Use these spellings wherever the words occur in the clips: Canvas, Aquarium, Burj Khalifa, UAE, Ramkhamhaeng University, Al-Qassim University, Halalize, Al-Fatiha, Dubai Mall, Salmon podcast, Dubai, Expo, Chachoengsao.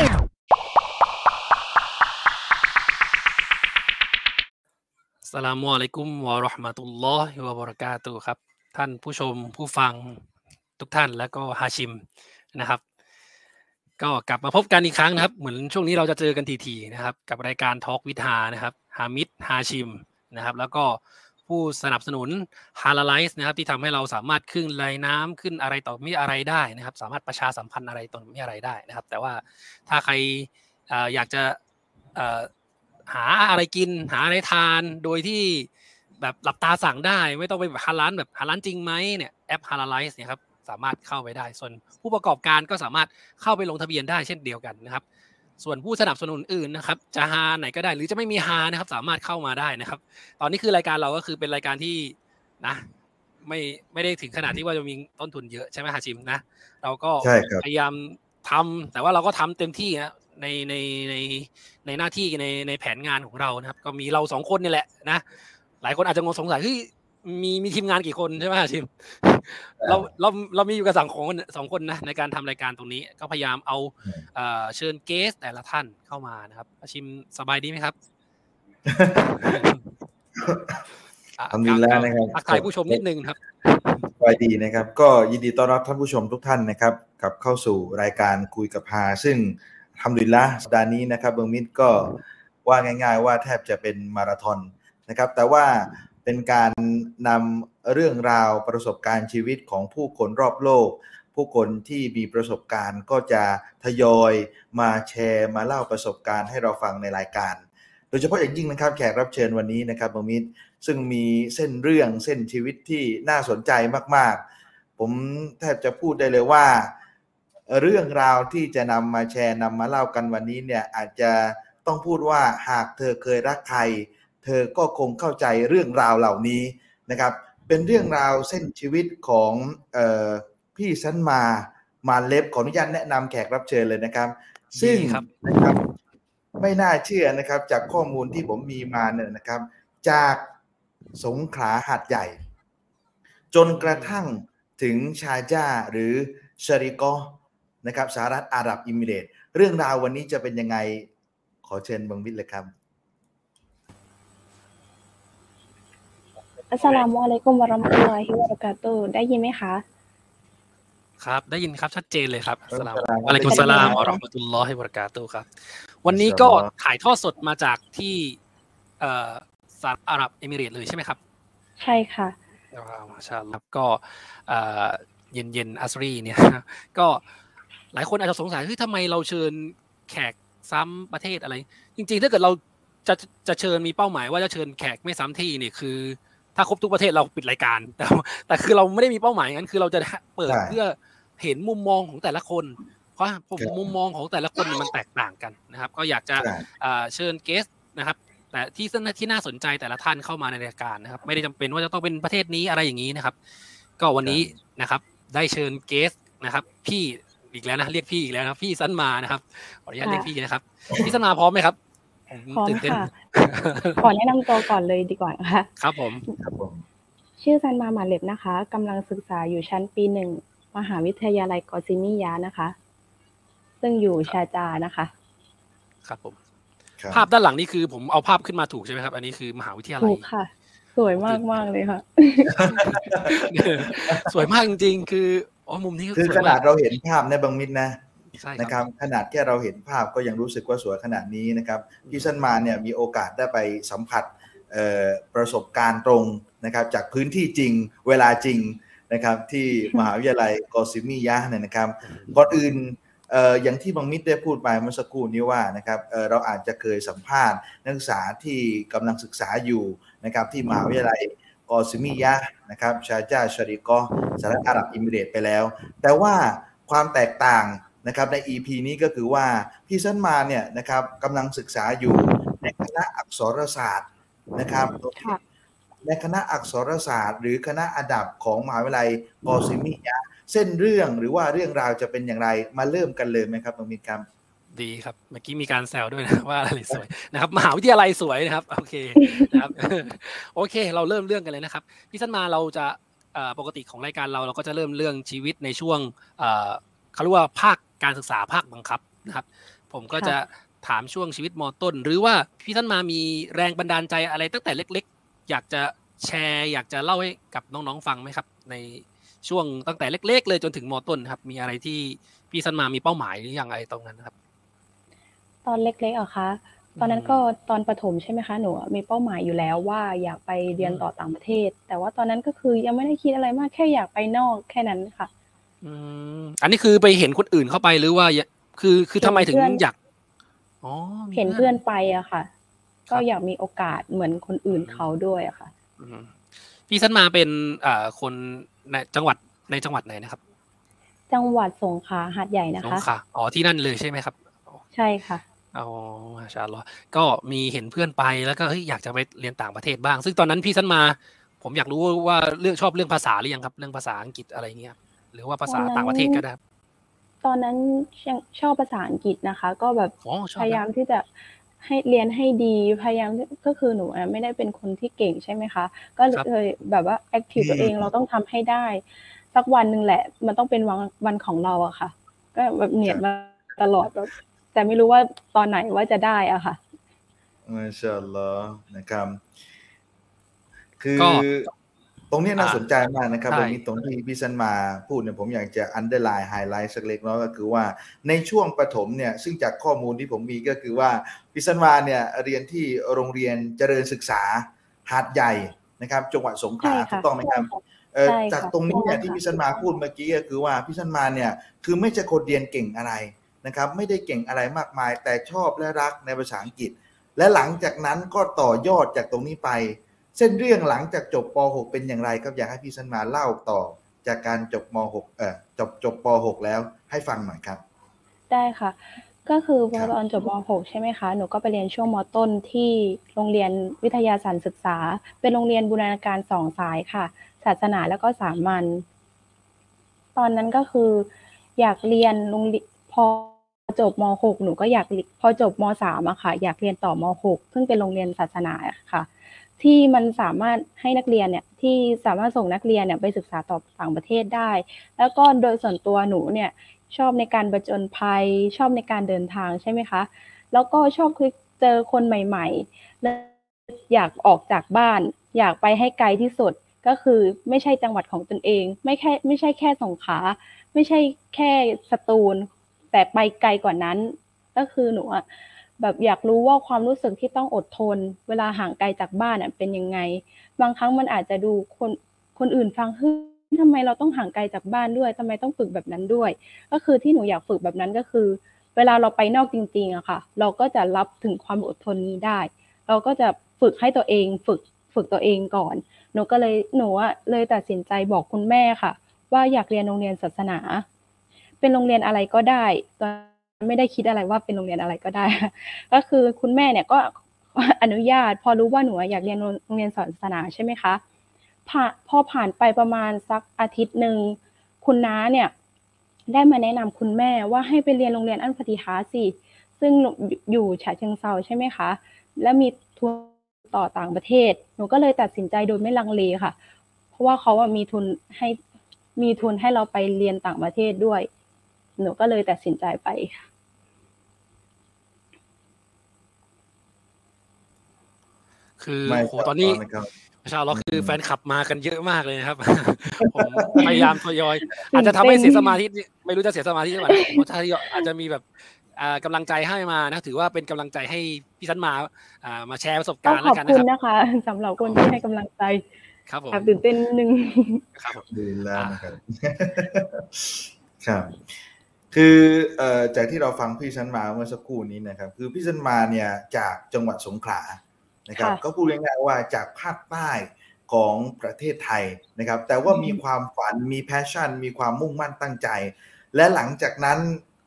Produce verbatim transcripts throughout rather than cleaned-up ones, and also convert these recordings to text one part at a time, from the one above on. อัสสลามุอะลัยกุมวะเราะห์มะตุลลอฮิวะบะเราะกาตุฮ์ครับท่านผู้ชมผู้ฟังทุกท่านและก็ฮาชิมนะครับก็กลับมาพบกันอีกครั้งนะครับเหมือนช่วงนี้เราจะเจอกันทีๆนะครับกับรายการทอล์ควิทฮานะครับฮามิดฮาชิมนะครับแล้วก็ผู้สนับสนุน Halalize นะครับที่ทำให้เราสามารถขึ้นไลน์น้ำขึ้นอะไรต่อมีอะไรได้นะครับสามารถประชาสัมพันธ์อะไรต่อมีอะไรได้นะครับแต่ว่าถ้าใครอยากจะหาอะไรกินหาอะไรทานโดยที่แบบหลับตาสั่งได้ไม่ต้องไปแบบหาร้านแบบหาร้านจริงไหมเนี่ยแอป Halalize เนี่ยครับสามารถเข้าไปได้ส่วนผู้ประกอบการก็สามารถเข้าไปลงทะเบียนได้เช่นเดียวกันนะครับส่วนผู้สนับสนุนอื่นนะครับจะฮาไหนก็ได้หรือจะไม่มีฮานะครับสามารถเข้ามาได้นะครับตอนนี้คือรายการเราก็คือเป็นรายการที่นะไม่ไม่ได้ถึงขนาดที่ว่าจะมีต้นทุนเยอะใช่ไหมฮาชิมนะเราก็พยายามทำแต่ว่าเราก็ทำเต็มที่นะในในในในหน้าที่ในในแผนงานของเรานะครับก็มีเราสองคนนี่แหละนะหลายคนอาจจะงงสงสัยเฮ้ยมีมีทีมงานกี่คนใช่ไหมฮาชิมเราเราเรามีอยู่กับสองคนนะในการทำรายการตรงนี้ก็พยายามเอาเชิญเกสแต่ละท่านเข้ามานะครับฮาชิมสบายดีไหมครับอัลฮัมดุลิลละห์นะครับทักทายผู้ชมนิดนึงครับสบายดีนะครับก็ยินดีต้อนรับท่านผู้ชมทุกท่านนะครับกลับเข้าสู่รายการคุยกับฮาซึ่งอัลฮัมดุลิลละห์สัปดาห์นี้นะครับเบิร์มิดก็ว่าง่ายๆว่าแทบจะเป็นมาราธอนนะครับแต่ว่าเป็นการนำเรื่องราวประสบการณ์ชีวิตของผู้คนรอบโลกผู้คนที่มีประสบการณ์ก็จะทยอยมาแชร์มาเล่าประสบการณ์ให้เราฟังในรายการโดยเฉพาะอย่างยิ่งนะครับแขกรับเชิญวันนี้นะครับบอมิดซึ่งมีเส้นเรื่องเส้นชีวิตที่น่าสนใจมากๆผมแทบจะพูดได้เลยว่าเรื่องราวที่จะนำมาแชร์นำมาเล่ากันวันนี้เนี่ยอาจจะต้องพูดว่าหากเธอเคยรักใครเธอก็คงเข้าใจเรื่องราวเหล่านี้นะครับเป็นเรื่องราวเส้นชีวิตของเอ่อพี่ซันมามาเล็บขออนุญาตแนะนำแขกรับเชิญเลยนะครับซึ่งนะครับไม่น่าเชื่อนะครับจากข้อมูลที่ผมมีมาเนี่ยนะครับจากสงขลาหาดใหญ่จนกระทั่งถึงชาญาหรือชริกอนะครับสหรัฐอาหรับอิมิเรตส์เรื่องราววันนี้จะเป็นยังไงขอเชิญบังวิทย์เลยครับอัสสลามุอะลัยกุมวะเราะมะตุลลอฮิวะบะเราะกาตุฮ์ได้ยินไหมคะครับได้ยินครับชัดเจนเลยครับอัสสลามุอะลัยกุมสลามวะเราะมะตุลลอฮิวะบะเราะกาตุฮ์ครับวันนี้ก็ถ่ายทอดสดมาจากที่เอ่อสหรัฐอาหรับเอมิเรตส์เลยใช่ไหมครับใช่ค่ะมาชาอัลลอฮ์ก็เอ่อเย็นๆอัสรีเนี่ยก็หลายคนอาจจะสงสัยเฮ้ยทำไมเราเชิญแขกซ้ำประเทศอะไรจริงๆถ้าเกิดเราจะจะเชิญมีเป้าหมายว่าจะเชิญแขกไม่ซ้ำที่นี่คือถ้าครบทุกประเทศเราปิดรายการแต่แต่คือเราไม่ได้มีเป้าหมายงั้นคือเราจะเปิดเพื่อเห็นมุมมองของแต่ละคนเพราะมุมมองของแต่ละคนมันแตกต่างกันนะครับก็อยากจะเชิญเกสนะครับแต่ที่ที่น่าสนใจแต่ละท่านเข้ามาในรายการนะครับไม่ได้จำเป็นว่าจะต้องเป็นประเทศนี้อะไรอย่างนี้นะครับก็วันนี้นะครับได้เชิญเกสนะครับพี่อีกแล้วนะเรียกพี่อีกแล้วนะพี่ซันมานะครับขออนุญาตเรียกพี่นะครับพี่ซันมาพร้อมไหมครับขอค่ะขอแนะนำตัวก่อนเลยดีกว่าค่ะครับผมครับผมชื่อซันมาหมาเล็บนะคะกำลังศึกษาอยู่ชั้นปีหนึ่งมหาวิทยาลัยกอซิมิยะนะคะซึ่งอยู่ชาจานะคะครับผมภาพด้านหลังนี่คือผมเอาภาพขึ้นมาถูกใช่ไหมครับอันนี้คือมหาวิทยาลัยถูกค่ะสวยมากมากเลยค่ะสวยมากจริงๆคืออ๋อมุมนี้คือขนาดเราเห็นภาพในบางมิตรนะนะครับขนาดแค่เราเห็นภาพก็ยังรู้สึกว่าสวยขนาดนี้นะครับพี่ซันมาเนี่ยมีโอกาสได้ไปสัมผัสประสบการณ์ตรงนะครับจากพื้นที่จริงเวลาจริงนะครับที่มหาวิทยาลัยกอซิมิยะเนี่ยนะครับก่อนอื่นอย่างที่บังมิตรได้พูดไปเมื่อสักครู่นี้ว่านะครับเราอาจจะเคยสัมภาษณ์นักศึกษาที่กำลังศึกษาอยู่นะครับที่มหาวิทยาลัยกอซิมิยะนะครับชาญาชาริกอสหรัฐอาหรับอิมิเรตส์ไปแล้วแต่ว่าความแตกต่างนะครับใน อี พี นี้ก็คือว่าพี่ซันมาเนี่ยนะครับกำลังศึกษาอยู่ในคณะอักษรศาสตร์นะครับในคณะอักษรศาสตร์หรือคณะอาดับของมหาวิทยาลัยกอซิมิยะเส้นเรื่องหรือว่าเรื่องราวจะเป็นอย่างไรมาเริ่มกันเลยไหมครับน้องมินครับดีครับเมื่อกี้มีการแซวด้วยนะว่าอะไรสวยนะครับมหาวิทยาลัยสวยนะครับโอเคนะครับโอเคเราเริ่มเรื่องกันเลยนะครับพี่ซันมาเราจะปกติของรายการเราเราก็จะเริ่มเรื่องชีวิตในช่วงเขาเรียกว่าภาคการศึกษาภาคบังคับ นะครับผมก็จะถามช่วงชีวิตม.ต้นหรือว่าพี่ท่านมามีแรงบันดาลใจอะไรตั้งแต่เล็กๆอยากจะแชร์อยากจะเล่าให้กับน้องๆฟังไหมครับในช่วงตั้งแต่เล็กๆเลยจนถึงม.ต้นครับมีอะไรที่พี่ท่านมามีเป้าหมายหรือยังอะไรตรงนั้นครับตอนเล็กๆเหรอคะตอนนั้นก็ตอนประถมใช่ไหมคะหนูมีเป้าหมายอยู่แล้วว่าอยากไปเรียนต่อต่างประเทศแต่ว่าตอนนั้นก็คือยังไม่ได้คิดอะไรมากแค่อยากไปนอกแค่นั้นค่ะอืมอันนี้คือไปเห็นคนอื่นเข้าไปหรือว่าคือคือทำไมถึงอยากอ๋อเห็นเพื่อนไปอะค่ะก็อยากมีโอกาสเหมือนคนอื่นเขาด้วยอะค่ะพี่สันมาเป็นอ่าคนในจังหวัดในจังหวัดไหนนะครับจังหวัดสงขลาหาดใหญ่นะคะสงขลาอ๋อที่นั่นเลยใช่ไหมครับใช่ค่ะอ๋อมาชาอัลลอฮ์ก็มีเห็นเพื่อนไปแล้วก็เฮ้ยอยากจะไปเรียนต่างประเทศบ้างซึ่งตอนนั้นพี่สันมาผมอยากรู้ว่าเรื่องชอบเรื่องภาษาหรือยังครับเรื่องภาษาอังกฤษอะไรเงี้ยหรือว่าภาษาต่างประเทศก็ได้ตอนนั้นชอบภาษาอังกฤษนะคะก็แบบพยายามที่จะให้เรียนให้ดีพยายามก็คือหนูไม่ได้เป็นคนที่เก่งใช่ไหมคะก็เลยแบบว่าแอคทีฟตัวเองเราต้องทำให้ได้สักวันหนึ่งแหละมันต้องเป็นวันวันของเราอะค่ะก็แบบเหนียดมาตลอดแต่ไม่รู้ว่าตอนไหนว่าจะได้อะค่ะมาชาอัลลอฮ์นะครับคือตรงนี้น่าสนใจมากนะครับตรงนี้ตรงที่พี่สันมาพูดเนี่ยผมอยากจะ underline highlight สักเล็กน้อยก็คือว่าในช่วงประถมเนี่ยซึ่งจากข้อมูลที่ผมมีก็คือว่าพี่สันมาเนี่ยเรียนที่โรงเรียนเจริญศึกษาหาดใหญ่นะครับจังหวัดสงขลาถูกต้องไหมครับจากตรงนี้เนี่ยที่พี่สันมาพูดเมื่อกี้ก็คือว่าพี่สันมาเนี่ยคือไม่ใช่คนเรียนเก่งอะไรนะครับไม่ได้เก่งอะไรมากมายแต่ชอบและรักในภาษาอังกฤษและหลังจากนั้นก็ต่อยอดจากตรงนี้ไปเส้นเรื่องหลังจากจบป.หก เป็นอย่างไรครับอยากให้พี่สันมาเล่าต่อจากการจบม.หก เอ่อจบจบป.หก แล้วให้ฟังหน่อยครับได้ค่ะก็คือพอตอนจบม.หก ใช่ไหมคะหนูก็ไปเรียนช่วงม.ต้นที่โรงเรียนวิทยาศาสตร์ศึกษาเป็นโรงเรียนบูรณาการสองสายค่ะศาสนาแล้วก็สามัญตอนนั้นก็คืออยากเรียนโรงเรียนพอจบม.หก หนูก็อยากพอจบม.สาม อะค่ะอยากเรียนต่อม.หก ซึ่งเป็นโรงเรียนศาสนาค่ะที่มันสามารถให้นักเรียนเนี่ยที่สามารถส่งนักเรียนเนี่ยไปศึกษาต่อต่างประเทศได้แล้วก็โดยส่วนตัวหนูเนี่ยชอบในการผจญภัยชอบในการเดินทางใช่ไหมคะแล้วก็ชอบคือเจอคนใหม่ๆและอยากออกจากบ้านอยากไปให้ไกลที่สุดก็คือไม่ใช่จังหวัดของตนเองไม่แค่ไม่ใช่แค่สงขลาไม่ใช่แค่สตูลแต่ไปไกลกว่านั้นก็คือหนูอะแบบอยากรู้ว่าความรู้สึกที่ต้องอดทนเวลาห่างไกลจากบ้านน่ะเป็นยังไงบางครั้งมันอาจจะดูคนคนอื่นฟังเฮ้ยทำไมเราต้องห่างไกลจากบ้านด้วยทำไมต้องฝึกแบบนั้นด้วยก็คือที่หนูอยากฝึกแบบนั้นก็คือเวลาเราไปนอกจริงๆอะค่ะเราก็จะรับถึงความอดทนนี้ได้เราก็จะฝึกให้ตัวเองฝึกฝึกตัวเองก่อนหนูก็เลยหนูอะเลยตัดสินใจบอกคุณแม่ค่ะว่าอยากเรียนโรงเรียนศาสนาเป็นโรงเรียนอะไรก็ได้ไม่ได้คิดอะไรว่าเป็นโรงเรียนอะไรก็ได้ก็คือคุณแม่เนี่ยก็อนุญาตพอรู้ว่าหนูอยากเรียนโรงเรียนศาสนาใช่ไหมคะพอผ่านไปประมาณสักอาทิตย์หนึ่งคุณน้าเนี่ยได้มาแนะนำคุณแม่ว่าให้ไปเรียนโรงเรียนอัลฟาติฮะสิซึ่งอยู่ฉะเชิงเทราใช่ไหมคะและมีทุนต่อต่างประเทศหนูก็เลยตัดสินใจโดยไม่ลังเลค่ะเพราะว่าเขาว่ามีทุนให้มีทุนให้เราไปเรียนต่างประเทศด้วยหนูก็เลยตัดสินใจไปคือโหตอนนี้ชาวล็อกคือแฟนคลับมากันเยอะมากเลยนะครับผมพยายามทยอยอาจจะทำให้เสียสมาธิไม่รู้จะเสียสมาธิหรือเปล่าเพราะทยอยอาจจะมีแบบกำลังใจให้มานะถือว่าเป็นกำลังใจให้พี่สันมามาแชร์ประสบการณ์แล้วกันนะครับขอบคุณนะคะสำหรับคนที่ให้กำลังใจครับผมตื่นเต้นนึงครับดีแล้วนะครับครับคือจากที่เราฟังพี่สันมาเมื่อสักครู่นี้นะครับคือพี่สันมาเนี่ยจากจังหวัดสงขลานะครับก็พูดง่ายๆว่าจากภาคใต้ของประเทศไทยนะครับแต่ว่ามีความฝันมีแพชชั่นมีความมุ่งมั่นตั้งใจและหลังจากนั้น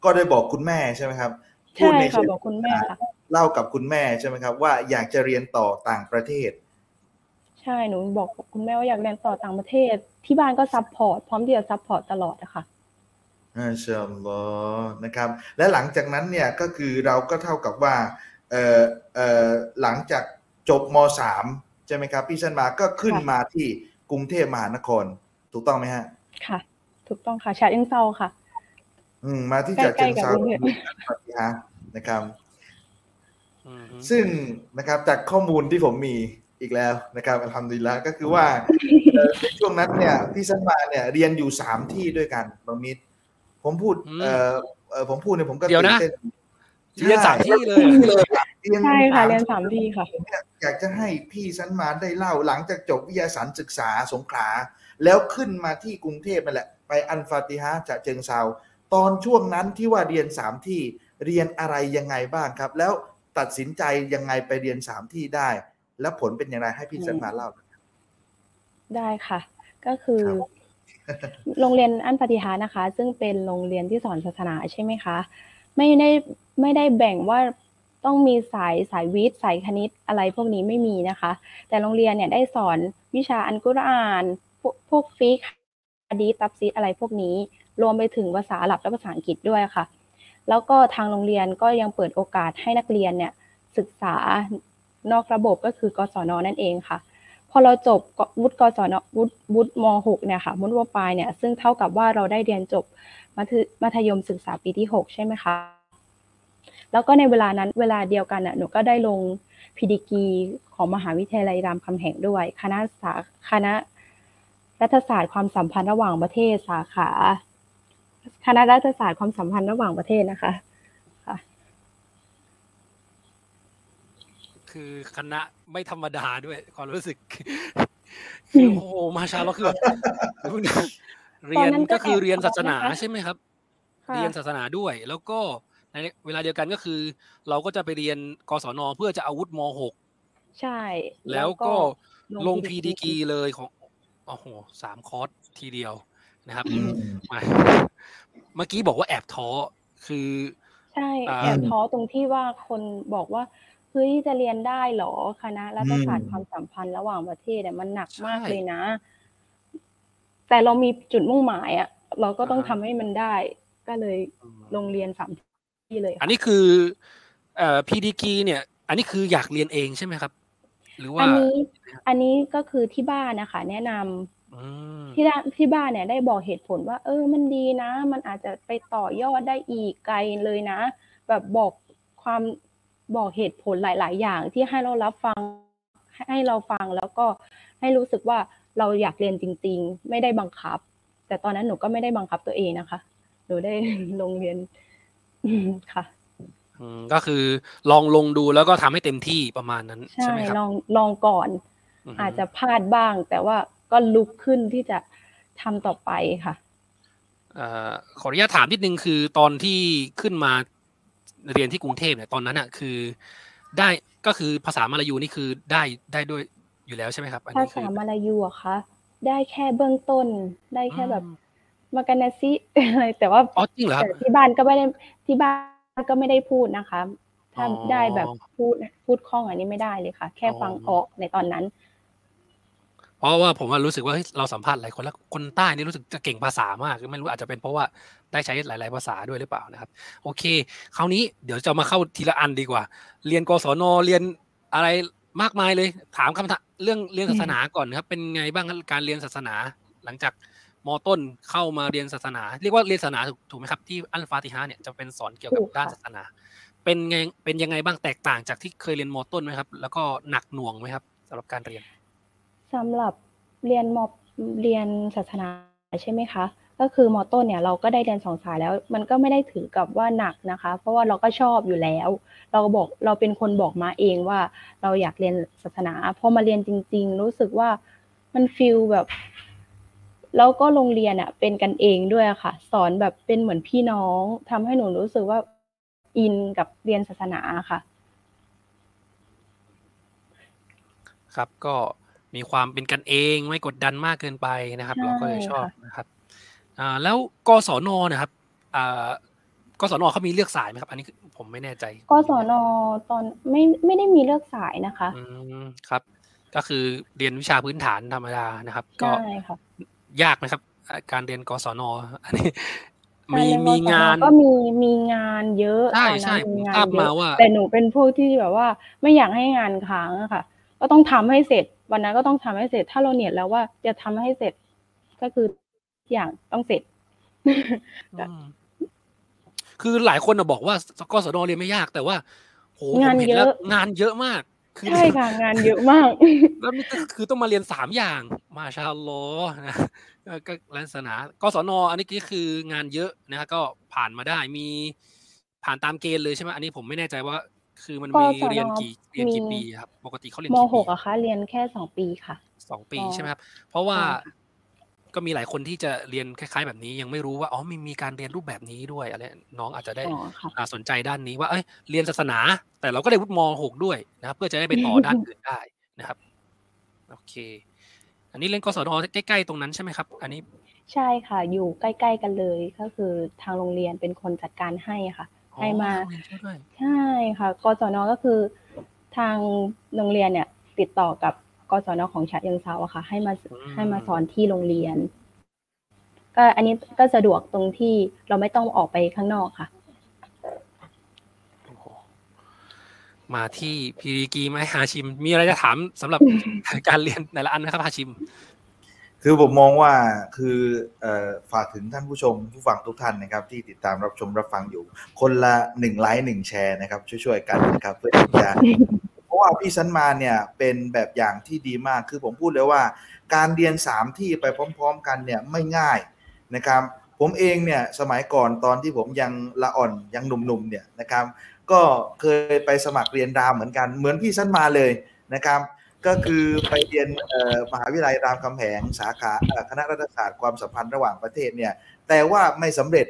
ก็ได้บอกคุณแม่ใช่ไหมครับพูดในเชิงบอกคุณแม่ค่ะเล่ากับคุณแม่ใช่ไหมครับว่าอยากจะเรียนต่อต่างประเทศใช่หนูบอกคุณแม่ว่าอยากเรียนต่อต่างประเทศที่บ้านก็ซัพพอร์ตพร้อมที่จะซัพพอร์ตตลอดนะคะอัลฮัมดุลิลละนะครับและหลังจากนั้นเนี่ยก็คือเราก็เท่ากับว่าเอ่อเอ่อหลังจากจบม.สาม ใช่ไหมครับพี่ชันมาก็ขึ้นมาที่กรุงเทพมหานครถูกต้องไหมฮะค่ะถูกต้องค่ะฉะเชิงเทราค่ะ อืมมาที่ฉะเชิงเทราฮะนะครับซึ่งนะครับจากข้อมูลที่ผมมีอีกแล้วนะครับอัลฮัมดุลิลละห์ก็คือว่าช่วงนั้นเนี่ยพี่สันมาเนี่ยเรียนอยู่สามที่ด้วยกันบางนิดผมพูดเอ่อผมพูดเนี่ยผมก็เต้นเต้นเรียนสามที่เลยใช่ค่ะเรียนสามที่ค่ะอยากจะให้พี่สันมาได้เล่าหลังจากจบวิทยาศาสตร์ศึกษาสงขลาแล้วขึ้นมาที่กรุงเทพนั่นแหละไปอัลฟาติฮะฉะเชิงเทราตอนช่วงนั้นที่ว่าเรียนสามที่เรียนอะไรยังไงบ้างครับแล้วตัดสินใจยังไงไปเรียนสามที่ได้แล้วผลเป็นอย่างไรให้พี่สันมาเล่าได้ค่ะก็คือโรงเรียนอัลฟาติฮะนะคะซึ่งเป็นโรงเรียนที่สอนศาสนาใช่ไหมคะไม่ได้ไม่ได้แบ่งว่าต้องมีสายสายวิทย์สายคณิตอะไรพวกนี้ไม่มีนะคะแต่โรงเรียนเนี่ยได้สอนวิชาอัลกุรอานพวกฟิกฮ์อะดีษตัฟซีรอะไรพวกนี้รวมไปถึงภาษาอาหรับและภาษาอังกฤษด้วยค่ะแล้วก็ทางโรงเรียนก็ยังเปิดโอกาสให้นักเรียนเนี่ยศึกษานอกระบบก็คือกศน.นั่นเองค่ะพอเราจบวุฒิกศน.วุฒิวุฒิม.หกเนี่ยค่ะวุฒิม.ปลายเนี่ยซึ่งเท่ากับว่าเราได้เรียนจบมัธยมศึกษาปีที่หกใช่ไหมคะแล้วก็ในเวลานั้นเวลาเดียวกันน่ะหนูก็ได้ลงพีดีกีของมหาวิทยาลัยรามคำแหงด้วยคณะสาคณะรัฐศาสตร์ความสัมพันธ์ระหว่างประเทศสาขาคณะรัฐศาสตร์ความสัมพันธ์ระหว่างประเทศนะคะค่ะคือคณะไม่ธรรมดาด้วยความรู้สึกคือโอ้โหมาชาเราคือเรียนก็คือเรียนศาสนาใช่ไหมครับเรียนศาสนาด้วยแล้วก็ในเวลาเดียวกันก็คือเราก็จะไปเรียนกศน.เพื่อจะอาวุธม.หกใช่แล้วก็ลงพีดีกีเลยของโอ้โหสามคอร์สทีเดียวนะครับเมื่อกี้บอกว่าแอบท้อคือใช่แอบท้อตรงที่ว่าคนบอกว่าเฮ้ยจะเรียนได้เหรอคณะรัฐศาสตร์ความสัมพันธ์ระหว่างประเทศเนี่ยมันหนักมากเลยนะแต่เรามีจุดมุ่งหมายอ่ะเราก็ต้องทำให้มันได้ก็เลยลงเรียนสามที่เลยอันนี้คือเอ่อพีดีกีเนี่ยอันนี้คืออยากเรียนเองใช่ไหมครับหรือว่าอันนี้อันนี้ก็คือที่บ้านนะคะแนะนำที่ที่บ้านเนี่ยได้บอกเหตุผลว่าเออมันดีนะมันอาจจะไปต่อยอดได้อีกไกลเลยนะแบบบอกความบอกเหตุผลหลายๆอย่างที่ให้เรารับฟังให้เราฟังแล้วก็ให้รู้สึกว่าเราอยากเรียนจริงๆไม่ได้บังคับแต่ตอนนั้นหนูก็ไม่ได้บังคับตัวเองนะคะหนูได้ลงเรียนค่ะก็คือลองลงดูแล้วก็ทำให้เต็มที่ประมาณนั้นใช่ไหมครับลองลองก่อนอาจจะพลาดบ้างแต่ว่าก็ลุกขึ้นที่จะทำต่อไปค่ะขออนุญาตถามนิดนึงคือตอนที่ขึ้นมาเรียนที่กรุงเทพเนี่ยตอนนั้นอ่ะคือได้ก็คือภาษามาลายูนี่คือได้ได้ด้วยอยู่แล้วใช่ไหมครับภาษามาลายูอะคะได้แค่เบื้องต้นได้แค่แบบมากันนาซิอะไรแต่ว่าแต่ที่บ้านก็ไม่ได้ที่บ้านก็ไม่ได้พูดนะคะถ้าได้แบบพูดพูดคล่องอันนี้ไม่ได้เลยค่ะแค่ฟังออกในตอนนั้นเพราะว่าผมรู้สึกว่าเราสัมภาษณ์หลายคนแล้วคนใต้นี่รู้สึกจะเก่งภาษามากไม่รู้อาจจะเป็นเพราะว่าได้ใช้หลายๆภาษาด้วยหรือเปล่านะครับโอเคคราวนี้เดี๋ยวจะมาเข้าทีละอันดีกว่าเรียนกศน.เรียนอะไรมากมายเลยถามคำถามเรื่องเรียนศาสนาก่อนครับเป็นไงบ้างการเรียนศาสนาหลังจากม.ต้นเข้ามาเรียนศาสนาเรียกว่าเรียนศาสนาถูกไหมครับที่อัลฟาติฮะเนี่ยจะเป็นสอนเกี่ยวกับด้านศาสนาเป็นไงเป็นยังไงบ้างแตกต่างจากที่เคยเรียนม.ต้นไหมครับแล้วก็หนักหน่วงไหมครับสำหรับการเรียนสำหรับเรียนมอเรียนศาสนาใช่ไหมคะก็คือมอต้นเนี่ยเราก็ได้เรียนสองสายแล้วมันก็ไม่ได้ถือกับว่าหนักนะคะเพราะว่าเราก็ชอบอยู่แล้วเราบอกเราเป็นคนบอกมาเองว่าเราอยากเรียนศาสนาพอมาเรียนจริงๆรู้สึกว่ามันฟีลแบบแล้วก็โรงเรียนอ่ะเป็นกันเองด้วยค่ะสอนแบบเป็นเหมือนพี่น้องทำให้หนูรู้สึกว่าอินกับเรียนศาสนาค่ะครับก็มีความเป็นกันเองไม่กดดันมากเกินไปนะครับเราก็เลยชอบนะครับแล้วกศน.นะครับกศน.เขามีเลือกสายไหมครับอันนี้ผมไม่แน่ใจกศน.ตอนไม่ไม่ได้มีเลือกสายนะคะครับก็คือเรียนวิชาพื้นฐานธรรมดานะครับก็ยากไหมครับการเรียนกศน.อันนี้มีมีงานก็มีมีงานเยอะใช่ใช่ผมทราบมาว่าแต่หนูเป็นพวกที่แบบว่าไม่อยากให้งานค้างค่ะก็ต้องทำให้เสร็จวันนั้นก็ต้องทำให้เสร็จถ้าเราเนี่ยแล้วว่าจะทำให้เสร็จก็คืออย่างต้องเสร็จ คือหลายคนน่ะบอกว่ากศนเรียนไม่ยากแต่ว่าโหผมเห็นแล้วงานเยอะมากคือใช่ค่ะงานเยอะมากแล้วนี่คือต้องมาเรียนสามอย่างมาชาอัลเลาะห์นะก็ลักษณะกศนอันนี้คืองานเยอะนะฮะก็ผ่านมาได้มีผ่านตามเกณฑ์เลยใช่มั้ยอันนี้ผมไม่แน่ใจว่าคือมันมีเรียนกี่เรียนกี่ปีครับปกติเค้าเรียนกี่ปีม .หก อ่ะคะเรียนแค่สองปีค่ะสองปีใช่มั้ยครับเพราะว่าก็มีหลายคนที่จะเรียนคล้ายๆแบบนี้ยังไม่รู้ว่าอ๋อมีมีการเรียนรูปแบบนี้ด้วยอะไรน้องอาจจะได้สนใจด้านนี้ว่าเอ้ยเรียนศาสนาแต่เราก็ได้วุฒิม.หก ด้วยนะครับเพื่อจะได้ไปต่อด้านอื่นได้นะครับโอเคอันนี้เรียนกศนใกล้ๆตรงนั้นใช่มั้ยครับอันนี้ใช่ค่ะอยู่ใกล้ๆกันเลยก็คือทางโรงเรียนเป็นคนจัดการให้ค่ะให้มาใช่ค่ะกศนก็คือทางโรงเรียนเนี่ยติดต่อกับกศนของฉะเชิงเทราอ่ะค่ะให้มาให้มาสอนที่โรงเรียนก็อันนี้ก็สะดวกตรงที่เราไม่ต้องออกไปข้างนอกค่ะมาที่พีรีกีมั้ยฮาชิมมีอะไรจะถามสำหรับการเรียนแต่ละอันนะครับฮาชิมคือผมมองว่าคือเอ่อฝากถึงท่านผู้ชมผู้ฟังทุกท่านนะครับที่ติดตามรับชมรับฟังอยู่คนละหนึ่งไลค์หนึ่งแชร์นะครับช่วยๆกันนะครับเพื่อที่จะเพราะว่าพี่สันมาเนี่ยเป็นแบบอย่างที่ดีมากคือผมพูดเลยว่าการเรียนสามที่ไปพร้อมๆกันเนี่ยไม่ง่ายนะครับผมเองเนี่ยสมัยก่อนตอนที่ผมยังละอ่อนยังหนุ่มๆเนี่ยนะครับก็เคยไปสมัครเรียนรามเหมือนกันเหมือนพี่สันมาเลยนะครับก็คือไปเรียนมหาวิทยาลัยรามคำแหงสาขาคณะรัฐศาสตร์ความสัมพันธ์ระหว่างประเทศเนี่ยแต่ว่าไม่สำเร็จ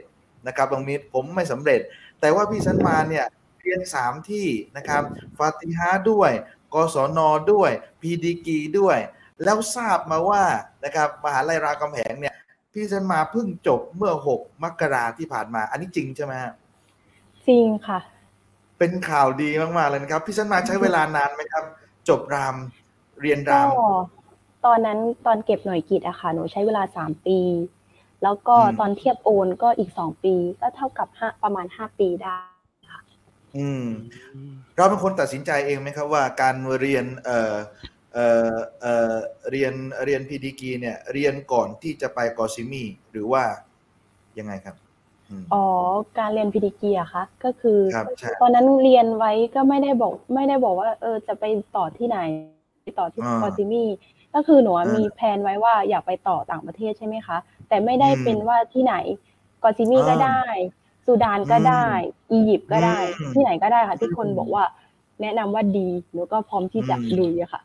นะครับบางมิตรผมไม่สำเร็จแต่ว่าพี่สันมาเนี่ยเรียนสามที่นะครับฟาติฮะห์ด้วยกศนด้วยพีดีกีด้วยแล้วทราบมาว่านะครับมหาวิทยาลัยรามคำแหงเนี่ยพี่สันมาเพิ่งจบเมื่อหกมกราคมที่ผ่านมาอันนี้จริงใช่ไหมฮะจริงค่ะเป็นข่าวดีมากๆเลยนะครับพี่สันมาใช้เวลานานไหมครับจบรามเรียนรามตอนนั้นตอนเก็บหน่วยกิตอะค่ะหนูใช้เวลาสามปีแล้วก็ตอนเทียบโอนก็อีกสองปีก็เท่ากับห้าประมาณห้าปีได้ค่ะอืมเราเป็นคนตัดสินใจเองมั้ยครับว่าการเรียนเอ่อเอ่อเอ่อเรียนเรียน พี ดี จี เนี่ยเรียนก่อนที่จะไปกอซิมี่หรือว่ายังไงครับอ๋อการเรียน พี ดี จี อ่ะคะก็คือตอนนั้นเรียนไว้ก็ไม่ได้บอกไม่ได้บอกว่าเออจะไปต่อที่ไหนไปต่อที่กอซิมี่ก็คือหนูมีแพลนไว้ว่าอยากไปต่อต่างประเทศใช่ไหมคะแต่ไม่ได้เป็นว่าที่ไหนกอซิมี่ก็ได้ซูดานก็ได้อียิปต์ก็ได้ที่ไหนก็ได้ค่ะที่คนบอกว่าแนะนำว่าดีหนูก็พร้อมที่จะลุยค่ะ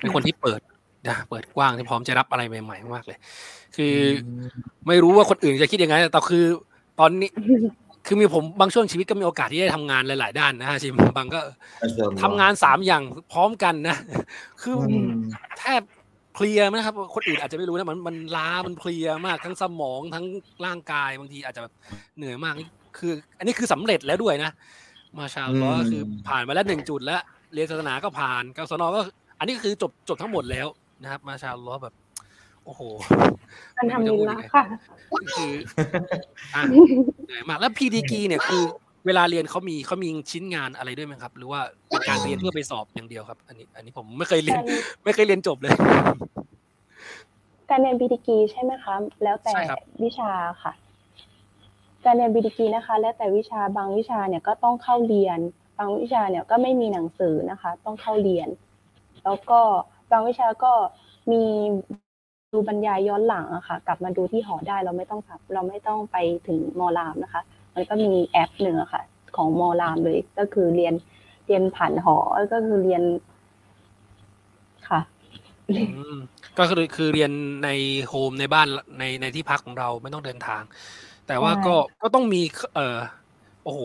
เป็นคนที่เปิดนะเปิดกว้างที่พร้อมจะรับอะไรใหม่ๆมากเลยคือไม่รู้ว่าคนอื่นจะคิดยังไงแต่คือตอนนี้คือมีผมบางช่วงชีวิตก็มีโอกาสที่ได้ทำงานหลายๆด้านนะฮะชิมบางก็ทำงานสามอย่างพร้อมกันนะคือแทบเพลียนะครับคนอื่นอาจจะไม่รู้นะมันมันล้ามันเพลียมากทั้งสมองทั้งร่างกายบางทีอาจจะแบบเหนื่อยมากนี่คืออันนี้คือสำเร็จแล้วด้วยนะมาชาอัลเลาะห์คือผ่านมาแล้วหนึ่งจุดแล้วเรียนศาสนาก็ผ่านกศนก็อันนี้คือจบจบทั้งหมดแล้วนะครับมาชาอัลเลาะห์แบบโอ้โหอันทำดีแล้วค่ะคืออ่ะเหนื่อยมากแล้ว พี ดี จี เนี่ยคือเวลาเรียนเค้ามีเค้ามีชิ้นงานอะไรด้วยมั้ยครับหรือว่าเป็นการเรียนเพื่อไปสอบอย่างเดียวครับอันนี้อันนี้ผมไม่เคยเรียนไม่เคยเรียนจบเลยการเรียน พี ดี จี ใช่มั้ยคะแล้วแต่วิชาค่ะการเรียน พี ดี จี นะคะแล้วแต่วิชาบางวิชาเนี่ยก็ต้องเข้าเรียนบางวิชาเนี่ยก็ไม่มีหนังสือนะคะต้องเข้าเรียนแล้วก็บางวิชาก็มีดูบรรยายย้อนหลังอะค่ะกลับมาดูที่หอได้เราไม่ต้องเราไม่ต้องไปถึงมอรามนะคะมันก็มีแอปหนึ่งอะค่ะของมอรามเลยก็คือเรียนเรียนผ่านหอก็คือเรียนค่ะก็คือคือเรียนในโฮมในบ้านในในที่พักของเราไม่ต้องเดินทางแต่ว่าก็ก็ต้องมีเออโอ้โห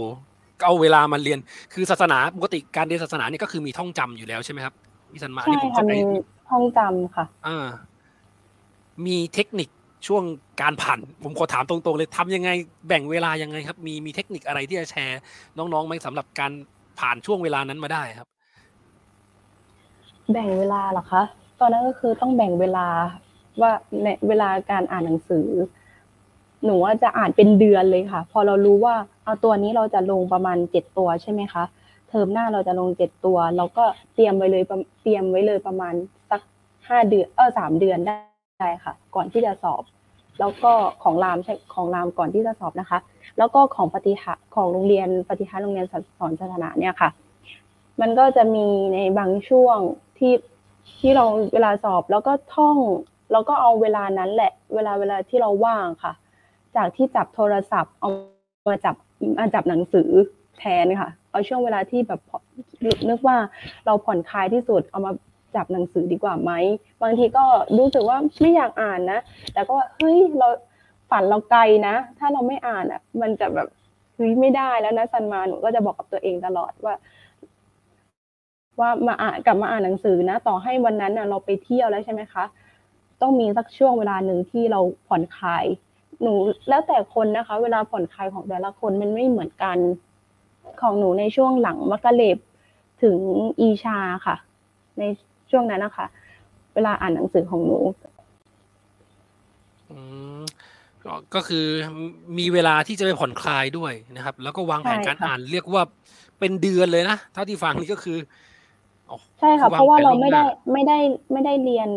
เอาเวลามาเรียนคือศาสนาปกติการเรียนศาสนานี่ก็คือมีท่องจำอยู่แล้วใช่ไหมครับพี่สันมาที่ผมเข้าใจท่องจำค่ะอ่ามีเทคนิคช่วงการผ่านผมขอถามตรงๆเลยทำยังไงแบ่งเวลายังไงครับมีมีเทคนิคอะไรที่จะแชร์น้องๆมั้ยสำหรับการผ่านช่วงเวลานั้นมาได้ครับแบ่งเวลาเหรอคะตอนนั้นก็คือต้องแบ่งเวลาว่าในเวลาการอ่านหนังสือหนูว่าจะอ่านเป็นเดือนเลยค่ะพอเรารู้ว่าเอาตัวนี้เราจะลงประมาณเจ็ดตัวใช่มั้ยคะเทอมหน้าเราจะลงเจ็ดตัวเราก็เตรียมไว้เลยเตรียมไว้เลยประมาณสักห้าเดือนเอ้อสามเดือนได้ใช่ค่ะก่อนที่จะสอบ แล้วก็ของรามใช่ของรามก่อนที่จะสอบนะคะแล้วก็ของปฏิหะของโรงเรียนปฏิหะโรงเรียนสอนศาสนาเนี่ยค่ะมันก็จะมีในบางช่วงที่ที่เราเวลาสอบแล้วก็ท่องแล้วก็เอาเวลานั้นแหละเวลาเวลาที่เราว่างค่ะจากที่จับโทรศัพท์เอามาจับมาจับหนังสือแทนค่ะเอาช่วงเวลาที่แบบนึกว่าเราผ่อนคลายที่สุดเอามาจับหนังสือดีกว่าไหมบางทีก็รู้สึกว่าไม่อยากอ่านนะแต่ก็เฮ้ยเราฝันเราไกลนะถ้าเราไม่อ่านอ่ะมันจะแบบเฮ้ยไม่ได้แล้วนะซันมาหนูก็จะบอกกับตัวเองตลอดว่าว่ามาอ่านกลับมาอ่านหนังสือนะต่อให้วันนั้นน่ะเราไปเที่ยวแล้วใช่ไหมคะต้องมีสักช่วงเวลาหนึ่งที่เราผ่อนคลายหนูแล้วแต่คนนะคะเวลาผ่อนคลายของแต่ละคนมันไม่เหมือนกันของหนูในช่วงหลังมกเล็บถึงอีชาค่ะในช่วงนั้นนะคะเวลาอ่านหนังสือของหนูอืมก็คือมีเวลาที่จะไปผ่อนคลายด้วยนะครับแล้วก็วางแผนการอ่านเรียกว่าเป็นเดือนเลยนะเท่าที่ฟังนี่ก็คือใช่ค่ะเพราะว่าเราไม่ได้ไม่ได้ไม่ได้เรียน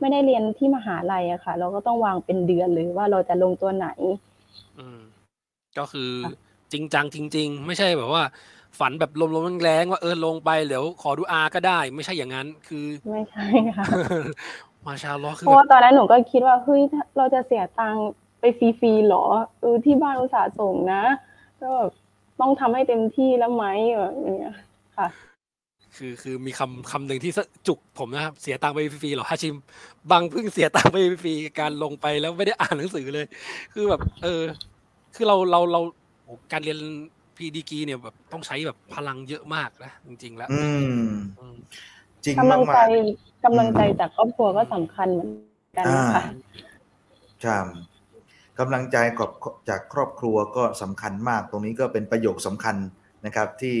ไม่ได้เรียนที่มหาลัยอะค่ะเราก็ต้องวางเป็นเดือนเลยว่าเราจะลงตัวไหนอืมก็คือจริงจังจริงๆไม่ใช่แบบว่าฝันแบบลมๆแรงๆว่าเออลงไปเดี๋ยวขอดูอาก็ได้ไม่ใช่อย่างนั้นคือไม่ใช่ค่ะมาชาล้อคือเพราะว่าตอนนั้นหนูก็คิดว่าเฮ้ยเราจะเสียตังค์ไปฟรีๆหรอเออที่บ้านอุตส่าห์ส่งนะก็ต้องทำให้เต็มที่แล้วไหมอย่างเงี้ยค่ะคือคือมีคำคำหนึ่งที่จุกผมนะครับเสียตังค์ไปฟรีๆหรอฮาชิมบังเพิ่งเสียตังค์ไปฟรีๆการลงไปแล้วไม่ได้อ่านหนังสือเลยคือแบบเออคือเราเราเราการเรียนพีดีกีเนี่ยแบบต้องใช้แบบพลังเยอะมากนะจริงๆแล้วจริงมากกำลังใจกำลังใจจากครอบครัวก็สำคัญเหมือนกันนะคะใช่กำลังใจจากครอบครัวก็สำคัญมากตรงนี้ก็เป็นประโยคสำคัญนะครับที่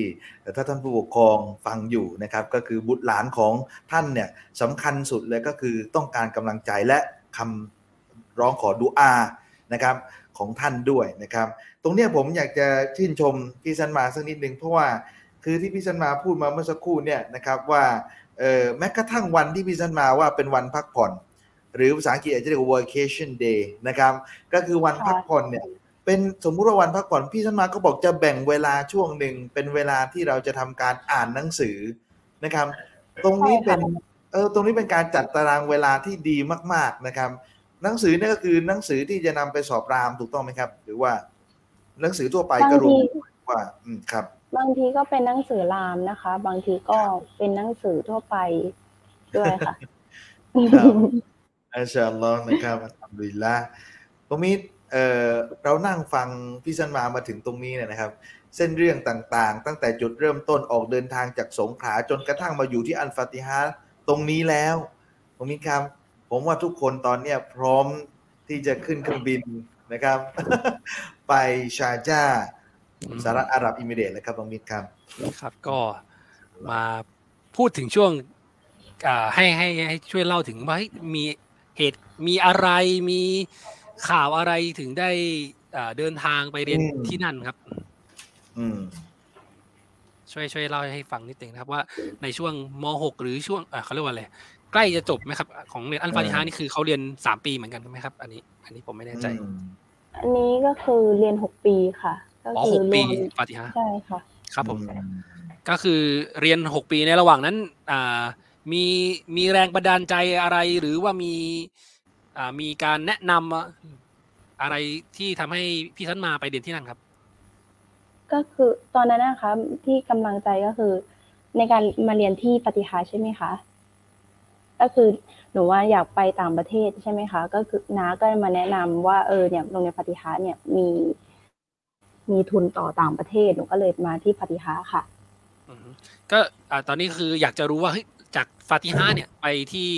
ถ้าท่านผู้ปกครองฟังอยู่นะครับก็คือบุตรหลานของท่านเนี่ยสำคัญสุดเลยก็คือต้องการกำลังใจและคำร้องขอดุอานะครับของท่านด้วยนะครับตรงนี้ผมอยากจะชื่นชมพี่ซันมาสักนิดนึงเพราะว่าคือที่พี่ซันมาพูดมาเมื่อสักครู่เนี่ยนะครับว่าแม้กระทั่งวันที่พี่ซันมาว่าเป็นวันพักผ่อนหรือภาษาอังกฤษอาจจะเรียกว่า vacation day นะครับก็คือวันพักผ่อนเนี่ยเป็นสมมุติว่าวันพักผ่อนพี่ซันมาก็บอกจะแบ่งเวลาช่วงหนึ่งเป็นเวลาที่เราจะทำการอ่านหนังสือนะครับตรงนี้เป็นเออตรงนี้เป็นการจัดตารางเวลาที่ดีมากๆนะครับหนังสือเนี่ยก็คือหนังสือที่จะนำไปสอบรามถูกต้องไหมครับหรือว่าหนังสือทั่วไปก็รวมว่าอืมครับบางทีก็เป็นหนังสือรามนะคะบางทีก็เป็นหนังสือทั่วไปด้วยค่ะอัลฮัมดุลิลลาห์นะครับอัลฮัมดุลิลลาห์ตรงนี้เอ่อเรานั่งฟังพี่ซันมามาถึงตรงนี้เนี่ยนะครับเส้นเรื่องต่างๆตั้งแต่จุดเริ่มต้นออกเดินทางจากสงขลาจนกระทั่งมาอยู่ที่อัลฟาติฮะห์ตรงนี้แล้วตรงนี้ครับผมว่าทุกคนตอนนี้พร้อมที่จะขึ้นเครื่องบินนะครับไปชาร์จาสหรัฐอาหรับเอมิเรตส์นะครับน้องมิตรครับครับก็มาพูดถึงช่วงให้ให้ให้ช่วยเล่าถึงว่ามีเหตุมีอะไรมีข่าวอะไรถึงได้เดินทางไปเรียนที่นั่นครับอืมช่วยช่วยเล่าให้ฟังนิดนึงนะครับว่าในช่วงม.หก หรือช่วงเขาเรียกว่าอะไรใกล้จะจบไหมครับของเรียนอัลฟาติฮะห์นี่คือเขาเรียนสามปีเหมือนกันใช่ไหมครับอันนี้อันนี้ผมไม่แน่ใจอันนี้ก็คือเรียนหกปีค่ะก็คือหกปีอัลฟาติฮะห์ใช่ค่ะครับผมก็คือเรียนหกปีในระหว่างนั้นอ่ามีมีแรงบันดาลใจอะไรหรือว่ามีอ่ามีการแนะนำอะไรที่ทำให้พี่ซันมาไปเรียนที่นั่นครับก็คือตอนนั้นนะคะที่กำลังใจก็คือในการมาเรียนที่ปฏิหะห์ใช่ไหมคะก็คือหนูว่าอยากไปต่างประเทศใช่ไหมคะก็คือน้าก็มาแนะนำว่าเออเนี่ยโรงเรียนปฏิหะเนี่ยมีมีทุนต่อต่างประเทศหนูก็เลยมาที่ปฏิหะค่ะก็ตอนนี้คืออยากจะรู้ว่าจากปฏิหะเนี่ยไปที่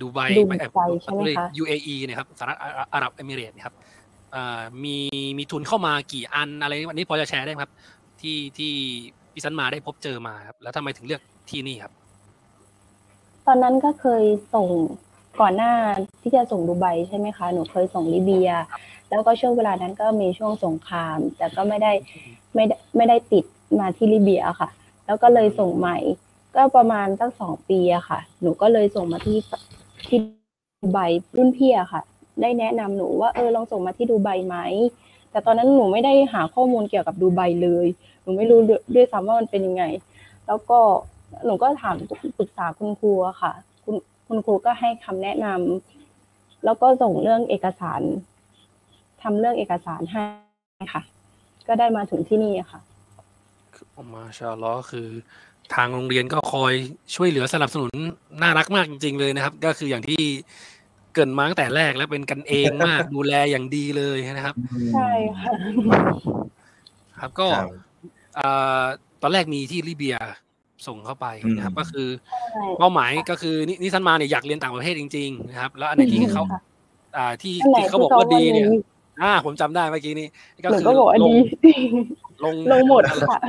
ดูไบไปใช่ไหมคะ ยู เอ อี นะครับสหรัฐอาหรับเอมิเรตส์นะครับมีมีทุนเข้ามากี่อันอะไรอันนี้พอจะแชร์ได้ครับที่ที่พี่ซันมาได้พบเจอมาครับแล้วทำไมถึงเลือกที่นี่ครับตอนนั้นก็เคยส่งก่อนหน้าที่จะส่งดูไบใช่ไหมคะหนูเคยส่งลิเบียแล้วก็ช่วงเวลานั้นก็มีช่วงสงครามแต่ก็ไม่ได้ไม่ได้ไม่ได้ติดมาที่ลิเบียค่ะแล้วก็เลยส่งใหม่ก็ประมาณตั้งสองปีอะค่ะหนูก็เลยส่งมาที่ที่ดูไบรุ่นพี่อะค่ะ ได้แนะนำหนูว่าเออลองส่งมาที่ดูไบไหมแต่ตอนนั้นหนูไม่ได้หาข้อมูลเกี่ยวกับดูไบเลยหนูไม่รู้ด้วยซ้ำว่ามันเป็นยังไงแล้วก็หนูก็ถามปรึกษาคุณครูค่ะคุณคุณครูก็ให้คำแนะนำแล้วก็ส่งเรื่องเอกสารทำเรื่องเอกสารให้ค่ะก็ได้มาถึงที่นี่ค่ะมาชาอัลลอฮ์คือทางโรงเรียนก็คอยช่วยเหลือสนับสนุนน่ารักมากจริงๆเลยนะครับก็คืออย่างที่เกิดมาตั้งแต่แรกแล้วเป็นกันเองมากดูแลอย่างดีเลยนะครับใช่ค่ะครับก็ตอนแรกมีที่ลิเบียส่งเข้าไปนะครับก็คือเป้าหมายก็คือนิสันมาเนี่ยอยากเรียนต่างประเทศจริงๆนะครับแล้วอันไหนที่เขาที่ที่เขาบอกว่าดีเนี่ยอ่าผมจำได้เมื่อกี้นี้ก็คือลงลงลงหมดค่ะ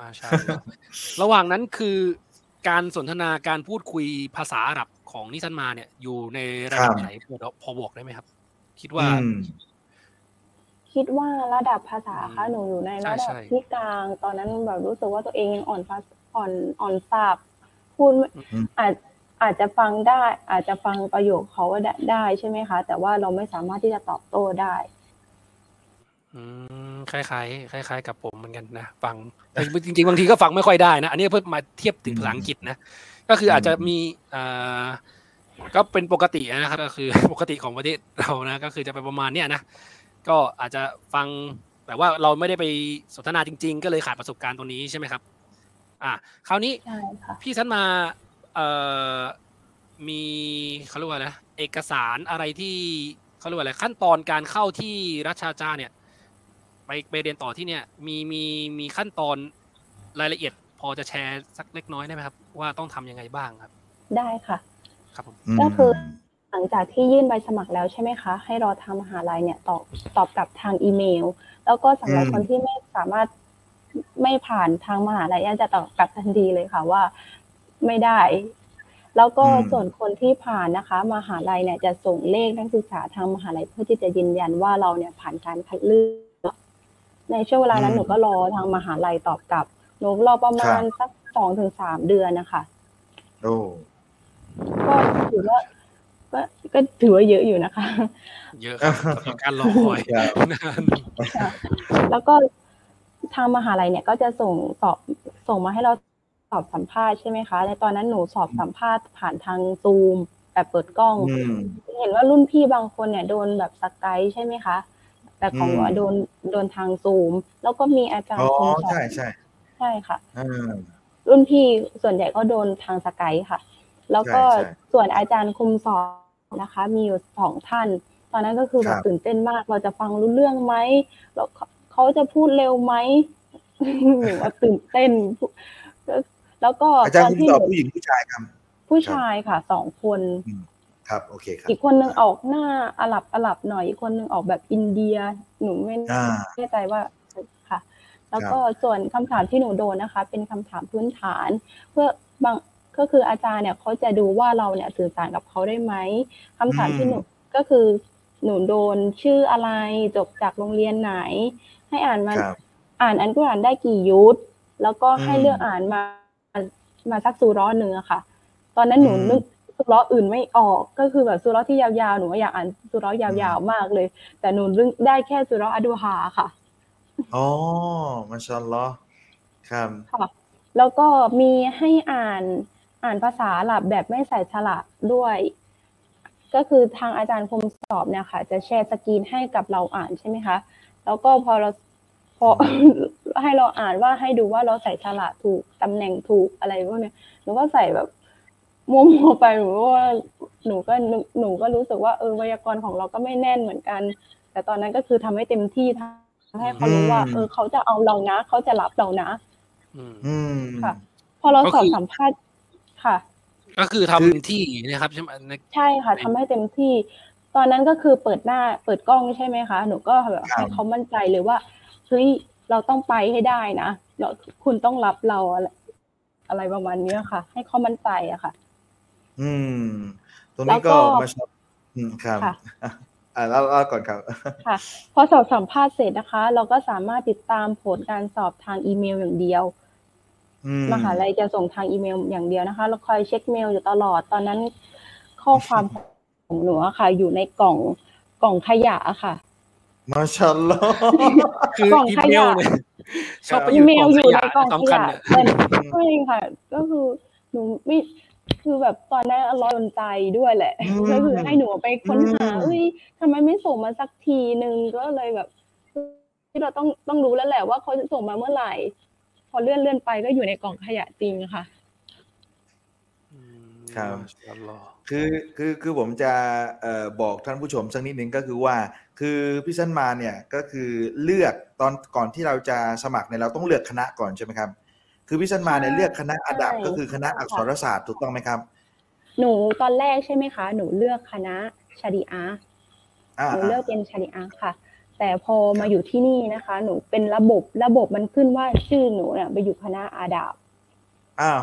มาชาอัลลอฮ์ระหว่างนั้นคือการสนทนาการพูดคุยภาษาอาหรับของนิสันมาเนี่ยอยู่ในระดับไหนพอบอกได้ไหมครับคิดว่าคิดว่าระดับภาษาค่ะหนูอยู่ในระดับที่กลางตอนนั้นแบบรู้สึกว่าตัวเองยังอ่อนภาษาอ่อนอ่อนศัพท์พูดอาจอาจจะฟังได้อาจจะฟังประโยคเขาได้ใช่ไหมคะแต่ว่าเราไม่สามารถที่จะตอบโต้ได้อืมคล้ายๆคล้ายๆกับผมเหมือนกันนะฟังแต่จริงๆบางทีก็ฟังไม่ค่อยได้นะอันนี้เพิ่มมาเทียบถึงภาษาอังกฤษนะก็คืออาจจะมีอ่าก็เป็นปกตินะครับก็คือปกติของประเทศเรานะก็คือจะไปประมาณเนี้ยนะก็อาจจะฟังแต่ว่าเราไม่ได้ไปสนทนาจริงๆก็เลยขาดประสบการณ์ตรงนี้ใช่ไหมครับอ่าคราวนี้พี่ฉันมาเอ่อมีเค้าเรียกว่าอะไรเอกสารอะไรที่เค้าเรียกว่าอะไรขั้นตอนการเข้าที่รัชอาจารย์เนี่ยไปไปเรียนต่อที่เนี่ยมีมีมีขั้นตอนรายละเอียดพอจะแชร์สักเล็กน้อยได้ไหมครับว่าต้องทำยังไงบ้างครับได้ค่ะครับผมก็คือหลังจากที่ยื่นใบสมัครแล้วใช่ไหมคะให้รอทางมหาลัยเนี่ยตอบตอบกลับทางอีเมลแล้วก็สำหรับคนที่ไม่สามารถไม่ผ่านทางมหาลัยจะตอบกลับทันทีเลยค่ะว่าไม่ได้แล้วก็ส่วนคนที่ผ่านนะคะมหาลัยเนี่ยจะส่งเลขนักศึกษาทางมหาลัยเพื่อที่จะยืนยันว่าเราเนี่ยผ่านการคัดเลือกในช่วงเวลานั้นหนูก็รอทางมหาลัยตอบกลับหนูรอประมาณสัก สองถึงสาม เดือนนะคะโอ้ก็ถือว่าก็ก็ถือว่าเยอะอยู่นะคะเยอะครับการรอคอยแล้วก็ทางมหาลัยเนี่ยก็จะส่งสอบส่งมาให้เราสอบสัมภาษณ์ใช่ไหมคะในตอนนั้นหนูสอบสัมภาษณ์ผ่านทางซูมแบบเปิดกล้องเห็นว่ารุ่นพี่บางคนเนี่ยโดนแบบสกายใช่ไหมคะแต่ของว่าโดนโดนทางซูมแล้วก็มีอาจารย์คนสอนใช่ใช่ใช่ค่ะรุ่นพี่ส่วนใหญ่ก็โดนทางสกายค่ะแล้วก็ส่วนอาจารย์คุมสอนนะคะมีอยู่สองท่านตอนนั้นก็คือแบบตื่นเต้นมากเราจะฟังรู้เรื่องไหมแล้วเขาจะพูดเร็วไหมหนูว่าตื่นเต้นแล้วก็อาจารย์คุมสอนผู้หญิงผู้ชายครับผู้ชายค่ะสองคนครับโอเคครับอีกคนนึงออกหน้าอาหรับอาหรับหน่อยอีกคนนึงออกแบบอินเดียหนูไม่แน่ใจว่าค่ะแล้วก็ส่วนคำถามที่หนูโดนนะคะเป็นคำถามพื้นฐานเพื่อบางก็คืออาจารย์เนี่ยเขาจะดูว่าเราเนี่ยสื่อสารกับเขาได้ไหมคำถามที่หนูก็คือหนูโดนชื่ออะไรจบจากโรงเรียนไหนให้อ่านมาอ่านอัลกุรอานได้กี่ยุทธแล้วก็ให้เลือกอ่านมามาสักซูเราะห์หนึ่งอะค่ะตอนนั้นหนูนึกซูเราะห์อื่นไม่ออกก็คือแบบซูเราะห์ที่ยาวๆหนูอยากอ่านซูเราะห์ยาวๆมากเลยแต่หนูนึกได้แค่ซูเราะห์อะดูฮาค่ะอ๋อมาชาอัลลอฮ์ครับแล้วก็มีให้อ่านอ่านภาษาอาหรับแบบไม่ใส่ฉลากด้วยก็คือทางอาจารย์คมสอบเนี่ยค่ะจะแชร์สกรีนให้กับเราอ่านใช่มั้ยคะแล้วก็พอเราพอให้เราอ่านว่าให้ดูว่าเราใส่ฉลากถูกตำแหน่งถูกอะไรพวกนี้หนูก็ใส่แบบมัวๆไปหนูว่าหนูก็หนูก็รู้สึกว่าเออไวยากรณ์ของเราก็ไม่แน่นเหมือนกันแต่ตอนนั้นก็คือทำให้เต็มที่ทำให้เขารู้ว่าเออเขาจะเอาเรานะเขาจะรับเรานะค่ะพอเราสอบสัมภาษณ์ค่ะก็คือทำที่นะครับใช่ไหมใช่ค่ะทำให้เต็มที่ตอนนั้นก็คือเปิดหน้าเปิดกล้องใช่ไหมคะหนูก็แบบให้เขามั่นใจเลยว่าเฮ้ยเราต้องไปให้ได้นะเราคุณต้องรับเราอะไรประมาณนี้ค่ะให้เขามั่นใจอะค่ะอืมตรงนี้ก็มาครับครับอ่าแล้วก่อนครับค่ะพอสอบสัมภาษณ์เสร็จนะคะเราก็สามารถติดตามผลการสอบทางอีเมลอย่างเดียวมหาลัยจะส่งทางอีเมลอย่างเดียวนะคะเราคอยเช็คเมลอยู่ตลอดตอนนั้นข้อความของหนูค่ะอยู่ในกล่อง กล่องขยะค่ะมาชันแล้วกล่องขยะชอบไปอยู่ในกล่องขยะใช่ค่ะก็คือหนูไม่คือแบบตอนนั้นร้อนใจด้วยแหละก็คือให้หนูไปค้นหาเอ้ยทำไมไม่ส่งมาสักทีนึงก็เลยแบบที่เราต้องต้องรู้แล้วแหละว่าเขาจะส่งมาเมื่อไหร่พอเลื่อนเลื่อนไปก็อยู่ในกล่องขยะจริงค่ะครับคือคือคือผมจะเอ่อบอกท่านผู้ชมสักนิดนึงก็คือว่าคือพี่สั้นมาเนี่ยก็คือเลือกตอนก่อนที่เราจะสมัครเนี่ยเราต้องเลือกคณะก่อนใช่ไหมครับคือพี่สั้นมาเนี่ยเลือกคณะอาดับก็คือคณะอักษรศาสตร์ถูกต้องไหมครับหนูตอนแรกใช่ไหมคะหนูเลือกคณะชารีอะห์หนูเลือกเป็นชารีอะห์ค่ะแต่พอมาอยู่ที่นี่นะคะหนูเป็นระบบระบบมันขึ้นว่าชื่อหนูเนี่ยไปอยู่คณะอาดับอ้าว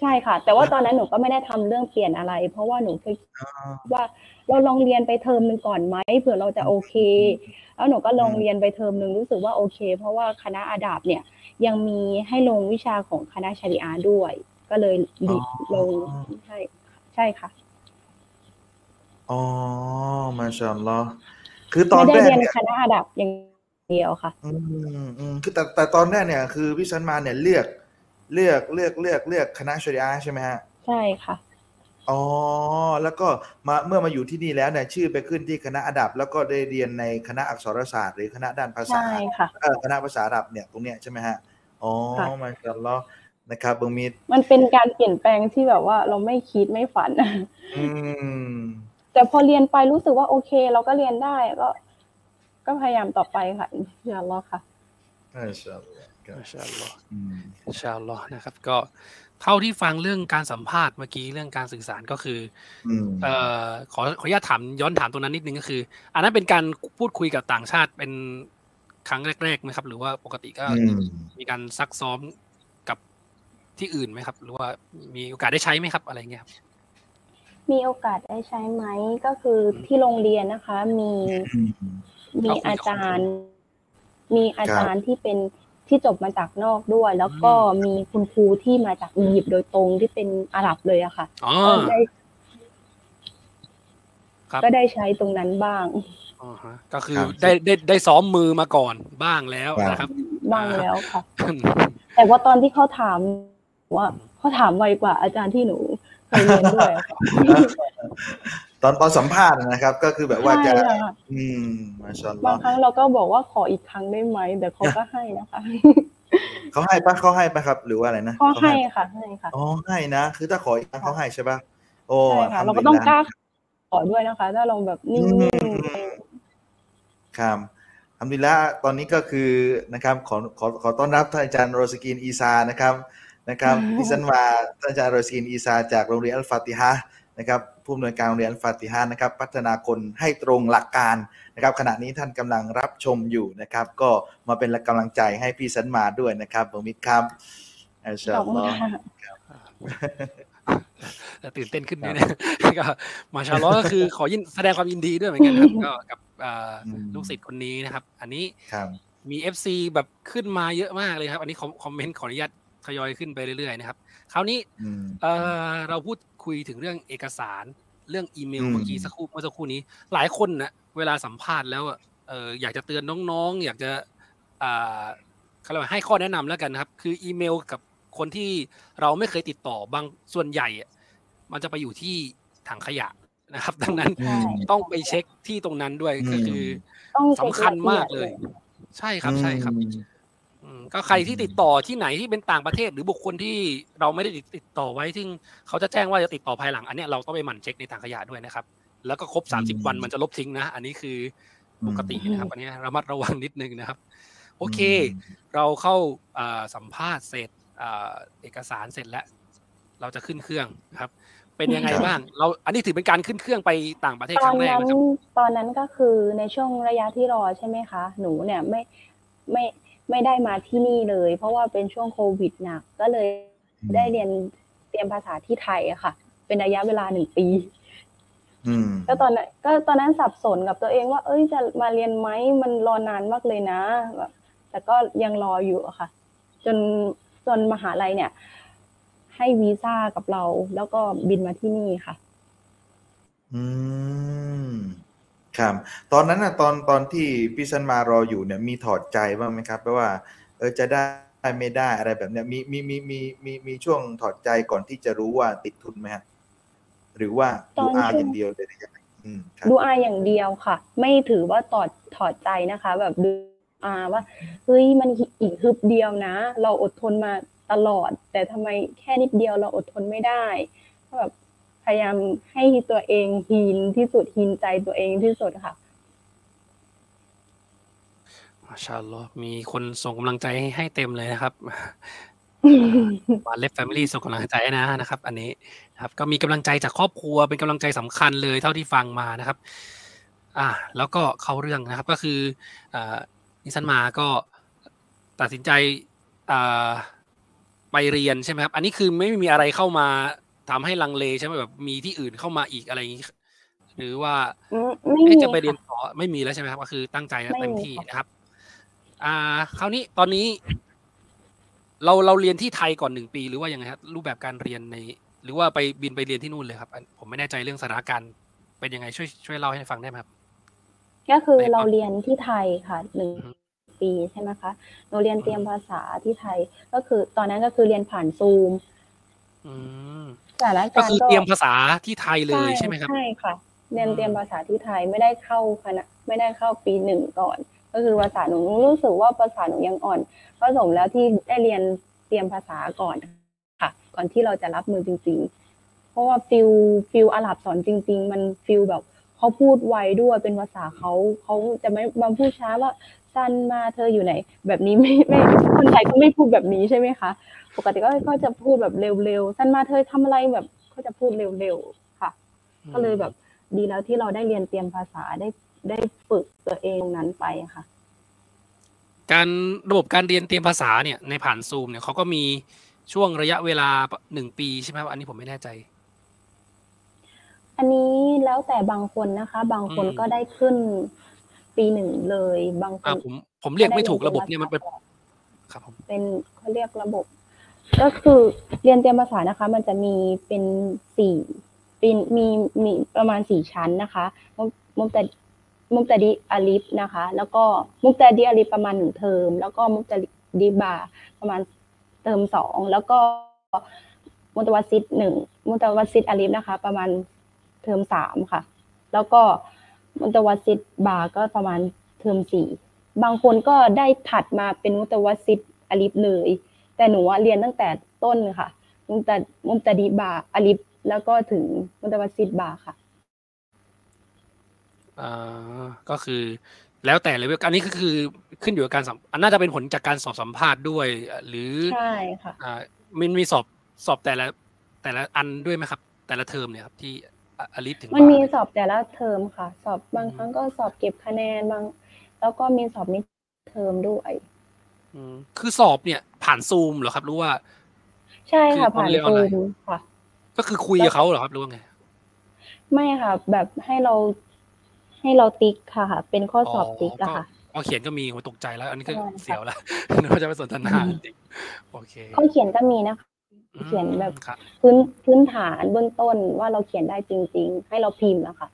ใช่ค่ะแต่ว่าตอนนั้นหนูก็ไม่ได้ทำเรื่องเปลี่ยนอะไรเพราะว่าหนูคิดว่าเราลองเรียนไปเทอมหนึ่งก่อนไหมเผื่อเราจะโอเคแล้วหนูก็ลองเรียนไปเทอมหนึ่งรู้สึกว่าโอเคเพราะว่าคณะอาดับเนี่ยยังมีให้ลงวิชาของคณะชารีอะห์ด้วยก็เลยลงใช่ใช่ค่ะอ๋อมาชาอัลลอฮ์คือตอนแรกเนี่ยคณะอาดับอย่างเดียวค่ะอืมอืมคือแต่แต่ตอนแรกเนี่ยคือพี่สันมาเนี่ยเลือกเลือกเลือกเลือกเลือกคณะชารีอะห์ใช่ไหมฮะใช่ค่ะอ๋อแล้วก็มาเมื่อมาอยู่ที่นี่แล้วเนี่ยชื่อไปขึ้นที่คณะอาดับแล้วก็ได้เรียนในคณะอักษรศาสตร์หรือคณะด้านภาษาใช่ค่ะเออคณะภาษาอาหรับเนี่ยตรงเนี้ยใช่ไหมฮะอ๋อมาชาอัลลอฮ์นะครับบังมิดมันเป็นการเปลี่ยนแปลงที่แบบว่าเราไม่คิดไม่ฝันอืมแต่พอเรียนไปรู้สึกว่าโอเคเราก็เรียนได้ก็ก็พยายามต่อไปค่ะอินชาอัลลอฮ์ค่ะอินชาอัลลอฮ์อินชาอัลลอฮ์อินชาอัลลอฮ์นะครับก็เท่าที่ฟังเรื่องการสัมภาษณ์เมื่อกี้เรื่องการสื่อสารก็คือเอ่อขอขออนุญาตถามย้อนถามตรงนั้นนิดนึงก็คืออันนั้นเป็นการพูดคุยกับต่างชาติเป็นครั้งแรกๆไหมครับหรือว่าปกติก็มีการซักซ้อมกับที่อื่นไหมครับหรือว่ามีโอกาสได้ใช้ไหมครับอะไรเงี้ยครับมีโอกาสได้ใช้ไหมก็คือที่โรงเรียนนะคะมีมีอาจารย์มีอาจารย์ที่เป็นที่จบมาจากนอกด้วยแล้วก็มีคุณครูที่มาจากอียิปต์โดยตรงที่เป็นอาหรับเลยอะค่ะก็ได้ก็ได้ใช้ตรงนั้นบ้างอ๋อฮะก็คือได้ได้ได้ซ้อมมือมาก่อนบ้างแล้วนะครับบ้างแล้วค่ะแต่ว่าตอนที่เขาถามว่าเขาถามไวกว่าอาจารย์ที่หนูตอนตอนสัมภาษณ์นะครับก็คือแบบว่าจะอืมมาชาอัลลอฮ์บางครั้งเราก็บอกว่าขออีกครั้งได้ไหมแต่เขาก็ให้นะคะเขาให้ปะเขาให้ปะครับหรือว่าอะไรนะเขาให้ค่ะให้ค่ะอ๋อให้นะคือถ้าขออีกครั้งเขาให้ใช่ปะโอ้ค่ะเราก็ต้องกล้าขอด้วยนะคะถ้าเราแบบนิ่งๆครับอัลฮัมดุลิลละห์ตอนนี้ก็คือนะครับขอขอขอต้อนรับท่านอาจารย์โรสกินอีซานะครับนะครับพี่สันวาท่านอาจารย์โรสกินอีซาจากโรงเรียนอัลฟาติฮะห์นะครับผู้อำนวยการโรงเรียนอัลฟาติฮะห์นะครับพัฒนาคนให้ตรงหลักการนะครับขณะนี้ท่านกำลังรับชมอยู่นะครับก็มาเป็นกำลังใจให้พี่สันวาด้วยนะครับบังมิดครับอัลชาอัลลอฮ์ตื่นเต้นขึ้นเลยนะก็มาชาอัลลอฮ์ก็คือขอยินแสดงความยินดีด้วยเหมือนกันครับก็กับลูกศิษย์คนนี้นะครับอันนี้มีเอฟซีแบบขึ้นมาเยอะมากเลยครับอันนี้คอมเมนต์ขออนุญาตทยอยขึ้นไปเรื่อยๆนะครับคราวนี้เราพูดคุยถึงเรื่องเอกสารเรื่องอีเมลเมื่อกี้สักครู่เมื่อสักครู่นี้หลายคนนะเวลาสัมภาษณ์แล้วอยากจะเตือนน้องๆอยากจะเขาเรียกว่าให้ข้อแนะนำแล้วกันนะครับคืออีเมลกับคนที่เราไม่เคยติดต่อบางส่วนใหญ่มันจะไปอยู่ที่ถังขยะนะครับดังนั้นต้องไปเช็คที่ตรงนั้นด้วยก็คือสำคัญมากเลยใช่ครับใช่ครับก็ใครที่ติดต่อที่ไหนที่เป็นต่างประเทศหรือบุคคลที่เราไม่ได้ติดต่อไว้ซึ่งเขาจะแจ้งว่าจะติดต่อภายหลังอันนี้เราต้องไปหมั่นเช็คในถังขยะด้วยนะครับแล้วก็ครบสามสิบวันมันจะลบทิ้งนะอันนี้คือปกตินะครับอันนี้ระมัดระวังนิดนึงนะครับโอเคเราเข้าสัมภาษณ์เสร็จเอกสารเสร็จแล้วเราจะขึ้นเครื่องครับเป็นยังไงบ้างเราอันนี้ถือเป็นการขึ้นเครื่องไปต่างประเทศครั้งแรกนะครับตอนนั้นก็คือในช่วงระยะที่รอใช่ไหมคะหนูเนี่ยไม่ไม่ไม่ได้มาที่นี่เลยเพราะว่าเป็นช่วงโควิดหนักก็เลยได้เรียนเตรียมภาษาที่ไทยอะค่ะเป็นระยะเวลาหนึ่งปีก็ตอนนั้นก็ตอนนั้นสับสนกับตัวเองว่าเอ้ยจะมาเรียนไหมมันรอนานมากเลยนะแต่ก็ยังรออยู่อะค่ะจนจนมหาลัยเนี่ยให้วีซ่ากับเราแล้วก็บินมาที่นี่ค่ะอืม ครับตอนนั้นน่ะตอนตอนที่พี่ซันมารออยู่เนี่ยมีถอดใจบ้างไหมครับเพราะว่าเออจะได้ไม่ได้อะไรแบบเนี้ยมีมีมีมีมีมีช่วงถอดใจก่อนที่จะรู้ว่าติดทุนไหมฮะหรือว่าดูอาอย่างเดียวเลยนะครับดูอาอย่างเดียวค่ะไม่ถือว่าถอดถอดใจนะคะแบบดูอาว่าเฮ้ยมันอีกฮึบเดียวนะเราอดทนมาตลอดแต่ทำไมแค่นิดเดียวเราอดทนไม่ได้ก็แบบพยายามให้ตัวเองฮีนที่สุดฮีนใจตัวเองที่สุดค่ะมาชาอัลลอฮ์มีคนส่งกำลังใจให้เต็มเลยนะครับมาเล็บแฟมิลี่ส่งกำลังใจนะนะครับอันนี้นะครับก็มีกำลังใจจากครอบครัวเป็นกำลังใจสำคัญเลยเท่าที่ฟังมานะครับอ่าแล้วก็เข้าเรื่องนะครับก็คืออ่านิสันมาก็ตัดสินใจอ่าไปเรียนใช่ไหมครับอันนี้คือไม่มีอะไรเข้ามาทำให้ลังเลใช่ไหมแบบมีที่อื่นเข้ามาอีกอะไรอย่างนี้หรือว่าไม่จะไปเรียนต่อไม่มีแล้วใช่ไหมครับก็คือตั้งใจเต็มที่นะครับอ่าคราวนี้ตอนนี้เราเราเรียนที่ไทยก่อนหนึ่งปีหรือว่ายังไงครับรูปแบบการเรียนในหรือว่าไปบินไปเรียนที่นู่นเลยครับผมไม่แน่ใจเรื่องสถานการณ์เป็นยังไงช่วยช่วยเล่าให้ฟังได้ไหมครับก็คือเราเรียนที่ไทยค่ะหนึ่งปีใช่ไหมคะเราเรียนเตรียมภาษาที่ไทยก็คือตอนนั้นก็คือเรียนผ่านซูมแต่ละการก็คือเตรียมภาษาที่ไทยเลยใช่ไหมครับใช่ค่ะเรียนเตรียมภาษาที่ไทยไม่ได้เข้าคณะไม่ได้เข้าปีหนึ่งก่อนก็คือภาษาหนูรู้สึกว่าภาษาหนูยังอ่อนผสมแล้วที่ได้เรียนเตรียมภาษาก่อนค่ะก่อนที่เราจะรับมือจริงๆเพราะว่าฟิลฟิลอาหรับสอนจริงๆมันฟิลแบบเขาพูดไวด้วยเป็นภาษาเขาเขาจะไม่บางพูดช้าว่าซันมาเธออยู่ไหนแบบนี้ไม่ไม่คนไทยก็ไม่พูดแบบนี้ใช่ไหมคะปกติก็ก็จะพูดแบบเร็วๆซันมาเธอทำอะไรแบบเขาจะพูดเร็วๆค่ะก็เลยแบบดีแล้วที่เราได้เรียนเตรียมภาษาได้ได้ฝึกตัวเองตรงนั้นไปค่ะการระบบการเรียนเตรียมภาษาเนี่ยในผ่านซูมเนี่ยเขาก็มีช่วงระยะเวลาหนึ่งปีใช่ไหมครับอันนี้ผมไม่แน่ใจอันนี้แล้วแต่บางคนนะคะบางคนก็ได้ขึ้นปีหนึ่งเลยบางคนผมผมเรียกไม่ถูกระบบเนี่ยมันเป็นครับผมเป็นเขาเรียกระบบก็คือเรียนเตรียมภาษานะคะมันจะมีเป็นสี่เป็นมีมีประมาณสี่ชั้นนะคะมุบตะมุบตะดิอาลิฟนะคะแล้วก็มุบตะดิอาลิฟประมาณหนึ่งเทอมแล้วก็มุบตะดิบาประมาณเทอมสองแล้วก็มุตะวัสซิตหนึ่งมุตะวัสซิตอาลิฟนะคะประมาณเทอมสามค่ะแล้วก็มุตะวัสซิตบาก็ประมาณเทอมสี่บางคนก็ได้ถัดมาเป็นมุตะวัสซิตอาลิฟเลยแต่หนูเรียนตั้งแต่ต้นค่ะมุตะมุตะดิบาอาลิฟแล้วก็ถึงมุตะวัสซิตบาค่ะอ่าก็คือแล้วแต่เลยอันนี้ก็คือขึ้นอยู่กับการอันน่าจะเป็นผลจากการสอบสัมภาษณ์ด้วยหรือใช่ค่ะอ่ามันมีสอบสอบแต่ละแต่ละอันด้วยไหมครับแต่ละเทอมเนี่ยครับที่อาลิฟถึงมันมีสอบแต่ละเทอมค่ะสอบบางครั้งก็สอบเก็บคะแนนบางแล้วก็มีสอบมิดเทอมด้วยอืมคือสอบเนี่ยผ่านซูมเหรอครับรู้ว่าใช่ค่ะผ่านซูมค่ะก็คือคุยกับเขาเหรอครับรู้ไงไม่ค่ะแบบให้เราให้เราติ๊กค่ะเป็นข้อสอบติ๊กอะค่ะข้อเขียนก็มีหัวตกใจแล้วอันนี้ก็เสียวแล้วนึกว่าจะไปสนทนาจริงโอเคข้อเขียนก็มีนะคะเขียนแบบพื้นพื้นฐานเบื้องต้นว่าเราเขียนได้จริงๆให้เราพิมพ์นะคะ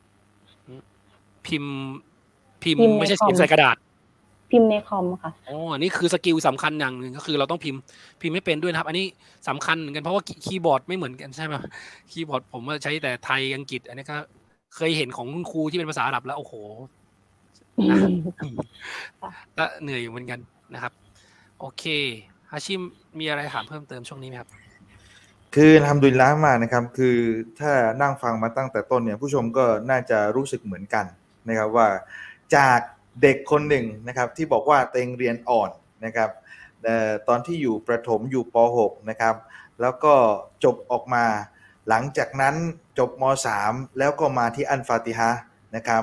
พิมพ์พิมพ์ไม่ใช่พิมพ์ใส่กระดาษพิมพ์ในคอมค่ะอ๋อนี่คือสกิลสำคัญอย่างหนึ่งก็คือเราต้องพิมพ์พิมพ์ให้เป็นด้วยนะครับอันนี้สำคัญเหมือนกันเพราะว่าคีย์บอร์ดไม่เหมือนกันใช่ไหมคีย์บอร์ดผมใช้แต่ไทยอังกฤษอันนี้ก็เคยเห็นของคุณครูที่เป็นภาษาอาหรับแล้วโอ้โหก็เหนื่อยอยู่เหมือนกันนะครับโอเคฮาชิมมีอะไรถามเพิ่มเติมช่วงนี้ไหมครับคือทำดุลล้างมานะครับคือถ้านั่งฟังมาตั้งแต่ต้นเนี่ยผู้ชมก็น่าจะรู้สึกเหมือนกันนะครับว่าจากเด็กคนหนึ่งนะครับที่บอกว่าตัวเองเรียนอ่อนนะครับตอนที่อยู่ประถมอยู่ป.หก นะครับแล้วก็จบออกมาหลังจากนั้นจบม.สาม แล้วก็มาที่อัลฟาติฮะนะครับ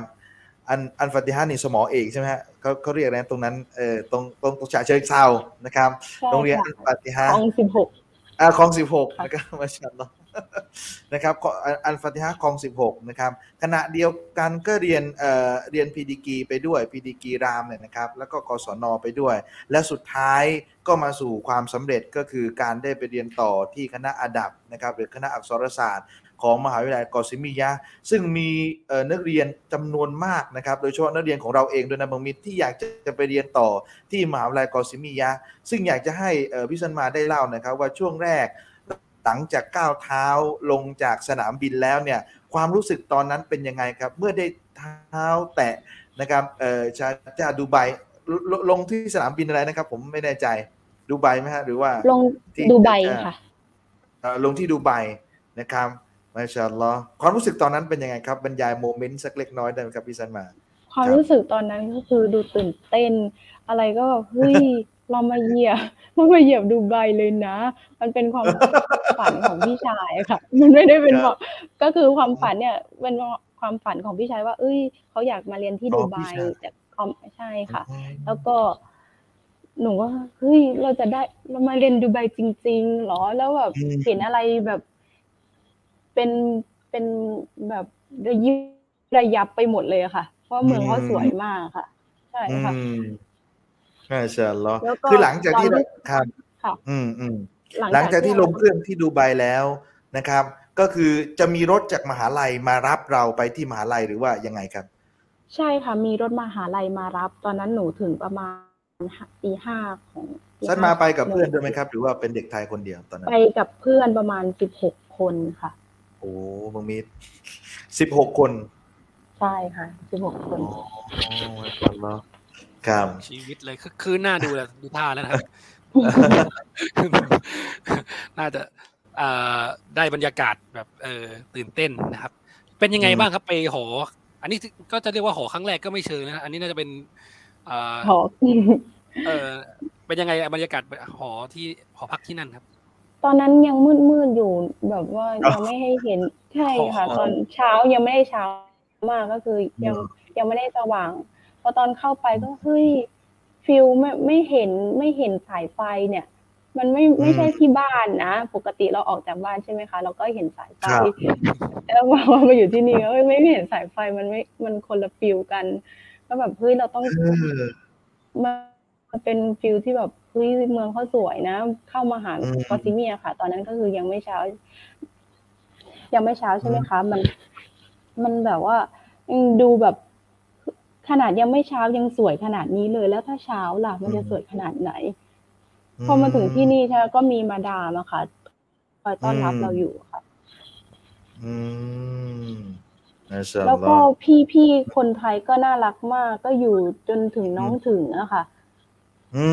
อันอัลฟาติฮะนี่สมอเอกใช่ไหมฮะเขาเขาเรียกอะไรตรงนั้นเออตรงตรงตรงฉะเชิงเทรานะครับโรงเรียนอัลฟาติฮะคลองสิบหกอ่าคลองสิบหกนะครับมาชมเนาะนะครับอัลฟาติฮะคลองสิบหกนะครับขณะเดียวกันก็เรียนเอ่อเรียนพีดีกีไปด้วยพีดีกีรามเนี่ยนะครับแล้วก็กศน.ไปด้วยและสุดท้ายก็มาสู่ความสำเร็จก็คือการได้ไปเรียนต่อที่คณะอาดับนะครับหรือคณะอักษรศาสตร์ ของมหาวิทยาลัยกอซิมิยะห์ซึ่งมีนักเรียนจำนวนมากนะครับโดยเฉพาะนักเรียนของเราเองด้วยนะบางมิตรที่อยากจะไปเรียนต่อที่มหาวิทยาลัยกอซิมิยะห์ซึ่งอยากจะให้พี่สันมาได้เล่านะครับว่าช่วงแรกหลังจากก้าวเท้าลงจากสนามบินแล้วเนี่ยความรู้สึกตอนนั้นเป็นยังไงครับเมื่อได้เท้าแตะนะครับเอ่อชาญาดูไบลงที่สนามบินอะไรนะครับผมไม่แน่ใจดูไบไหมฮะหรือว่าลงดูไบค่ะลงที่ดูไบนะครับมาชาอัลลอฮ์ความรู้สึกตอนนั้นเป็นยังไงครับบรรยายโมเมนต์สักเล็กน้อยได้ไหมครับพี่สันมาความรู้สึกตอนนั้นก็คือดูตื่นเต้นอะไรก็เฮ้ยเรามาเหยียบเรามาเหยียบดูไบเลยนะมันเป็นความฝันของพี่ชายค่ะมันไม่ได้เป็นก็คือความฝันเนี่ยเป็นความฝันของพี่ชายว่าเอ้ยเขาอยากมาเรียนที่ดูไบแต่อ๋อใช่ค่ะแล้วก็หนูว่าเฮ้ยเราจะได้เรามาเรียนดูไบจริงๆหรอแล้วแบบเห็นอะไรแบบเป็นเป็นแบบระยิบระยับไปหมดเลยค่ะเพราะเมืองเขาสวยมากค่ะใช่ค่ะน่าเชื่อเหรอคือหลังจากที่ครับอืมอืมหลังจากที่ลงเครื่องที่ดูไบแล้วนะครับก็คือจะมีรถจากมหาลัยมารับเราไปที่มหาลัยหรือว่ายังไงครับใช่ค่ะมีรถมหาลัยมารับตอนนั้นหนูถึงประมาณตีห้าของฉันมาไปกับเพื่อนด้วยไหมครับหรือว่าเป็นเด็กไทยคนเดียวตอนนั้นไปกับเพื่อนประมาณสิบหกคนค่ะโอ้บังมิดสิบหกคนใช่ค่ะสิบหกคนโอ้ยตอนนั้นครับชีวิตเลยคือหน้าดูแลดูท่าแล้วนะครับน่าจะได้บรรยากาศแบบเออตื่นเต้นนะครับเป็นยังไงบ้างครับไปหออันนี้ก็จะเรียกว่าหอครั้งแรกก็ไม่เชิงนะอันนี้น่าจะเป็นหอเออเป็นยังไงบรรยากาศหอที่หอพักที่นั่นครับตอนนั้นยังมืดๆอยู่แบบว่ายังไม่ให้เห็นใช่ค่ะตอนเช้ายังไม่ได้เช้ามากก็คือยังยังไม่ได้สว่างพอตอนเข้าไปก็เฮ้ยฟิลไม่ไม่เห็นไม่เห็นสายไฟเนี่ยมันไม่ไม่ใช่ที่บ้านนะปกติเราออกจากบ้านใช่ไหมคะเราก็เห็นสายไฟแล้วพอมาอยู่ที่นี่ก็ไม่เห็นสายไฟมันไม่มันคนละฟิลกันก็แบบเฮ้ยเราต้องมันเป็นฟิลที่แบบเฮ้ยเมืองเขาสวยนะเข้ามาหากอซิเมียค่ะตอนนั้นก็คือยังไม่เช้ายังไม่เช้าใช่ไหมคะมันมันแบบว่าดูแบบขนาดยังไม่เช้ายังสวยขนาดนี้เลยแล้วถ้าเช้าล่ะมันจะสวยขนาดไหนพอมาถึงที่นี่ใช่ก็มีมาดามอะค่ะคอยต้อนรับเราอยู่ค่ะแล้วก็พี่ๆคนไทยก็น่ารักมากก็อยู่จนถึงน้องถึงอะค่ะ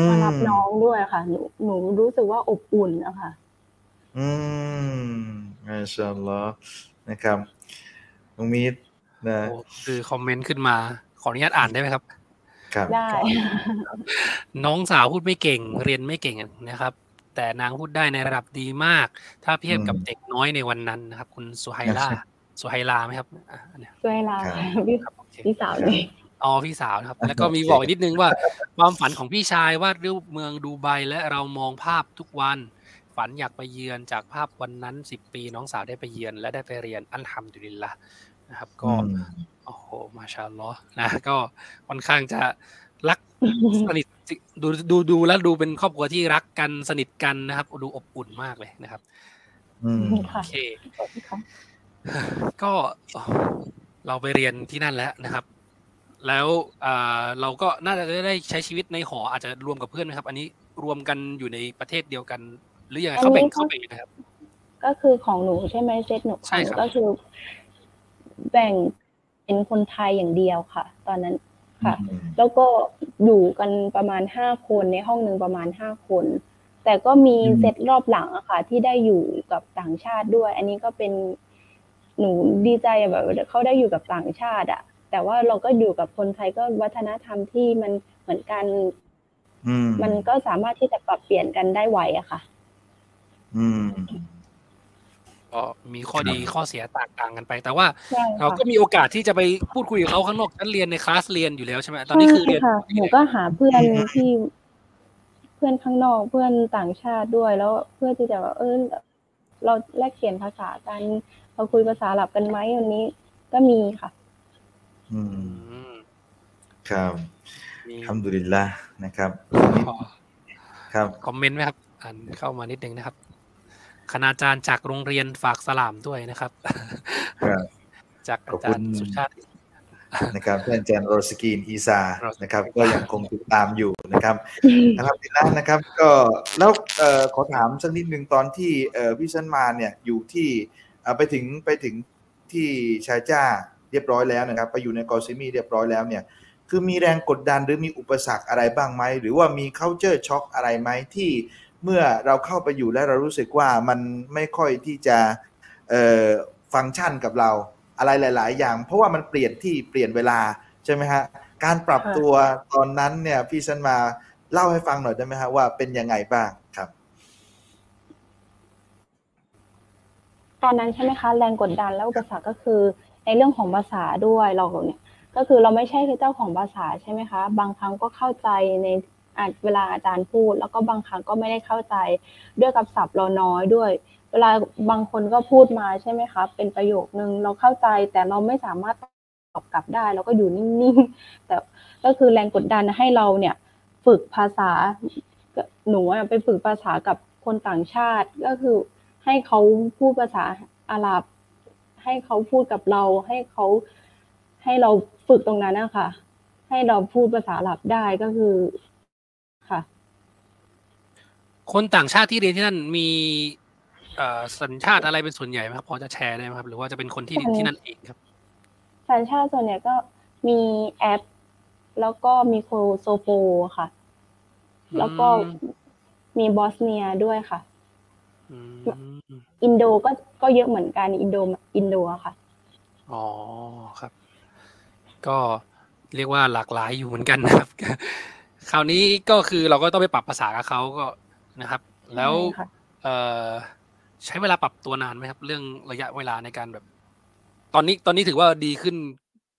มารับน้องด้วยค่ะหนูหนูรู้สึกว่าอบอุ่นอะค่ะอืมมาชาอัลลอฮ์นะครับน้องมีดนะคือคอมเมนต์ขึ้นมาขออนุญาตอ่านได้ไหมครับได้น้องสาวพูดไม่เก่งเรียนไม่เก่งนะครับแต่นางพูดได้ในระดับดีมากถ้าเทียบกับเด็กน้อยในวันนั้นนะครับคุณสุไฮลาสุไฮลาไหมครับสุไฮลาพี่พี่สาวเลยอ๋อพี่สาวครับแล้วก็มีบอกอีกนิดนึงว่าความฝันของพี่ชายวาดรูปเมืองดูไบและเรามองภาพทุกวันฝันอยากไปเยือนจากภาพวันนั้นสิบปีน้องสาวได้ไปเยือนและได้ไปเรียนอัลฮัมดุลิลละห์นะครับก็โอ้โหมาชาอัลลอฮ์นะก็ค่อนข้างจะรักสนิทดูดูดูแล้วดูเป็นครอบครัวที่รักกันสนิทกันนะครับดูอบอุ่นมากเลยนะครับโอเคก็เราไปเรียนที่นั่นแล้วนะครับแล้วเราก็น่าจะได้ใช้ชีวิตในหออาจจะรวมกับเพื่อนนะครับอันนี้รวมกันอยู่ในประเทศเดียวกันหรือยังไงเขาแบ่งเขาแบ่งนะครับก็คือของหนูใช่ไหมเซตหนูก็คือแบ่งเป็นคนไทยอย่างเดียวค่ะตอนนั้นค่ะแล้วก็อยู่กันประมาณห้าคนในห้องหนึ่งประมาณห้าคนแต่ก็มีเซตรอบหลังอะค่ะที่ได้อยู่กับต่างชาติด้วยอันนี้ก็เป็นหนูดีใจแบบเขาได้อยู่กับต่างชาติอะแต่ว่าเราก็อยู่กับคนไทยก็วัฒนธรรมที่มันเหมือนกันมันก็สามารถที่จะปรับเปลี่ยนกันได้ไวอะค่ะอืมก็มีข้อดีข้อเสียแตกต่างกันไปแต่ว่าเราก็มีโอกาสที่จะไปพูดคุยกับเขาข้างนอกชั้นเรียนในคลาสเรียนอยู่แล้วใช่ไหมตอนนี้คือเรียนหนูก็หาเพื่อนที่เพื่อนข้างนอกเพื่อนต่างชาติด้วยแล้วเพื่อที่จะว่าเออเราแลกเปลี่ยนภาษากันเราคุยภาษาอาหรับกันไหมวันนี้ก็มีค่ะอืมครับอัลฮัมดุลิลละห์นะครับครับคอมเมนต์ไหมครับอ่านเข้ามานิดนึงนะครับ คณาจารย์จากโรงเรียนฝากสลามด้วยนะครับจากอาจารย์สุชาตินะครับท่านอาจารย์โรสกีนอีซานะครับก็ยังคงติดตามอยู่นะครับนะครับทีนั้นนะครับก็แล้วขอถามสักนิดนึงตอนที่วิชันมาเนี่ยอยู่ที่ไปถึงไปถึงที่ชายจ้าเรียบร้อยแล้วนะครับไปอยู่ในกอซิมีเรียบร้อยแล้วเนี่ยคือมีแรงกดดันหรือมีอุปสรรคอะไรบ้างไหมหรือว่ามี culture shock อะไรไหมที่เมื่อเราเข้าไปอยู่แล้วเรารู้สึกว่ามันไม่ค่อยที่จะฟังก์ชันกับเราอะไรหลายๆอย่างเพราะว่ามันเปลี่ยนที่เปลี่ยนเวลาใช่ไหมฮะการปรับตัวตอนนั้นเนี่ยพี่ชันมาเล่าให้ฟังหน่อยได้ไหมฮะว่าเป็นยังไงบ้างครับตอนนั้นใช่ไหมคะแรงกดดันและอุปสรรคก็คือในเรื่องของภาษาด้วยเราเนี่ยก็คือเราไม่ใช่เจ้าของภาษาใช่ไหมคะบางครั้งก็เข้าใจในเวลาอาจารย์พูดแล้วก็บางครั้งก็ไม่ได้เข้าใจด้วยกับศัพท์เราน้อยด้วยเวลาบางคนก็พูดมาใช่ไหมคะเป็นประโยคนึงเราเข้าใจแต่เราไม่สามารถตอบกลับได้เราก็อยู่นิ่งๆแต่ก็คือแรงกดดันให้เราเนี่ยฝึกภาษาหนูไปฝึกภาษากับคนต่างชาติก็คือให้เขาพูดภาษาอาหรับให้เขาพูดกับเราให้เขาให้เราฝึกตรงนั้นนะคะให้เราพูดภาษาอาหรับได้ก็คือค่ะคนต่างชาติที่เรียนที่นั่นมีสัญชาติอะไรเป็นส่วนใหญ่ไหมครับพอจะแชร์ได้ไหมครับหรือว่าจะเป็นคนที่ที่นั่นเองครับสัญชาติส่วนใหญ่ก็มีแอปแล้วก็มีโคโซโปค่ะแล้วก็มีบอสเนียด้วยค่ะอินโดก็ก็เยอะเหมือนกันอินโดอินโดค่ะอ๋อครับก็เรียกว่าหลากหลายอยู่เหมือนกันนะครับคราวนี้ก็คือเราก็ต้องไปปรับภาษากับเขาก็นะครับแล้วใช้เวลาปรับตัวนานไหมครับเรื่องระยะเวลาในการแบบตอนนี้ตอนนี้ถือว่าดีขึ้น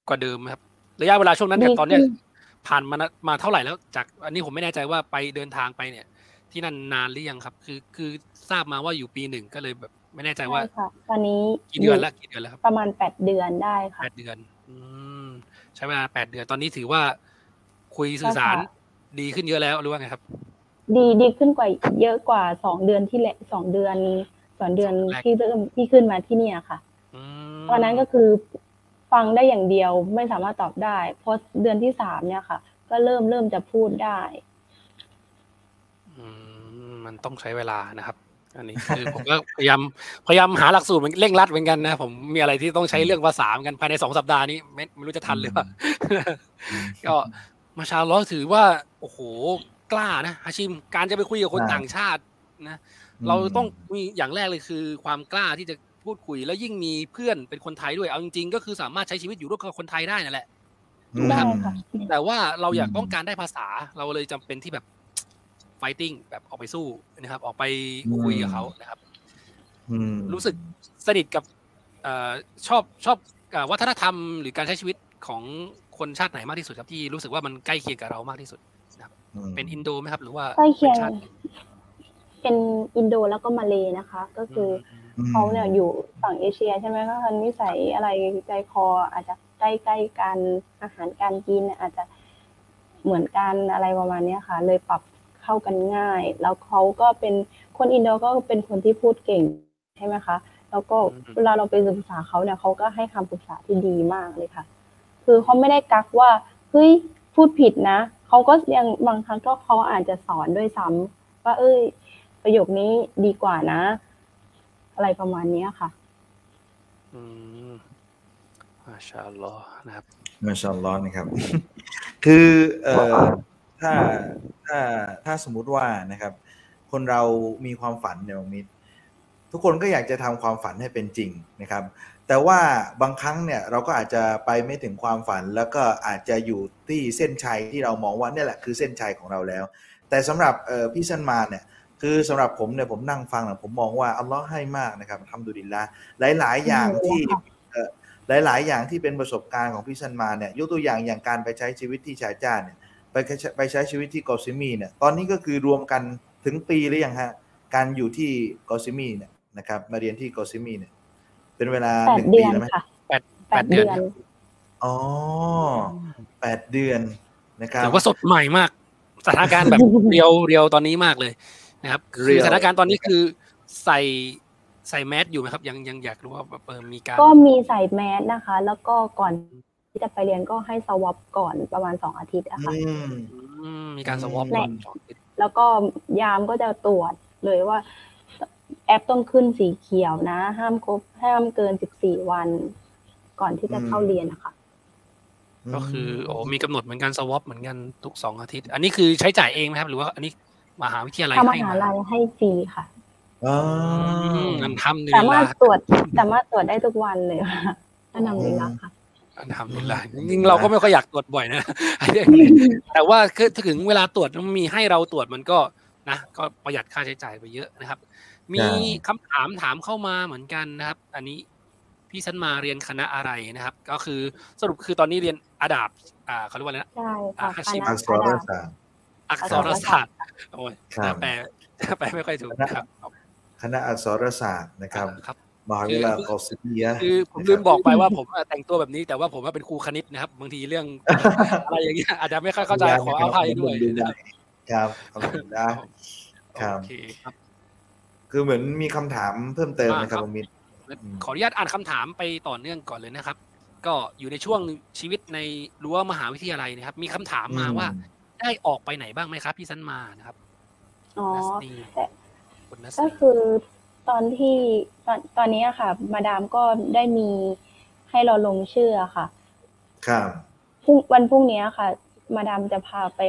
กว่าเดิมครับระยะเวลาช่วงนั้นกับตอนนี้ผ่านมามาเท่าไหร่แล้วจากอันนี้ผมไม่แน่ใจว่าไปเดินทางไปเนี่ยที่นั่นนานหรือยังครับคือคือทราบมาว่าอยู่ปีหนึ่งก็เลยแบบไม่แน่ใจว่าตอนนี้กี่เดือนแล้วกี่เดือนแล้วครับประมาณแปดเดือนได้ค่ะแปดเดือนใช้เวลาแปดเดือนตอนนี้ถือว่าคุยสื่อสารดีขึ้นเยอะแล้วรู้ว่าไงครับดีดีขึ้นกว่าเยอะกว่าสองเดือนที่แล้วสองเดือนสองเดือนที่เริ่มที่ขึ้นมาที่เนี่ยค่ะตอนนั้นก็คือฟังได้อย่างเดียวไม่สามารถตอบได้พอเดือนที่สามเนี่ยค่ะก็เริ่มเริ่มจะพูดได้มันต้องใช้เวลานะครับอันนี้คือผมก็พยายามพยายามหาหลักสูตรเร่งรัดเหมือนกันนะผมมีอะไรที่ต้องใช้เรื่องภาษาเหมือนกันภายในสองสัปดาห์นี้ไม่ไม่รู้จะทันหรือเปล่าก็มาชาอัลเลาะห์ถือว่าโอ้โหกล้านะฮาชิมการจะไปคุยกับคนต่างชาตินะเราต้องมีอย่างแรกเลยคือความกล้าที่จะพูดคุยแล้วยิ่งมีเพื่อนเป็นคนไทยด้วยเอาจริงๆก็คือสามารถใช้ชีวิตอยู่ร่วมกับคนไทยได้นั่นแหละนะครับแต่ว่าเราอยากต้องการได้ภาษาเราเลยจำเป็นที่แบบไฟติ้งแบบออกไปสู้นะครับออกไปคุยกับเขานะครับรู้สึกสนิทกับชอบชอบวัฒนธรรมหรือการใช้ชีวิตของคนชาติไหนมากที่สุดครับที่รู้สึกว่ามันใกล้เคียงกับเรามากที่สุดนะครับเป็นอินโดไหมครับหรือว่าใกล้เคียงเป็นอินโดแล้วก็มาเลนะคะก็คือเขาเนี่ยอยู่ฝั่งเอเชียใช่ไหมก็คือนิสัยอะไรใจคออาจจะใกล้ๆกันอาหารการกินอาจจะเหมือนกันอะไรประมาณนี้ค่ะเลยปรับเข้ากันง่ายแล้วเขาก็เป็นคนอินโดก็เป็นคนที่พูดเก่งใช่ไหมคะแล้วก็เวลาเราไปศึกษาเขาเนี่ยเขาก็ให้คำปรึกษาที่ดีมากเลยค่ะคือเขาไม่ได้กักว่าเฮ้ยพูดผิดนะเขาก็ยังบางครั้งก็เขาอาจจะสอนด้วยซ้ำว่าเอ้ยประโยคนี้ดีกว่านะอะไรประมาณนี้ค่ะอืมมาชาอัลลอฮ์นะครับมาชาอัลลอฮ์นะครับคือเอ่อถ้าถ้าถ้าสมมุติว่านะครับคนเรามีความฝันเนี่ยมิตรทุกคนก็อยากจะทำความฝันให้เป็นจริงนะครับแต่ว่าบางครั้งเนี่ยเราก็อาจจะไปไม่ถึงความฝันแล้วก็อาจจะอยู่ที่เส้นชัยที่เรามองว่านี่แหละคือเส้นชัยของเราแล้วแต่สำหรับพี่ชันมาเนี่ยคือสำหรับผมเนี่ยผมนั่งฟังเนี่ยผมมองว่าอัลลอฮ์ให้มากนะครับอัลฮัมดุลิลละห์หลายๆอย่างที่หลายๆอย่างที่เป็นประสบการณ์ของพี่ชันมาเนี่ยยกตัวอย่างอย่างการไปใช้ชีวิตที่ชายจ้าเนี่ยไปไปใช้ชีวิตที่กอซิมีเนี่ยตอนนี้ก็คือรวมกันถึงปีหรือยังฮะการอยู่ที่กอซิมีเนี่ยนะครับมาเรียนที่กอซิมีเนี่ยเป็นเวลาหนึ่งปีแล้วไหมแปดแปดเดือนอ๋อแปดเดือนนะครับถือว่าสดใหม่มากสถานการณ์แบบเรียวเรียวตอนนี้มากเลยนะครับสถานการณ์ตอนนี้คือ ใส่ใส่แมสอยู่ไหมครับยังยังอยากรู้ว่าแบบมีการก็มีใส่แมสนะคะแล้วก็ก่อนที่จะไปเรียนก็ให้สวอปก่อนประมาณสองอาทิตย์อะค่ะมีการสวอปก่อนแล้วก็ยามก็จะตรวจเลยว่าแอปต้องขึ้นสีเขียวนะห้ามครบห้ามเกินสิบสี่วันก่อนที่จะเข้าเรียนนะคะก็คือโอ้มีกำหนดเหมือนกันสวอปเหมือนกันทุกสองอาทิตย์อันนี้คือใช้จ่ายเองไหมครับหรือว่าอันนี้มหาวิทยาลัยให้มหาวิทยาลัยให้ฟรีค่ะอ๋อนำทำนี่สามารถตรวจสามารถตรวจได้ทุกวันเลยค่ะถ้านำนี่ละค่ะนำนี่ละจริงๆเราก็ไม่ค่อยอยากตรวจบ่อยนะแต่ว่าคือถึงเวลาตรวจมันมีให้เราตรวจมันก็นะก็ประหยัดค่าใช้จ่ายไปเยอะนะครับมีคำถามถามเข้ามาเหมือนกันนะครับอันนี้พี่ฉันมาเรียนคณะอะไรนะครับก็คือสรุปคือตอนนี้เรียนอาดาบอ่าเขาเรียกว่าอะไรนะใช่ค่ะอักษรศาสตร์อักษรศาสตร์โอ้ยแปลแปลไม่ค่อยถูกนะครับคณะอักษรศาสตร์นะครับมหาวิทยาลัยกอสเบียคือผมลืมบอกไปว่าผมแต่งตัวแบบนี้แต่ว่าผมว่าเป็นครูคณิตนะครับบางทีเรื่องอะไรอย่างเงี้ยอาจจะไม่ค่อยเข้าใจขออภัยด้วยครับขอบคุณครับคือเหมือนมีคำถามเพิ่มเติมนะครับมิตรขออนุญาตอ่านคำถามไปต่อเนื่องก่อนเลยนะครับก็อยู่ในช่วงชีวิตในรั้วมหาวิทยาลัยนะครับมีคำถามมาว่าได้ออกไปไหนบ้างไหมครับพี่สันมานะครับอ๋อก็คือตอนที่ตอนตอนนี้ค่ะมาดามก็ได้มีให้เราลงชื่อค่ะครับพรุ่งวันพรุ่งนี้ค่ะมาดามจะพาไป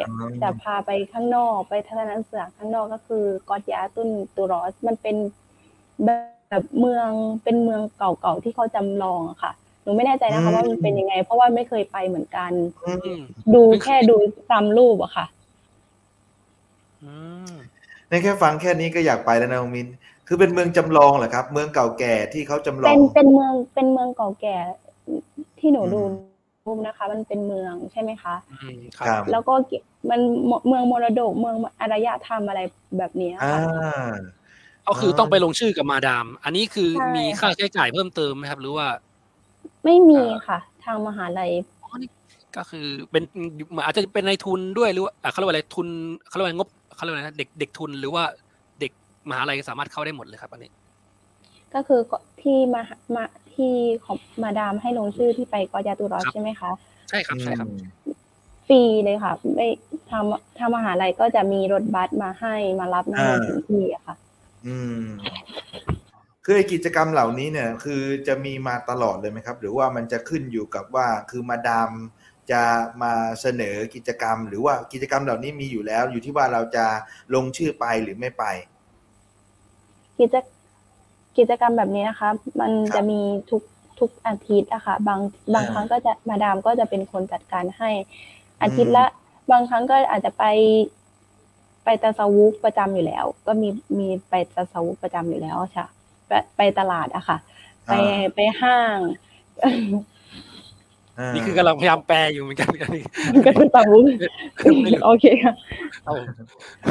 จะพาไปข้างนอกไปทัศนศึกษาข้างนอกก็คือกอตยาตุนตูรอสมันเป็นแบบเมืองเป็นเมืองเก่าๆที่เขาจำลองค่ะหนูไม่แน่ใจนะคะว่ามันเป็นยังไงเพราะว่าไม่เคยไปเหมือนกันดูแค่ดูตามรูปอะค่ะนี่แค่ฟังแค่นี้ก็อยากไปแล้วนะมินคือเป็นเมืองจำลองเหรอครับเมืองเก่าแก่ที่เขาจำลองเป็นเป็นเมืองเป็นเมืองเก่าแก่ที่หนูดูรูปนะคะมันเป็นเมืองใช่ไหมคะครับแล้วก็มันเมืองมรดกเมืองอารยธรรมอะไรแบบนี้ค่ะก็คือต้องไปลงชื่อกับมาดามอันนี้คือมีค่าใช้จ่ายเพิ่มเติมไหมครับหรือว่าไม่มีค่ะทางมหาลัยก็คือเป็นอาจจะเป็นในทุนด้วยหรือว่าเขาเรียกว่าอะไรทุนเขาเรียกว่างบเขาเรียกว่าอะไรเด็กเด็กทุนหรือว่าเด็กมหาลัยสามารถเข้าได้หมดเลยครับอันนี้ก็คือที่มามาที่ของมาดามให้ลงชื่อที่ไปกอยาตูรอสใช่ไหมคะใช่ครับใช่ครับฟรีเลยค่ะไม่ทำทางมหาลัยก็จะมีรถบัสมาให้มารับนักเรียนถึงที่ค่ะอืมคือกิจกรรมเหล่านี้เนี่ยคือจะมีมาตลอดเลยไหมครับหรือว่ามันจะขึ้นอยู่กับว่าคือมาดามจะมาเสนอกิจกรรมหรือว่ากิจกรรมเหล่านี้มีอยู่แล้วอยู่ที่ว่าเราจะลงชื่อไปหรือไม่ไปกิจกิจกรรมแบบนี้นะคะมันจะมีทุกทุกอาทิตย์นะคะบางบางครั้งก็จะมาดามก็จะเป็นคนจัดการให้อาทิตย์ละบางครั้งก็อาจจะไปไปตะซาวุกประจำอยู่แล้วก็มีมีไปตะซาวุกประจำอยู่แล้วค่ะไปไปตลาดอะค่ะไปไปห้างนี่คือกำลังพยายามแปลอยู่เหมือนกันนี่ก็คือตะวุกโอเคค่ะ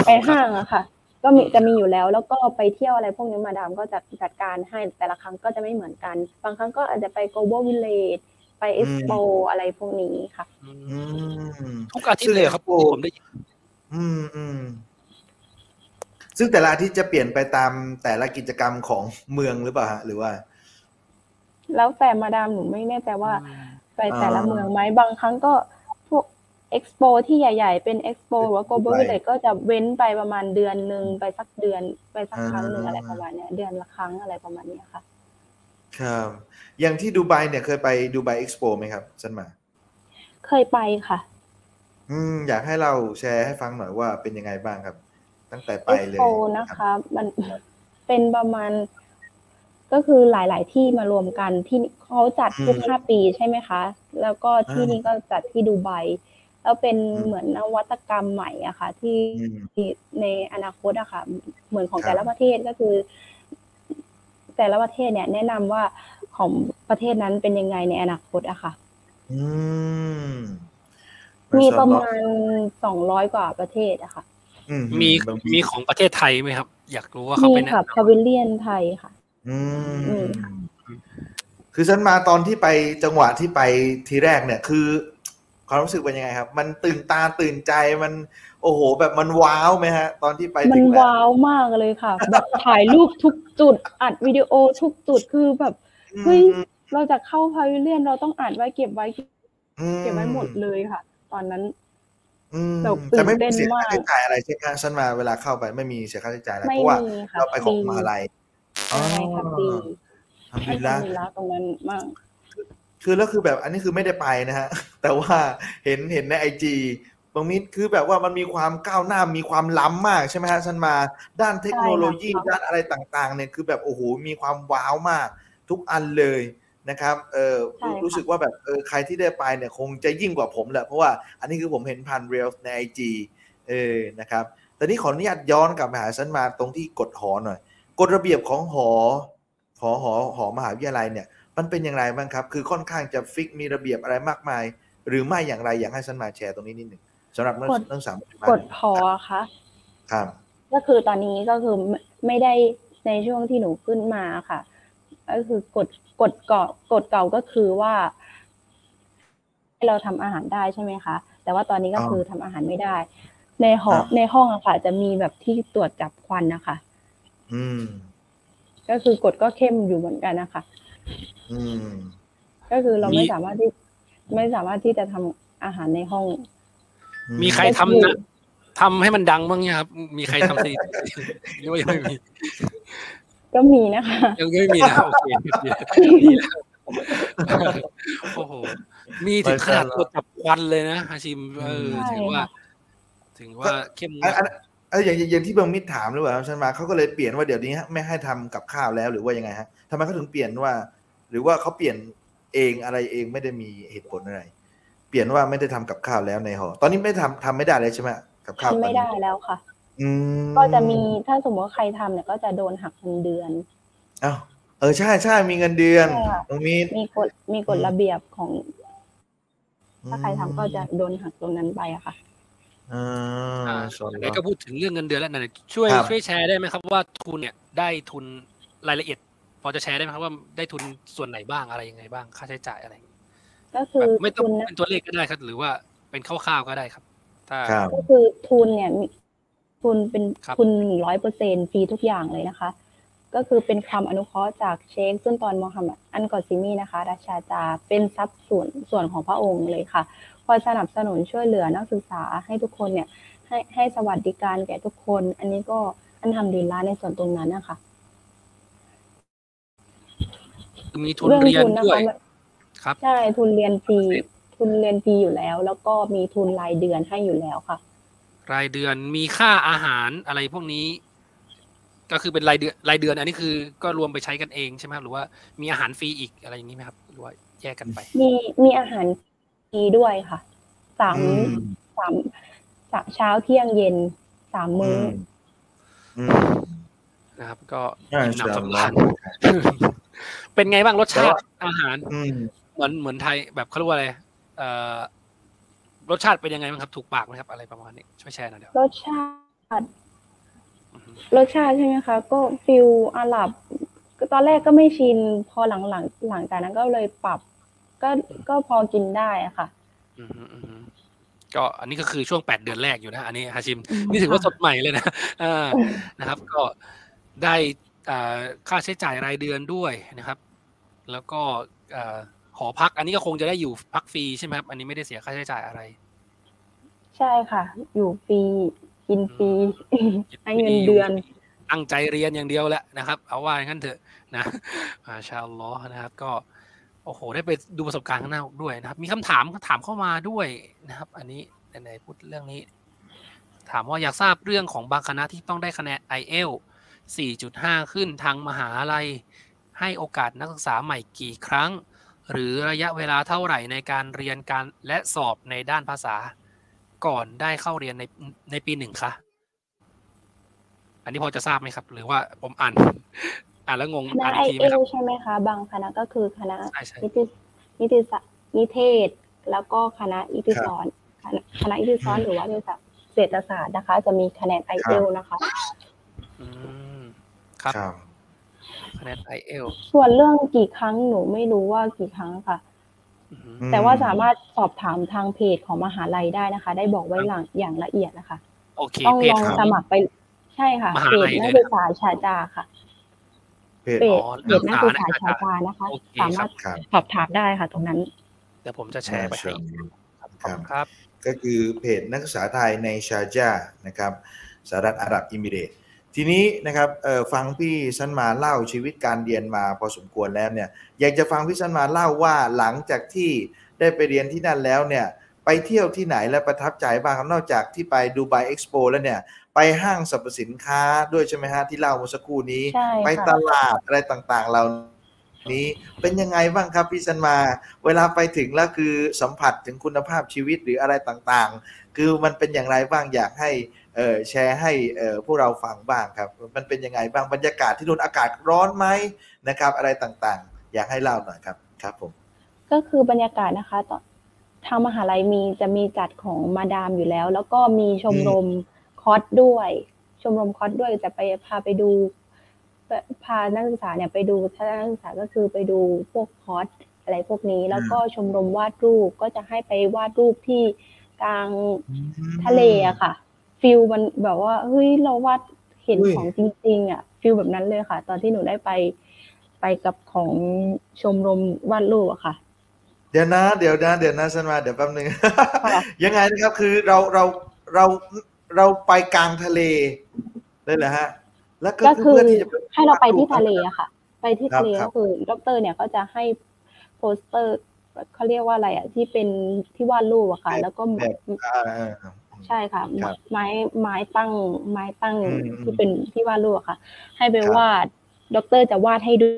ไปห้างอะค่ะก็มีจะมีอยู่แล้วแล้วก็ไปเที่ยวอะไรพวกนี้มาดามก็จัดจัดการให้แต่ละครั้งก็จะไม่เหมือนกันบางครั้งก็อาจจะไป global village ไป expo อะไรพวกนี้ค่ะทุกอาทิตย์เลยครับผมได้อืมอืมซึ่งแต่ละที่จะเปลี่ยนไปตามแต่ละกิจกรรมของเมืองหรือเปล่าฮะหรือว่าแล้วแต่มาดามหนูไม่แน่ใจว่าไปแต่ละเมืองไหมบางครั้งก็พวกเอ็กซ์โปที่ใหญ่ๆเป็นเอ็กซ์โปหรือว่าโกลบอลเลยก็จะเว้นไปประมาณเดือนหนึ่งไปสักเดือนไปสักครั้งหนึ่งอะไรประมาณเนี้ยเดือนละครั้งอะไรประมาณนี้ค่ะครับอย่างที่ดูไบเนี่ยเคยไปดูไบเอ็กซ์โปไหมครับฉันมาเคยไปค่ะอืมอยากให้เราแชร์ให้ฟังหน่อยว่าเป็นยังไงบ้างครับตั้งแต่ไปเลยนะคะมันเป็นประมาณก็คือหลายๆที่มารวมกันที่เขาจัดทุกห้าปีใช่ไหมคะแล้วก็ที่นี่ก็จัดที่ดูไบแล้วเป็นเหมือนนวัตกรรมใหม่อะค่ะที่ในอนาคตอะค่ะเหมือนของแต่ละประเทศก็คือแต่ละประเทศเนี่ยแนะนำว่าของประเทศนั้นเป็นยังไงในอนาคตอะค่ะอืมมีประมาณสองร้อยกว่าประเทศอะค่ะมีมีของประเทศไทยไหมครับอยากรู้ว่าเขาเป็นมีค่ะพาวิเลียนไทยค่ะอืมคือฉันมาตอนที่ไปจังหวะที่ไปทีแรกเนี่ยคือความรู้สึกเป็นยังไงครับมันตื่นตาตื่นใจมันโอ อ้โหแบบมันว้าวไหมฮะตอนที่ไปมันว้าวมากเลยค่ะแบบถ่ายรูปทุกจุดอัดวิดีโอทุกจุดคือแบบเฮ้ยเราจะเข้าพาวิเลียนเราต้องอัดไว้เก็บไว้เก็บไว้หมดเลยค่ะตอนนั้นเราตื่นเต้นมากไม่มีเสียค่าใช้จ่ายอะไรใช่ไหมฉันมาเวลาเข้าไปไม่มีเสียค่าใช้จ่ายอะไรเพราะว่าเราไปของมหาลัยใช่ค่ะดีทำดีละตรงนั้นมากคือแล้วคือแบบอันนี้คือไม่ได้ไปนะฮะแต่ว่าเห็นเห็นในไอจีบางมิตรคือแบบว่ามันมีความก้าวหน้ามีความล้ำมากใช่ไหมฮะฉันมาด้านเทคโนโลยีด้านอะไรต่างๆเนี่ยคือแบบโอ้โหมีความว้าวมากทุกอันเลยนะครับเออรู้สึกว่าแบบเออใครที่ได้ไปเนี่ยคงจะยิ่งกว่าผมแหละเพราะว่าอันนี้คือผมเห็นผ่านเรียลในไอจีเออนะครับแต่นี่ขออนุญาตย้อนกลับมาหาฉันมาตรงที่กฎหอหน่อยกฎระเบียบของหอหอหอหอมหาวิทยาลัยเนี่ยมันเป็นอย่างไรบ้างครับคือค่อนข้างจะฟิกมีระเบียบอะไรมากมายหรือไม่อย่างไรอยากให้ฉันมาแชร์ตรงนี้นิดหนึ่งสำหรับเรื่องเรื่องสามกฎหอค่ะครับก็คือตอนนี้ก็คือไม่ได้ในช่วงที่หนูขึ้นมาค่ะก็คือกฎกฎเก่ากฎเก่าก็คือว่าเราทำอาหารได้ใช่ไหมคะแต่ว่าตอนนี้ก็คือทำอาหารไม่ได้ในหอในห้องอะค่ะจะมีแบบที่ตรวจจับควันนะคะอืมก็คือกฎก็เข้มอยู่เหมือนกันนะคะอืมก็คือเราไม่สามารถที่ไม่สามารถที่จะทำอาหารในห้องมีใครทำนะทำให้มันดังบ้างเนี่ยครับมีใครทำสิหรือว่ายังไม่มีก็มีนะคะยังไม่มีนะโอเคโอ้โหมีถึงขนาดตรวจจับควันเลยนะฮาชิมเออถึงว่าถึงว่าเข้มงวดเอออย่างอย่างที่บางมิตรถามหรือเปล่าฉันมาเขาก็เลยเปลี่ยนว่าเดี๋ยวนี้ไม่ให้ทำกับข้าวแล้วหรือว่ายังไงฮะทำไมเขาถึงเปลี่ยนว่าหรือว่าเขาเปลี่ยนเองอะไรเองไม่ได้มีเหตุผลอะไรเปลี่ยนว่าไม่ได้ทำกับข้าวแล้วในหอตอนนี้ไม่ทำทำไม่ได้เลยใช่ไหมกับข้าวไม่ได้แล้วค่ะก็จะมีถ้าสมมติว่าใครทำเนี่ยก็จะโดนหักเงินเดือนอ้าวเออใช่ใช่มีเงินเดือนมีมีกฎมีกฎระเบียบของถ้าใครทำก็จะโดนหักตรงนั้นไปอะค่ะอ่าไหนก็พูดถึงเรื่องเงินเดือนแล้วนะช่วยช่วยแชร์ได้ไหมครับว่าทุนเนี่ยได้ทุนรายละเอียดพอจะแชร์ได้ไหมครับว่าได้ทุนส่วนไหนบ้างอะไรยังไงบ้างค่าใช้จ่ายอะไรก็คือไม่ต้องเป็นตัวเลขก็ได้ครับหรือว่าเป็นคร่าวๆก็ได้ครับก็คือทุนเนี่ยทุนเป็นทุน หนึ่งร้อยเปอร์เซ็นต์ ฟรีทุกอย่างเลยนะคะก็คือเป็นคำอนุเคราะห์จากเชคซุนตอนมูฮัมหมัดอันกอซิมีนะคะราชาจาเป็นทรัพย์ส่วนส่วนของพระองค์เลยค่ะคอยสนับสนุนช่วยเหลือนักศึกษาให้ทุกคนเนี่ยให้ให้สวัสดิการแก่ทุกคนอันนี้ก็อันทำดีละในส่วนตรงนั้นนะคะมีทุนเรียนด้วยใช่ทุนเรียนฟรีทุนเรียนฟรีอยู่แล้วแล้วก็มีทุนรายเดือนให้อยู่แล้วค่ะรายเดือนมีค่าอาหารอะไรพวกนี้ก็คือเป็นรายเดือนรายเดือนอันนี้คือก็รวมไปใช้กันเองใช่ไหมครับหรือว่ามีอาหารฟรีอีกอะไรอย่างนี้ไหมครับหรือว่าแยกกันไปมีมีอาหารฟรีด้วยค่ะสามสามเช้าเที่ยงเย็นสามมื้อนะครับก็นำสำคัญเป็นไงบ้างรสชาติอาหารเหมือนเหมือนไทยแบบเขาเรียกว่าอะไรรสชาติเป็นยังไงบ้างครับถูกปากไหมครับอะไรประมาณนี้ช่วยแชร์หน่อยเดี๋ยวรสชาติรสชาติใช่ไหมคะก็ฟิลอาหรับก็ตอนแรกก็ไม่ชินพอหลังหลังหลังจากนั้นก็เลยปรับก็ก็พอกินได้อะค่ะก็อันนี้ก็คือช่วงแปดเดือนแรกอยู่นะอันนี้ฮาชิมนี่ถือว่าสดใหม่เลยนะนะครับก็ได้ค่าใช้จ่ายรายเดือนด้วยนะครับแล้วก็หอพักอันนี้ก็คงจะได้อยู่พักฟรีใช่ไหมครับอันนี้ไม่ได้เสียค่าใช้จ่ายอะไรใช่ค่ะอยู่ฟรีกินฟรีให้เงินเดือนตั้งใจเรียนอย่างเดียวแหละนะครับเอาว่าอย่างนั้นเถอะนะมาชาอัลลอฮ์นะครับก็โอ้โหได้ไปดูประสบการณ์ข้างนอกด้วยนะครับมีคำถามถามเข้ามาด้วยนะครับอันนี้ไหนๆพูดเรื่องนี้ถามว่าอยากทราบเรื่องของบางคณะที่ต้องได้คะแนน ไอ เอล ส์ สี่จุดห้า ขึ้นทางมหาลัยให้โอกาสนักศึกษาใหม่กี่ครั้งหรือระยะเวลาเท่าไหร่ในการเรียนการและสอบในด้านภาษาก่อนได้เข้าเรียนในในปีหนึ่งคะอันนี้พอจะทราบไหมครับหรือว่าผมอ่านอ่านแล้วงงอ่านอีกทีไหมครับใช่ไหมคะบางคณะก็คือคณะนิตินิตินิเทศแล้วก็คณะอิติซ้อนคณะอิติซ้อนหรือว่าเศรษฐศาสตร์นะคะจะมีคะแนน ไอ เอล ส์ นะคะอืมครับส่วนเรื่องกี่ครั้งหนูไม่รู้ว่ากี่ครั้งค่ะแต่ว่าสามารถสอบถามทางเพจของมหาลัยได้นะคะได้บอกไว้อย่างละเอียดนะคะ โอเคต้องลองสมัครไปใช่ค่ะเพจนักศึกษาชาจาค่ะเพจนักศึกษาชาจานะคะสามารถสอบถามได้ค่ะตรงนั้นเดี๋ยวผมจะแชร์ไปให้ครับก็คือเพจนักศึกษาไทยในชาจานะครับสหรัฐอาหรับเอมิเรตส์ทีนี้นะครับฟังพี่สันมาเล่าชีวิตการเรียนมาพอสมควรแล้วเนี่ยอยากจะฟังพี่สันมาเล่าว่าหลังจากที่ได้ไปเรียนที่นั่นแล้วเนี่ยไปเที่ยวที่ไหนและประทับใจบ้างครับนอกจากที่ไปดูไบเอ็กซ์โปแล้วเนี่ยไปห้างสรรพสินค้าด้วยใช่ไหมฮะที่เล่าเมื่อสักครู่นี้ไปตลาดอะไรต่างๆเรานี้เป็นยังไงบ้างครับพี่สันมาเวลาไปถึงแล้วคือสัมผัสถึงคุณภาพชีวิตหรืออะไรต่างๆคือมันเป็นอย่างไรบ้างอยากให้เอ่อแชร์ให้เอ่อพวกเราฟังบ้างครับมันเป็นยังไงบ้างบรรยากาศที่นู่นอากาศร้อนไหมนะครับอะไรต่างๆอยากให้เล่าหน่อยครับครับผมก็คือบรรยากาศนะคะตอนทางมหาลัยมีจะมีจัดของมาดามอยู่แล้วแล้วก็มีชมรมคอสด้วยชมรมคอสด้วยจะไปพาไปดูพานักศึกษาเนี่ยไปดูถ้านักศึกษาก็คือไปดูพวกคอสอะไรพวกนี้แล้วก็ชมรมวาดรูปก็จะให้ไปวาดรูปที่กลางทะเลอะค่ะฟิลมันแบบว่าเฮ้ยเราวาดเห็นของจริงๆอ่ะฟิลแบบนั้นเลยค่ะตอนที่หนูได้ไปไปกับของชมรมวาดรูปอะค่ะเดี๋ยวนะเดี๋ยวนะเดี๋ยวนะสันมาเดี๋ยวแป๊บนึงยังไงนะครับคือเราเราเราเราไปกลางทะเลเลยเหรอฮะแล้วก็คือให้เราไปที่ทะเลอะค่ะไปที่ทะเลก็คือด็อกเตอร์เนี่ยก็จะให้โปสเตอร์เขาเรียกว่าอะไรอะที่เป็นที่วาดรูปอะค่ะแล้วก็ใช่ค่ะไม้ไม้ตั้งไม้ตั้งที่เป็นที่วาดรูปค่ะให้ไปวาดด็อกเตอร์จะวาดให้ดู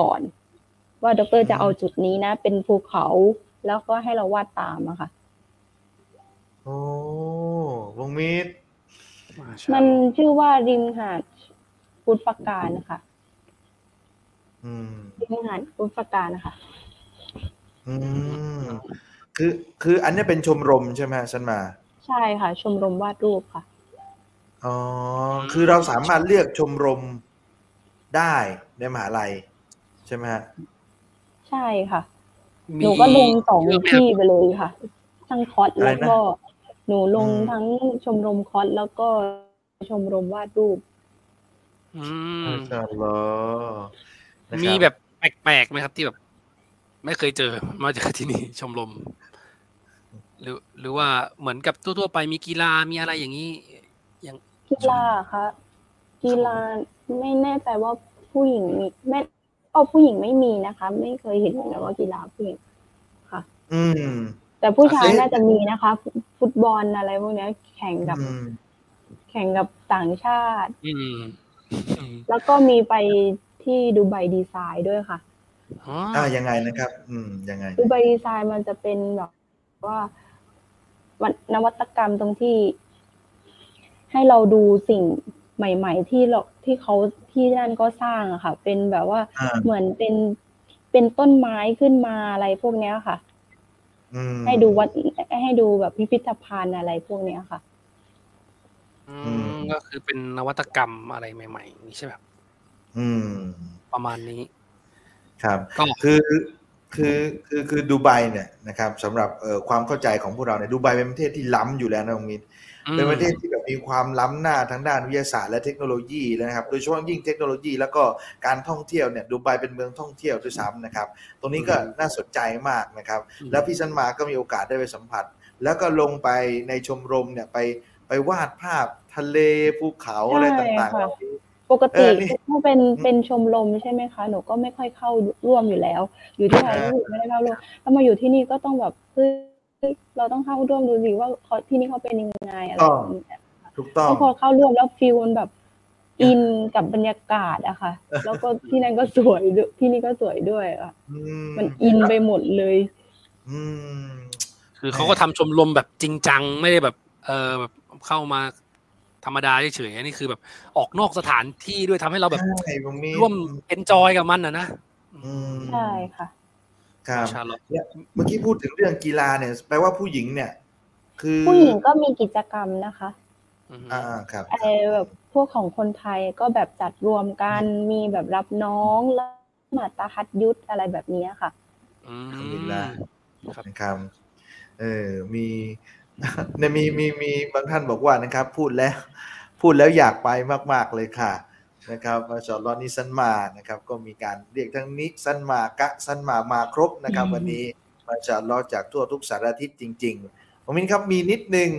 ก่อนว่าด็อกเตอร์จะเอาจุดนี้นะเป็นภูเขาแล้วก็ให้เราวาดตามอะค่ะโอ้วงมิตรมันชื่อว่าริมหาดกุฎปการนะคะริมหาดกุฎปการนะคะอืมคือคืออันนี้เป็นชมรมใช่ไหมสันมาใช่ค่ะชมรมวาดรูปค่ะอ๋อคือเราสามารถเลือกชมรมได้ในมหาลัยใช่ไหมฮะใช่ค่ะหนูก็ลงสองที่ไปเลยค่ะทั้งคอร์สแล้วก็หนูลงทั้งชมรมคอร์สแล้วก็ชมรมวาดรูปอืมจัดเลยมีแบบแปลกๆไหมครับที่แบบไม่เคยเจอมาจากที่นี่ชมรมหรือหรือว่าเหมือนกับทั่วๆไปมีกีฬามีอะไรอย่างนี้อย่างกีฬาค่ะกีฬาไม่แน่ใจว่าผู้หญิงมีแม่อ๋อผู้หญิงไม่มีนะคะไม่เคยเห็นเลยว่ากีฬาผู้หญิงค่ะอืมแต่ผู้ชายน่าจะมีนะคะฟุตบอลอะไรพวกนี้แข่งกับแข่งกับต่างชาติอืมแล้วก็มีไปที่ดูไบดีไซน์ด้วยค่ะอ่ายังไงนะครับอืมยังไงดูไบดีไซน์มันจะเป็นแบบว่าวันนวัตกรรมตรงที่ให้เราดูสิ่งใหม่ๆที่เราที่เขาที่นั่นก็สร้างอะค่ะเป็นแบบว่าเหมือนเป็นเป็นต้นไม้ขึ้นมาอะไรพวกเนี้ยค่ะให้ดูวัดให้ดูแบบพิพิธภัณฑ์อะไรพวกเนี้ยค่ะอืมก็คือเป็นนวัตกรรมอะไรใหม่ๆนี่ใช่ไหมอืมประมาณนี้ครับคือคือคือคือดูไบเนี่ยนะครับสำหรับความเข้าใจของพวกเราเนี่ยดูไบเป็นประเทศที่ล้ำอยู่แล้วนะองค์มิตรเป็นประเทศที่แบบมีความล้ำหน้าทั้งด้านวิทยาศาสตร์และเทคโนโลยีนะครับโดยเฉพาะยิ่งเทคโนโลยีแล้วก็การท่องเที่ยวเนี่ยดูไบเป็นเมืองท่องเที่ยวด้วยซ้ำนะครับตรงนี้ก็น่าสนใจมากนะครับแล้วพี่สันมาก็มีโอกาสได้ไปสัมผัสแล้วก็ลงไปในชมรมเนี่ยไปไปวาดภาพทะเลภูเขาอะไรต่างๆปกติถ้าเป็นเป็นชมรมใช่ไหมคะหนูก็ไม่ค่อยเข้าร่วมอยู่แล้วอยู่ที่ไทยไม่ได้เข้าร่วมแล้วมาอยู่ที่นี่ก็ต้องแบบคือเราต้องเข้าร่วมดูสิว่าที่นี่เขาเป็นยังไงอะไรอย่างเงี้ยถูกต้องพอเข้าร่วมแล้วฟีลมันแบบอินกับบรรยากาศอะค่ะแล้วก็ที่นั่นก็สวยที่นี่ก็สวยด้วยอะมันอินไปหมดเลยอืมคือเขาก็ทำชมรมแบบจริงจังไม่ได้แบบเออแบบเข้ามาธรรมดาเฉยๆนี่คือแบบออกนอกสถานที่ด้วยทำให้เราแบบร่วมเอนจอยกับมันนะนะใช่ค่ะครับเมื่อกี้พูดถึงเรื่องกีฬาเนี่ยแปลว่าผู้หญิงเนี่ยคือผู้หญิงก็มีกิจกรรมนะคะอ่าครับไอ้แบบพวกของคนไทยก็แบบจัดรวมกันมีแบบรับน้องรับมาตาหัดยุทธอะไรแบบนี้ค่ะอืมครับเออมี เนี่ยมีมีมีบางท่านบอกว่านะครับพูดแล้วพูดแล้วอยากไปมากๆเลยค่ะนะครับมาชอลอนนิสันมานะครับก็มีการเรียกทั้งนิสันมากะสันมามาครบนะครับวันนี้มาชอลอนจากทั่วทุกสารทิศจริงๆผมมินครับมีนิดนึง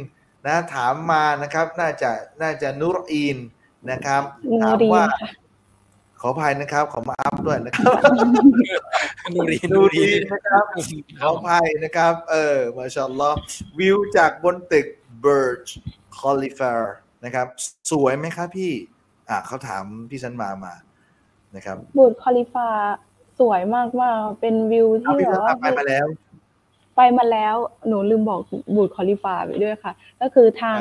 นะถามมานะครับน่าจะน่าจะนุรอีนนะครับถามว่าขออภัยนะครับขอมาอัพด้วยนะครับนูรีนูรีนะครับขออภัยนะครับเออมาชาอัลลอฮ์วิวจากบนตึก Burj Khalifa นะครับสวยไหมครับพี่อ่ะเขาถามพี่สันมามานะครับ Burj Khalifa สวยมากว่าเป็นวิวที่แบบว่าไปมาแล้วไปมาแล้วหนูลืมบอก Burj Khalifa ไปด้วยค่ะก็คือทาง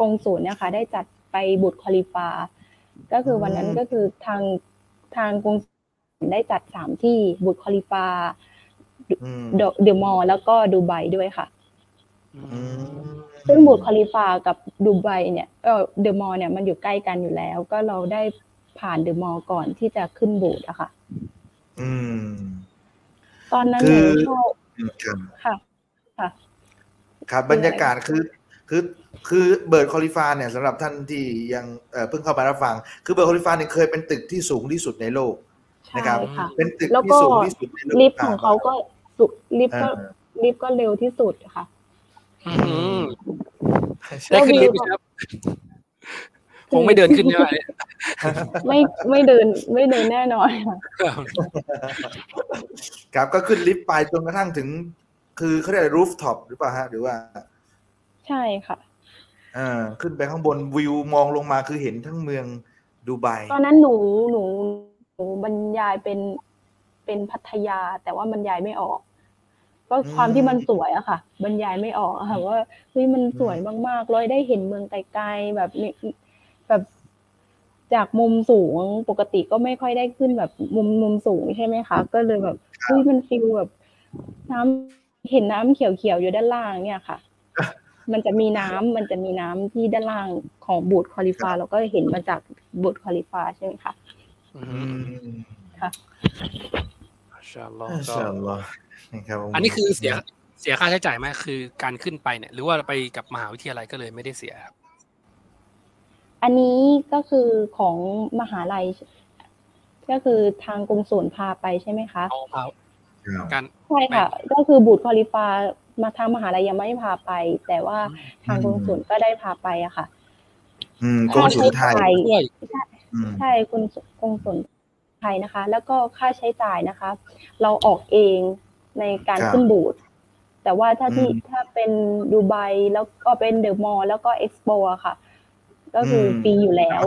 กงสุลเนี่ยค่ะได้จัดไป Burj Khalifaก็คือวันนั้นก็คือทางทางกงได้จัดสามที่บุตรคอลิฟาเดอะมอลล์แล้วก็ดูไบด้วยค่ะซึ่งบุตรคอลิฟากับดูไบเนี่ยเออเดอะมอลล์เนี่ยมันอยู่ใกล้กันอยู่แล้วก็เราได้ผ่านเดอะมอลล์ก่อนที่จะขึ้นบูธอะค่ะตอนนั้นเนี่ยค่ะค่ะครับบรรยากาศคือคือคือเบิร์ดคอลิฟาเนี่ยสำหรับท่านที่ยังเพิ่งเข้ามารับฟังคือเบิร์ดคอลิฟาเนี่ยเคยเป็นตึกที่สูงที่สุดในโลกนะครับเป็นตึกที่สูงที่สุดในโลกลิฟต์ของเขาก็ลิฟต์ก็ลิฟต์ก็เร็วที่สุดค่ะได้ขึ้นลิฟต์ครับคงไม่เดินขึ้นได้ไม่ไม่เดินไม่เดินแน่นอนครับก็ขึ้นลิฟต์ไปจนกระทั่งถึงคือเขาเรียกรูฟท็อปหรือเปล่าฮะหรือว่าใช่ค่ะอ่าขึ้นไปข้างบนวิวมองลงมาคือเห็นทั้งเมืองดูไบตอนนั้นหนูหนูหนูบรรยายเป็นเป็นพัทยาแต่ว่าบรรยายไม่ออกก็ความที่มันสวยอะค่ะบรรยายไม่ออกอะค่ะว่าเฮ้ยมันสวยมากๆเลยได้เห็นเมืองไกลๆแบบแบบจากมุมสูงปกติก็ไม่ค่อยได้ขึ้นแบบมุมมุมสูงใช่ไหมคะก็เลยแบบเฮ้ยมันฟีลแบบน้ำเห็นน้ำเขียวๆอยู่ด้านล่างเนี่ยค่ะมันจะมีน้ำมันจะมีน้ำที่ด้านล่างของบูธคอลิฟาเราก็เห็นมาจากบูธคอลิฟาใช่ไหมคะค่ะอัลชัลลอฮ์อัลชัลลอฮ์นะครับอันนี้คือเสียเสียค่าใช้จ่ายไหมคือการขึ้นไปเนี่ยหรือว่าไปกับมหาวิทยาลัยก็เลยไม่ได้เสียครับอันนี้ก็คือของมหาลัยก็คือทางกงสุลพาไปใช่ไหมคะใช่ค่ะก็คือบูธคอลิฟามาทางมหาลัยยังไม่พาไปแต่ว่าทางกงสุลก็ได้พาไปอะค่ะกงสุลไทยใช่คุณกงสุลไทยนะคะแล้วก็ค่าใช้จ่ายนะคะเราออกเองในการขึ้นบูธแต่ว่าถ้าที่ถ้าเป็นดูไบแล้วก็เป็นเดอะมอลล์แล้วก็เอ็กซ์โปค่ะก็คือฟรีอยู่แล้ว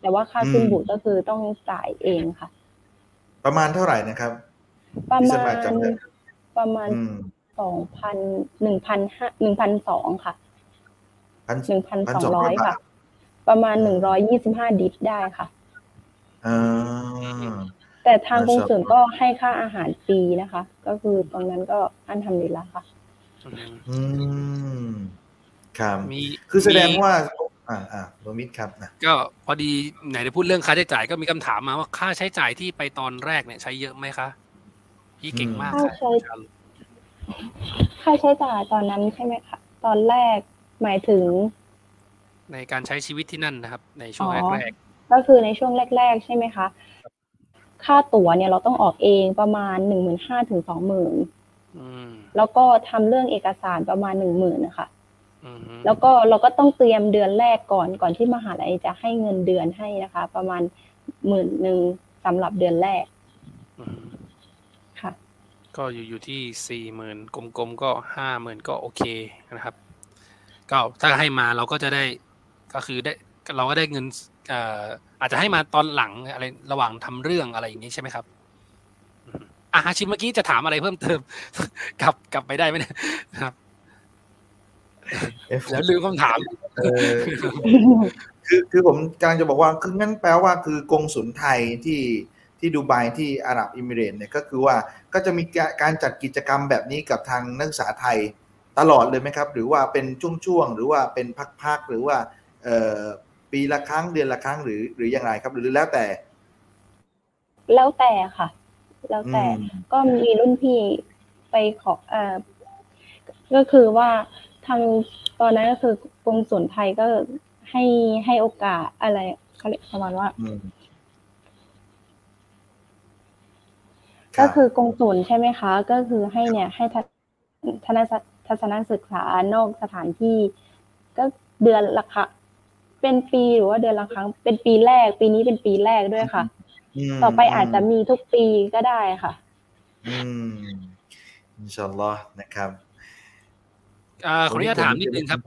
แต่ว่าค่าขึ้นบูธก็คือต้องจ่ายเองค่ะประมาณเท่าไหร่นะครับประมาณประมาณสองพันหนึ่งพันห้าหนึ่งพันสองค่ะหนึ่งพันสองร้อยค่ะประมาณหนึ่งร้อยยี่สิบห้าดิฟได้ค่ะแต่ทางกงสุลก็ให้ค่าอาหารฟรีนะคะก็คือตรงนั้นก็อันทำดีละค่ะอืมครับคือแสดงว่าอ่าอ่าโรมิดครับก็พอดีไหนได้พูดเรื่องค่าใช้จ่ายก็มีคำถามมาว่าค่าใช้จ่ายที่ไปตอนแรกเนี่ยใช้เยอะไหมคะพี่เก่งมากค่ะค่าใช้จ่ายตอนนั้นใช่ไหมคะตอนแรกหมายถึงในการใช้ชีวิตที่นั่นนะครับในช่วงแรกๆก็คือในช่วงแรกๆใช่ไหมคะค่าตั๋วเนี่ยเราต้องออกเองประมาณหนึ่งหมื่นห้าถึงสองหมื่นแล้วก็ทำเรื่องเอกสารประมาณหนึ่งหมื่นนะคะแล้วก็เราก็ต้องเตรียมเดือนแรกก่อนก่อนที่มหาลัยจะให้เงินเดือนให้นะคะประมาณหมื่นหนึ่งสำหรับเดือนแรกก็อยู่อยู่ที่สี่หมื่นกลมๆก็ห้าหมื่นก็โอเคนะครับก็ถ้าให้มาเราก็จะได้ก็คือได้เราก็ได้เงินอ่าอาจจะให้มาตอนหลังอะไรระหว่างทำเรื่องอะไรอย่างนี้ใช่ไหมครับอ่ะฮาชิมเมื่อกี้จะถามอะไรเพิ่มเติมกลับกลับไปได้ไหมนะครับแล้วลืมคำถามคือคือผมกำลังจะบอกว่าคืองั้นแปลว่าคือกงสุลไทยที่ที่ดูไบที่อาหรับเอมิเรตส์เนี่ยก็คือว่าก็จะมีการจัดกิจกรรมแบบนี้กับทางนักศึกษาไทยตลอดเลยไหมครับหรือว่าเป็นช่วงๆหรือว่าเป็นพักๆหรือว่าปีละครั้งเดือนละครั้งหรือหรืออย่างไรครับหรือแล้วแต่แล้วแต่ค่ะแล้วแต่ก็มีรุ่นพี่ไปขอเอ่อก็คือว่า ทางตอนนั้นก็คือกงสุลไทยก็ให้ให้โอกาสอะไรเขาเรียกประมาณว่าก็คือกงสุลใช่ไหมคะก็คือให้เนี่ยให้ทัศนศึกษานอกสถานที่ก็เดือนละครั้งเป็นปีหรือว่าเดือนละครั้งเป็นปีแรกปีนี้เป็นปีแรกด้วยค่ะต่อไปอาจจะมีทุกปีก็ได้ค่ะอืมอินชาอัลลอฮ์นะครับเอ่อขออนุญาตถามนิดนึงครับ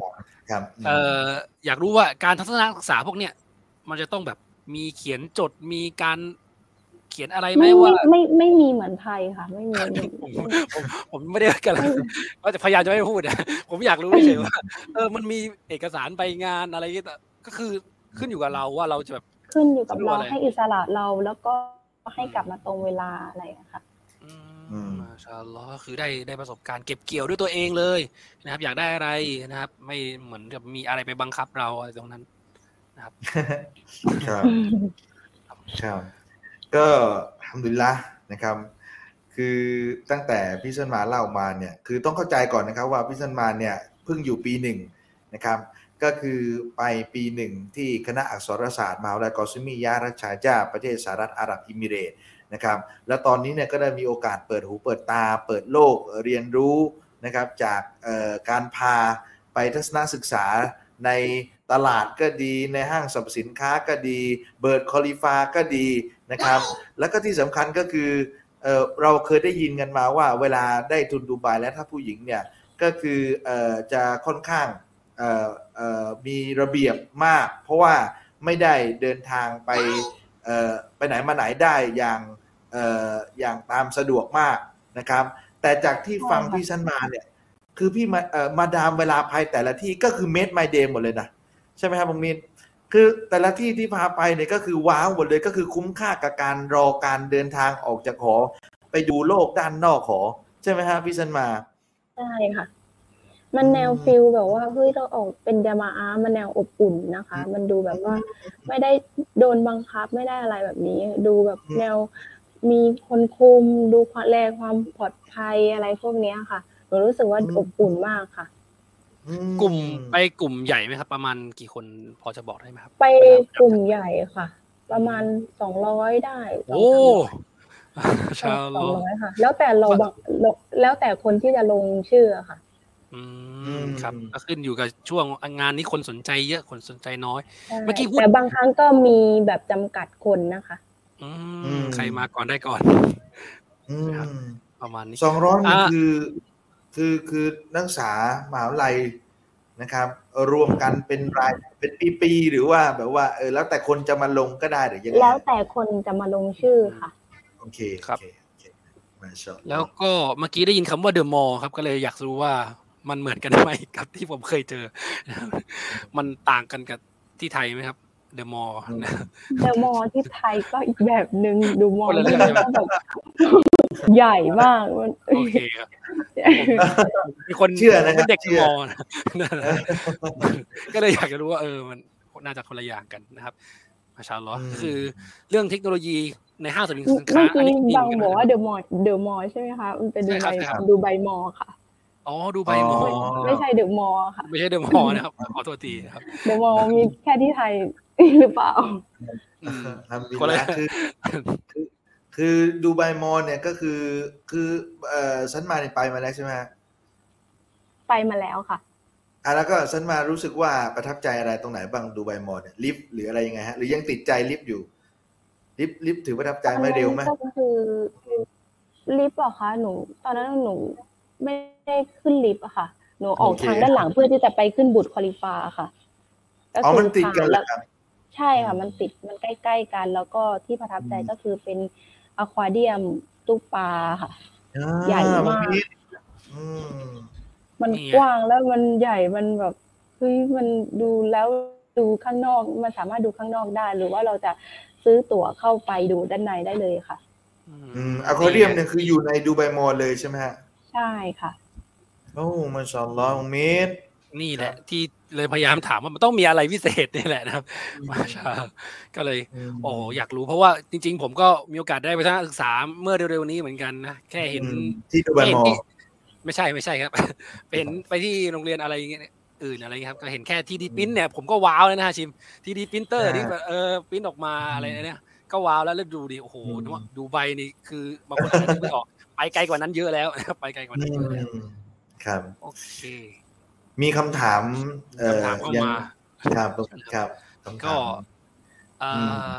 ครับเอ่ออยากรู้ว่าการทัศนศึกษาพวกเนี้ยมันจะต้องแบบมีเขียนจดมีการเขียนอะไรไหมว่าไม่ไม่มีเหมือนไทยค่ะไม่มีผมผมไม่ได้กันว่าจะพยายามจะไม่พูดนะผมอยากรู้เฉยว่าเออมันมีเอกสารไปงานอะไรก็คือขึ้นอยู่กับเราว่าเราจะแบบขึ้นอยู่กับเราให้อิสระเราแล้วก็ให้กลับมาตรงเวลาอะไรนะคะอืมมาชาอัลลอฮ์คือได้ได้ประสบการณ์เก็บเกี่ยวด้วยตัวเองเลยนะครับอยากได้อะไรนะครับไม่เหมือนกับมีอะไรไปบังคับเราอะไรตรงนั้นนะครับครับครับก็อัลฮัมดุลิลละห์นะครับคือตั้งแต่พี่ซันมานเล่ามาเนี่ยคือต้องเข้าใจก่อนนะครับว่าพี่ซันมานเนี่ยเพิ่งอยู่ปีหนึ่งนะครับก็คือไปปีหนึ่งที่คณะอักษรศาสตร์มหาวิทยาลัยกอซิมิยะห์รัชชาญาประเทศสหรัฐอาหรับเอมิเรตส์นะครับและตอนนี้เนี่ยก็ได้มีโอกาสเปิดหูเปิดตาเปิดโลกเรียนรู้นะครับจากการพาไปทัศนศึกษาในตลาดก็ดีในห้างสรรพสินค้าก็ดีเบิร์ดคอลิฟาก็ดีนะครับแล้วก็ที่สำคัญก็คือเราเคยได้ยินกันมาว่าเวลาได้ทุนดูไบแล้วถ้าผู้หญิงเนี่ยก็คือจะค่อนข้างมีระเบียบมากเพราะว่าไม่ได้เดินทางไปไปไหนมาไหนได้อย่างอย่างตามสะดวกมากนะครับแต่จากที่ฟังพี่ซันมาเนี่ยคือพี่มามาดามเวลาไปแต่ละที่ก็คือเมดไมเดย์หมดเลยนะใช่ไหมครับบางนิดคือแต่ละที่ที่พาไปเนี่ยก็คือว้าวหมดเลยก็คือคุ้มค่ากับการรอการเดินทางออกจากหอไปดูโลกด้านนอกหอใช่ไหมครับพี่ซันมาใช่ค่ะมันแนวฟิลแบบว่าเฮ้ยเราออกเป็นยามาอามันแนวอบอุ่นนะคะมันดูแบบว่าไม่ได้โดนบังคับไม่ได้อะไรแบบนี้ดูแบบแนวมีคนคุมดูแลความปลอดภัยอะไรพวกนี้ค่ะหนูรู้สึกว่าอบอุ่นมากค่ะกลุ่มไปกลุ่มใหญ่ไหมครับประมาณกี่คนพอจะบอกได้ไหมครับไปกลุ่มใหญ่ค่ะประมาณสองร้อยได้โอ้สองร้อยค่ะแล้วแต่เราแล้วแต่คนที่จะลงชื่อค่ะอืมครับก็ขึ้นอยู่กับช่วงงานนี้คนสนใจเยอะคนสนใจน้อยเมื่อกี้แต่บางครั้งก็มีแบบจำกัดคนนะคะอืมใครมาก่อนได้ก่อนอืมประมาณนี้สองร้อยนี่คือคือคือนักศึกษามหาวิทยาลัยนะครับรวมกันเป็นรายเป็นปีๆหรือว่าแบบว่าเออแล้วแต่คนจะมาลงก็ได้หรือยังไงแล้วแต่คนจะมาลงชื่อค่ะโอเคครับแล้วก็เมื่อกี้ได้ยินคำว่าเดอะมอลล์ครับก็เลยอยากรู้ว่ามันเหมือนกันไหมกับที่ผมเคยเจอมันต่างกันกับที่ไทยไหมครับเดอะมอลล์เดอะมอลล์ที่ไทยก็อีกแบบนึงดูมอลล์ใหญ่มากโอเคครับมีคนเชื่อนะเป็นเด็กมอลล์ก็เลยอยากจะรู้ว่าเออมันน่าจะคนละอย่างกันนะครับมาชาอัลเลาะห์คือเรื่องเทคโนโลยีในห้างสรรพสินค้าอันนี้บางบอกว่าเดอะมอลล์เดอะมอลล์ใช่ไหมคะมันเป็นดูไบดูไบมอลล์ค่ะอ๋อดูไบมอลล์ไม่ใช่เดอะมอลล์ค่ะไม่ใช่เดอะมอลล์นะครับขอโทษทีครับเดอะมอลล์มีแค่ที่ไทยหรือเปล่าคนละคือคือดูไบมอลล์เนี่ยก็คือคือเอ่อฉันมาเนี่ยไปมาแล้วใช่ไหมไปมาแล้วค่ะอ่ะแล้วก็ฉันมารู้สึกว่าประทับใจอะไรตรงไหนบ้างดูไบมอลล์เนี่ยลิฟต์หรืออะไรยังไงฮะหรือยังติดใจลิฟต์อยู่ลิฟต์ลิฟต์ถือประทับใจไม่เร็วไหมก็คือลิฟต์เหรอคะหนูตอนนั้นหนูไม่ได้ขึ้นลิฟต์อะค่ะหนูออกทางด้านหลังเพื่อที่จะไปขึ้นบุตรคอลิฟาค่ะอ๋อมันติดกันแล้วใช่ค่ะมันติดมันใกล้ๆกันแล้วก็ที่ประทับใจก็คือเป็นอควาเดียมตู้ปลาค่ะใหญ่มากมันกว้างแล้วมันใหญ่มันแบบเฮ้ยมันดูแล้วดูข้างนอกมันสามารถดูข้างนอกได้หรือว่าเราจะซื้อตั๋วเข้าไปดูด้านในได้เลยค่ะอืมอควาเดียมเนี่ยคืออยู่ในดูไบมอลล์เลยใช่ไหมฮะใช่ค่ะโอ้มาชาอัลลอฮ์เมตนี่แหละที่เลยพยายามถามว่ามันต้องมีอะไรพิเศษนี่แหละนะครับมาชาก็เลยโอ้อยากรู้เพราะว่าจริงๆผมก็มีโอกาสได้ไปศึกษาเมื่อเร็วๆนี้เหมือนกันนะแค่เห็นที่ดูไบมอลล์ ไม่ใช่ไม่ใช่ครับ เป็นไปที่โรงเรียนอะไรอย่างเงี้ยอื่นอะไรครับก็เห็นแค่ที่ดีพิมพ์เนี่ยผมก็ว้าวแล้วนะฮะชิมที่ดีพิมพ์เตอร์ที่แบบเออพิมพ์ออกมาอะไรเนี่ยก็ว้าวแล้วเลือกดูดิโอ้โหดูไบนี่คือบางคนอาจจะไม่ออกไปไกลกว่านั้นเยอะแล้วไปไกลกว่านั้นเยอะแล้วครับโอเคมีคำถามเอ่อเข้ามาครับครับก็เอ่อ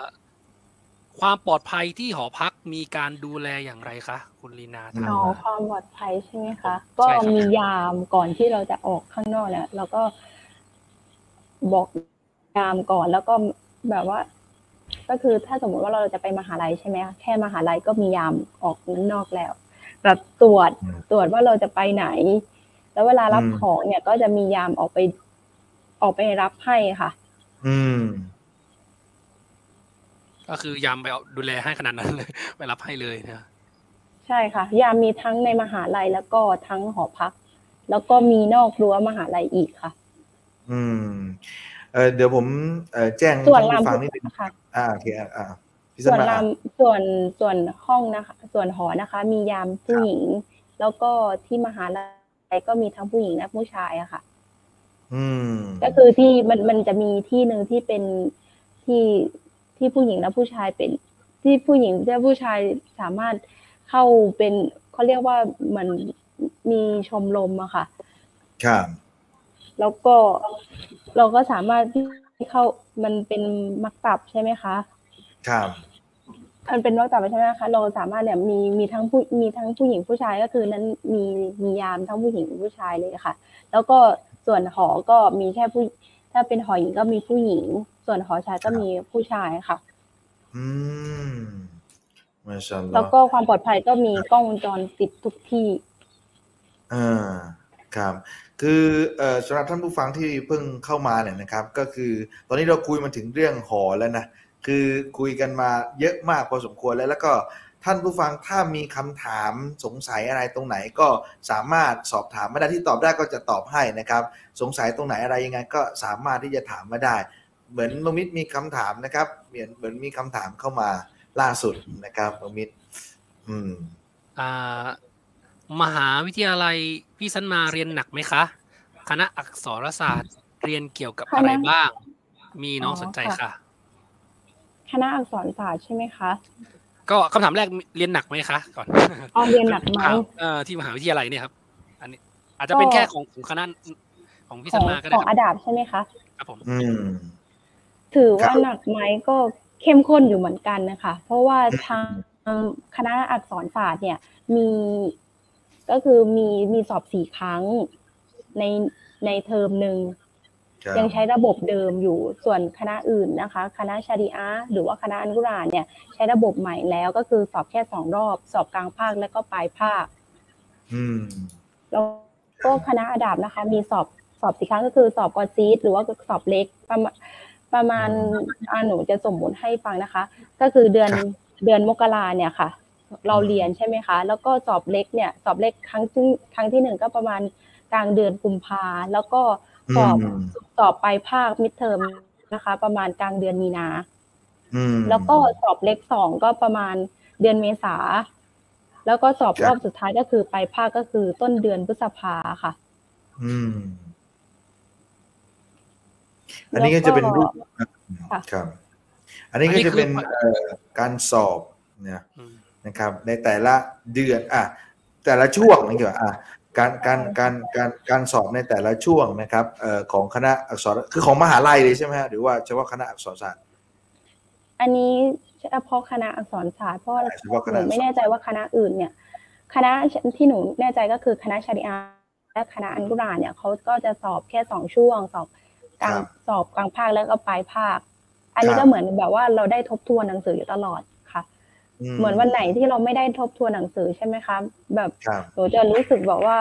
ความปลอดภัยที่หอพักมีการดูแลอย่างไรคะคุณลีนาอ๋อความปลอดภัยใช่ไหมคะก็มียามก่อนที่เราจะออกข้างนอกเนี่ยเราก็บอกยามก่อนแล้วก็แบบว่าก็คือถ้าสมมติว่าเราจะไปมหาลัยใช่ไหมคะแค่มหาลัยก็มียามออกข้างนอกแล้วรับตรวจตรวจว่าเราจะไปไหนแล้วเวลารับของเนี่ยก็จะมียามออกไปออกไปรับให้ค่ะอืมก็คือยามไปดูแลให้ขนาดนั้นเลยไปรับให้เลยนะใช่ค่ะยามมีทั้งในมหาลัยแล้วก็ทั้งหอพักแล้วก็มีนอกรั้วมหาลัยอีกค่ะอืมเอ่อเดี๋ยวผมเอ่อแจ้งส่วนลามนิดนึงค่ะอ่าโอเคอ่าส่วนลามส่วนส่วนห้องนะคะส่วนหอนะคะมียามผู้หญิงแล้วก็ที่มหาลัยก็มีทั้งผู้หญิงและผู้ชายอะค่ะอืมก็คือที่มันมันจะมีที่นึงที่เป็นที่ที่ผู้หญิงและผู้ชายเป็นที่ผู้หญิงและผู้ชายสามารถเข้าเป็นเขาเรียกว่ามันมีชมรมอะค่ะครับแล้วก็เราก็สามารถที่เข้ามันเป็นมักตับใช่ไหมคะครับมันเป็นมักตับใช่ไหมคะเราสามารถเนี่ยมีมีทั้งผู้มีทั้งผู้หญิงผู้ชายก็คือนั้นมีมียามทั้งผู้หญิงผู้ชายเลยค่ะแล้วก็ส่วนหอก็มีแค่ผู้ถ้าเป็นหอหญิงก็มีผู้หญิงส่วนหอชายก็มีผู้ชายค่ะอืมมาชาอัลลอฮ์แล้วก็ความปลอดภัยก็มีกล้องวงจรปิดทุกที่อ่าครับคือเอ่อสำหรับท่านผู้ฟังที่เพิ่งเข้ามาเนี่ยนะครับก็คือตอนนี้เราคุยมาถึงเรื่องหอแล้วนะคือคุยกันมาเยอะมากพอสมควรแล้วแล้วก็ท่านผู้ฟังถ้ามีคำถามสงสัยอะไรตรงไหนก็สามารถสอบถามมาได้ที่ตอบได้ก็จะตอบให้นะครับสงสัยตรงไหนอะไรยังไงก็สามารถที่จะถามมาได้เหมือนน้องมิตรมีคำถามนะครับเหมือนเหมือนมีคำถามเข้ามาล่าสุดนะครับน้องมิตรอืมอ่ามหาวิทยาลัยพี่สันมาเรียนหนักไหมคะคณะอักษรศาสตร์เรียนเกี่ยวกับอะไรบ้างมีน้องสนใจค่ะคณะอักษรศาสตร์ใช่ไหมคะก็คำถามแรกเรียนหนักไหมคะก่อนอ๋อเรียนหนักไหมที่มหาวิทยาลัยเนี่ยครับอันนี้อาจจะเป็นแค่ของของคณะของพี่สันมาก็ได้ของอาดาบใช่ไหมคะครับผมอืมถือว่าหนักไหมก็เข้มข้นอยู่เหมือนกันนะคะเพราะว่าทางคณะอักษรศาสตร์เนี่ยมีก็คือมีมีสอบสี่ครั้งในในเทอมหนึ่งยังใช้ระบบเดิมอยู่ส่วนคณะอื่นนะคะคณะชารีอะห์หรือว่าคณะอัลกุรอานเนี่ยใช้ระบบใหม่แล้วก็คือสอบแค่สองรอบสอบกลางภาคและก็ปลายภาคแล้วก็คณะอาดับนะคะมีสอบสอบสี่ครั้งก็คือสอบกอซีดหรือว่าสอบเล็กประมาณประมาณอาหนูจะสมมุติให้ฟังนะคะก็คือเดือนเดือนมกราเนี่ยค่ะเราเรียนใช่ไหมคะแล้วก็สอบเล็กเนี่ยสอบเล็กครั้งที่ครั้งที่หนึ่งก็ประมาณกลางเดือนกุมภาแล้วก็สอบสอบปลายภาคมิดเทอมนะคะประมาณกลางเดือนมีนาแล้วก็สอบเล็กสองก็ประมาณเดือนเมษาแล้วก็สอบรอบสุดท้ายก็คือปลายภาคก็คือต้นเดือนพฤษภาค่ะอันนี้ก็จะเป็นรูปครับอันนี้ก็จะเป็นการสอบเนี่ยนะครับในแต่ละเดือนอ่ะแต่ละช่วงนี่เหรออ่ะการการการการการสอบในแต่ละช่วงนะครับเอ่อของคณะอักษรคือของมหาลัยเลยใช่ไหมฮะหรือว่าเฉพาะคณะอักษรศาสตร์อันนี้เฉพาะคณะอักษรศาสตร์เพราะหนูไม่แน่ใจว่าคณะอื่นเนี่ยคณะที่หนูแน่ใจก็คือคณะชารีอะห์และคณะอัลกุรอานเนี่ยเขาก็จะสอบแค่สองช่วงสอบกลางสอบกลางภาคแล้วก็ปลายภาคอันนี้ก็เหมือนแบบว่าเราได้ทบทวนหนังสืออยู่ตลอดค่ะเหมือนวันไหนที่เราไม่ได้ทบทวนหนังสือใช่ไหมคะแบบหนูจะรู้สึกบอกว่า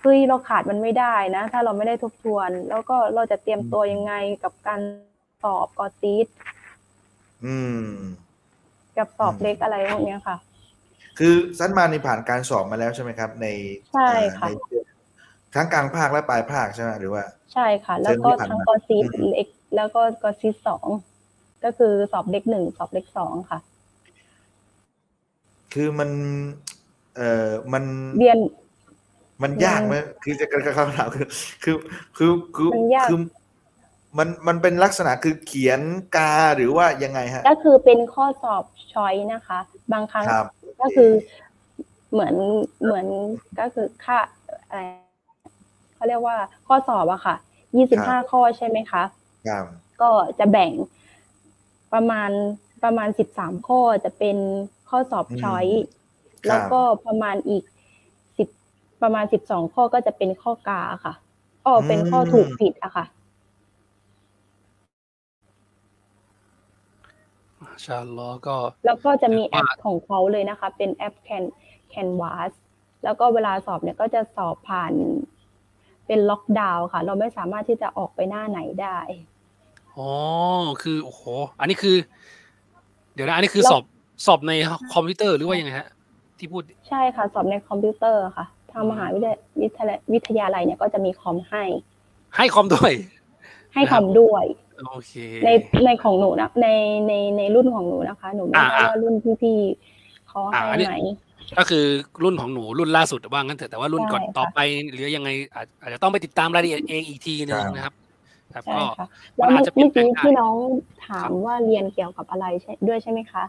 เฮ้ยเราขาดมันไม่ได้นะถ้าเราไม่ได้ทบทวนแล้วก็เราจะเตรียมตัวยังไงกับการสอบกอซีดกับสอบเล็กอะไรพวกนี้ค่ะคือสันมานี่ผ่านการสอบมาแล้วใช่ไหมครับในใช่ค่ะทั้งกลางภาคและปลายภาคใช่ไหมหรือว่าใช่ค่ะแล้วก็ทั้งกอซีดเล็กแล้วก็กอซีดสองก็คือสอบเล็กหนึ่งสอบเล็กสองค่ะคือมันเอ่อมันเรียน มันยากไหมคือจะการคำถามคือคือคือคือคือมันมันเป็นลักษณะคือเขียนกาหรือว่ายังไงฮะก็คือเป็นข้อสอบช้อยนะคะบางครั้งก็คือเหมือนเหมือนก็คือค่าอะไรเขาเรียกว่าข้อสอบอะค่ะยี่สิบห้าข้อใช่ไหมคะก็จะแบ่งประมาณประมาณสิบสามข้อจะเป็นข้อสอบช้อยแล้วก็ประมาณอีกสิบประมาณสิบสองข้อก็จะเป็นข้อกาค่ะอ๋อเป็นข้อถูกผิดอะค่ะมาชาอัลเลาะห์ก็แล้วก็จะมีแอปของเขาเลยนะคะเป็นแอป Canvas แล้วก็เวลาสอบเนี่ยก็จะสอบผ่านเป็นล็อกดาวน์ค่ะเราไม่สามารถที่จะออกไปหน้าไหนได้อ๋อคือโอ้โหอันนี้คือเดี๋ยวนะอันนี้คือสอบสอบในคอมพิวเตอร์หรือว่ายังไงฮะที่พูดใช่ค่ะสอบในคอมพิวเตอร์ค่ะทางมหาวิทยาลัยวิทยาลัยเนี่ยก็จะมีคอมให้ให้คอมด้วยให้คอมด้วยโอเคในในของหนูนะในในในรุ่นของหนูนะคะหนูไม่รู้ว่ารุ่นพี่ๆเขาให้ไหมก็คือรุ่นของหนูรุ่นล่าสุดว่างั้นเถอะแต่ว่ารุ่นก่อนต่อไปหรือยังไงอาจจะต้องไปติดตามรายละเอียดเองอีกทีนึงนะครับครับก็มันอาจจะเป็นที่ที่น้องถามว่าเรียนเกี่ยวกับอะไรใช่ด้วยใช่มั้ยคะ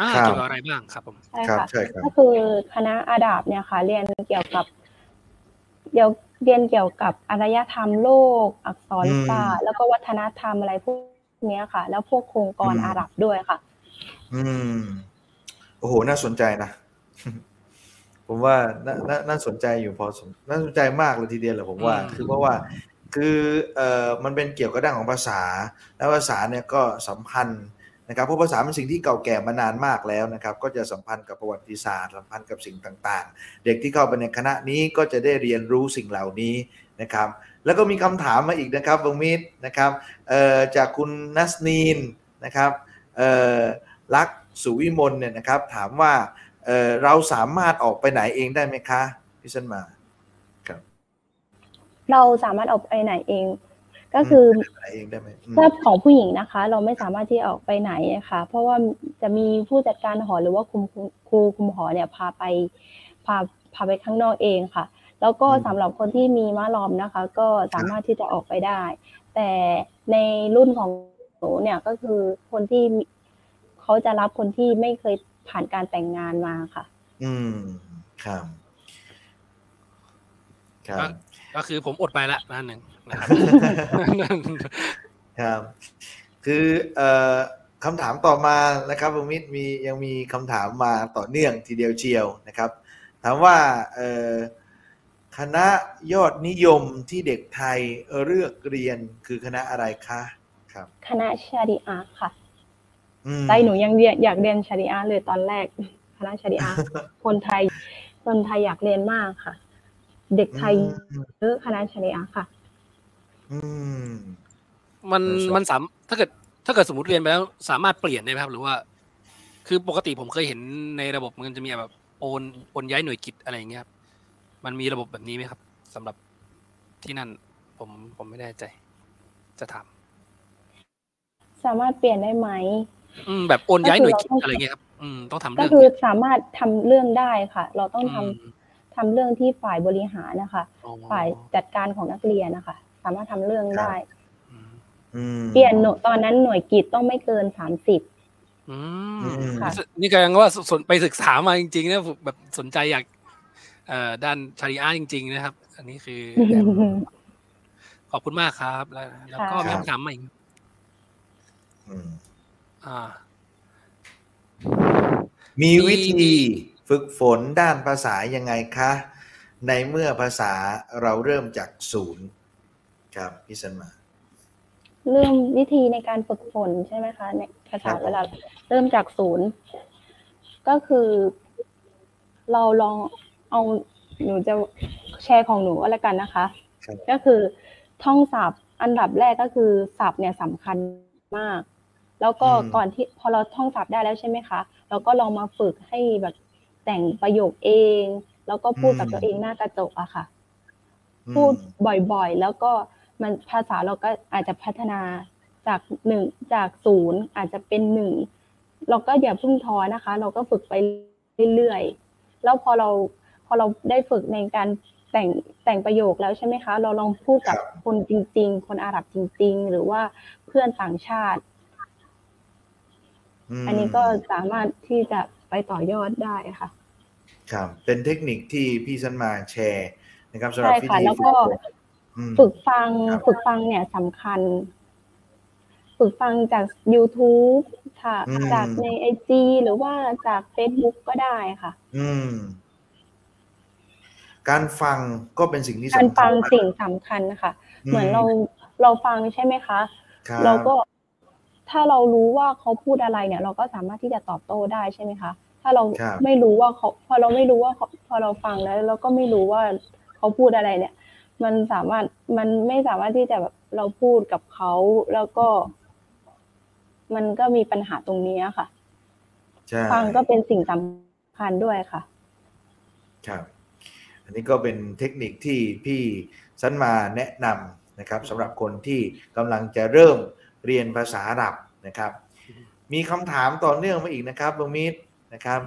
อ่าเกี่ยวกับอะไรบ้างครับผมครับใช่ครับก็คือคณะอาดาบเนี่ยค่ะเรียนเกี่ยวกับเดี๋ยวเรียนเกี่ยวกับอารยธรรมโลกอักษรศาสตร์แล้วก็วัฒนธรรมอะไรพวกนี้ค่ะแล้วพวกโครงกรอาหรับด้วยค่ะอืมโอ้โหน่าสนใจนะผมว่าน่าน่าน่าสนใจอยู่พอสมน่าสนใจมากเลยทีเดียวแหละผมว่าคือเพราะว่าคือเอ่อมันเป็นเกี่ยวกับด้านของภาษาแล้วภาษาเนี่ยก็สัมพันธ์นะครับเพราะภาษาเป็นสิ่งที่เก่าแก่มานานมากแล้วนะครับก็จะสัมพันธ์กับประวัติศาสตร์สัมพันธ์กับสิ่งต่างๆเด็กที่เข้าไปในคณะนี้ก็จะได้เรียนรู้สิ่งเหล่านี้นะครับแล้วก็มีคำถามมาอีกนะครับบางมิตรนะครับเอ่อจากคุณนัสนีนนะครับเอ่อลักษ์สุวิมลเนี่ยนะครับถามว่าเอ่อเราสามารถออกไปไหนเองได้ไหมคะพี่ชันมาครับเราสามารถออกไปไหนเองก็คือภาพของผู้หญิงนะคะเราไม่สามารถที่ออกไปไหนนะคะเพราะว่าจะมีผู้จัดการหอหรือว่าครูครูคุมหอเนี่ยพาไปพาพาไปข้างนอกเองค่ะแล้วก็สำหรับคนที่มีม้าล้อมนะคะก็สามารถที่จะออกไปได้แต่ในรุ่นของหนูเนี่ยก็คือคนที่เขาจะรับคนที่ไม่เคยผ่านการแต่งงานมาค่ะอืมครับครับก็คือผมอดไปละนั่นหนึ่งนะครับครับคือเอ่อคำถามต่อมานะครับพมิตรมียังมีคำถามมาต่อเนื่องทีเดียวเชียวนะครับถามว่าเอ่อคณะยอดนิยมที่เด็กไทยเลือกเรียนคือคณะอะไรคะครับคณะชาริอะห์ค่ะใจหนูยังอยากเรียนชาริอะห์เลยตอนแรกคณะชาริอะห์คนไทยคนไทยอยากเรียนมากค่ะเด็กไทยเยอะคณะชาริอะห์ค่ะอืมมันมันสามถ้าเกิดถ้าเกิดสมมุติเรียนไปแล้วสามารถเปลี่ยนได้มั้ยครับหรือว่าคือปกติผมเคยเห็นในระบบมันจะมีแบบโอนโอนย้ายหน่วยกิจอะไรอย่างเงี้ยครับมันมีระบบแบบนี้มั้ยครับสำหรับที่นั่นผมผมไม่แน่ใจจะถามสามารถเปลี่ยนได้มั้ยอืมแบบโอนย้ายหน่วยกิจอะไรเงี้ยครับอืมต้องทำเรื่องก็คือสามารถทำเรื่องได้ค่ะเราต้องทำทำเรื่องที่ฝ่ายบริหารนะคะฝ่ายจัดการของนักเรียนนะคะสามารถทำเรื่องได้เปลี่ยนตอนนั้นหน่วยกิจต้องไม่เกินสามสิบค่ะนี่ก็ยังว่าสนไปศึกษามาจริงๆนะแบบสนใจอยากด้านชาริอะห์จริงๆนะครับอันนี้คือขอบคุณมากครับแล้วก็มีคำถามมาอีกมีวิธีฝึกฝนด้านภาษายังไงคะในเมื่อภาษาเราเริ่มจากศูนย์ครับพี่สันมาเริ่มวิธีในการฝึกฝนใช่ไหมคะในภาษาเวลาเริ่มจากศูนย์ก็คือเราลองเอาหนูจะแชร์ของหนูก็แล้วกันนะคะก็คือท่องศัพท์อันดับแรกก็คือศัพท์เนี่ยสำคัญมากแล้วก็ก่อนที่พอเราท่องศัพท์ได้แล้วใช่ไหมคะเราก็ลองมาฝึกให้แบบแต่งประโยคเองแล้วก็พูดกับตัวเองหน้ากระจกอะค่ะพูดบ่อยๆแล้วก็มันภาษาเราก็อาจจะพัฒนาจากหนึ่งจากศูนย์อาจจะเป็นหนึ่งเราก็อย่าเพิ่งท้อนะคะเราก็ฝึกไปเรื่อยๆแล้วพอเราพอเราได้ฝึกในการ แต่งแต่งประโยคแล้วใช่ไหมคะเราลองพูดกับคนจริงๆคนอาหรับจริงๆหรือว่าเพื่อนต่างชาติอันนี้ก็สามารถที่จะไปต่อยอดได้ค่ะครับเป็นเทคนิคที่พี่สันมาแชร์นะครับสำหรับพี่ที่แล้วก็ฝึกฟังฝึกฟังเนี่ยสำคัญฝึกฟังจาก YouTube จากใน ไอ จี หรือว่าจาก Facebook ก็ได้ค่ะอืมการฟังก็เป็นสิ่งที่สำคัญการฟังสิ่งสำคัญค่ะเหมือนเราเราฟังใช่ไหมคะเราก็ถ้าเรารู้ว่าเขาพูดอะไรเนี่ยเราก็สามารถที่จะตอบโต้ได้ใช่ไหมคะถ้าเราไม่รู้ว่าเขาพอเราไม่รู้ว่าพอเราฟังแล้วเราก็ไม่รู้ว่าเขาพูดอะไรเนี่ยมันสามารถมันไม่สามารถที่จะแบบเราพูดกับเขาแล้วก็มันก็มีปัญหาตรงนี้ค่ะฟังก็เป็นสิ่งสำคัญด้วยค่ะครับอันนี้ก็เป็นเทคนิคที่พี่สันมาแนะนำนะครับสำหรับคนที่กำลังจะเริ่มเรียนภาษาอาหรับนะครับมีคำถามต่อเนื่องมาอีกนะครับบางมิตรนะครับ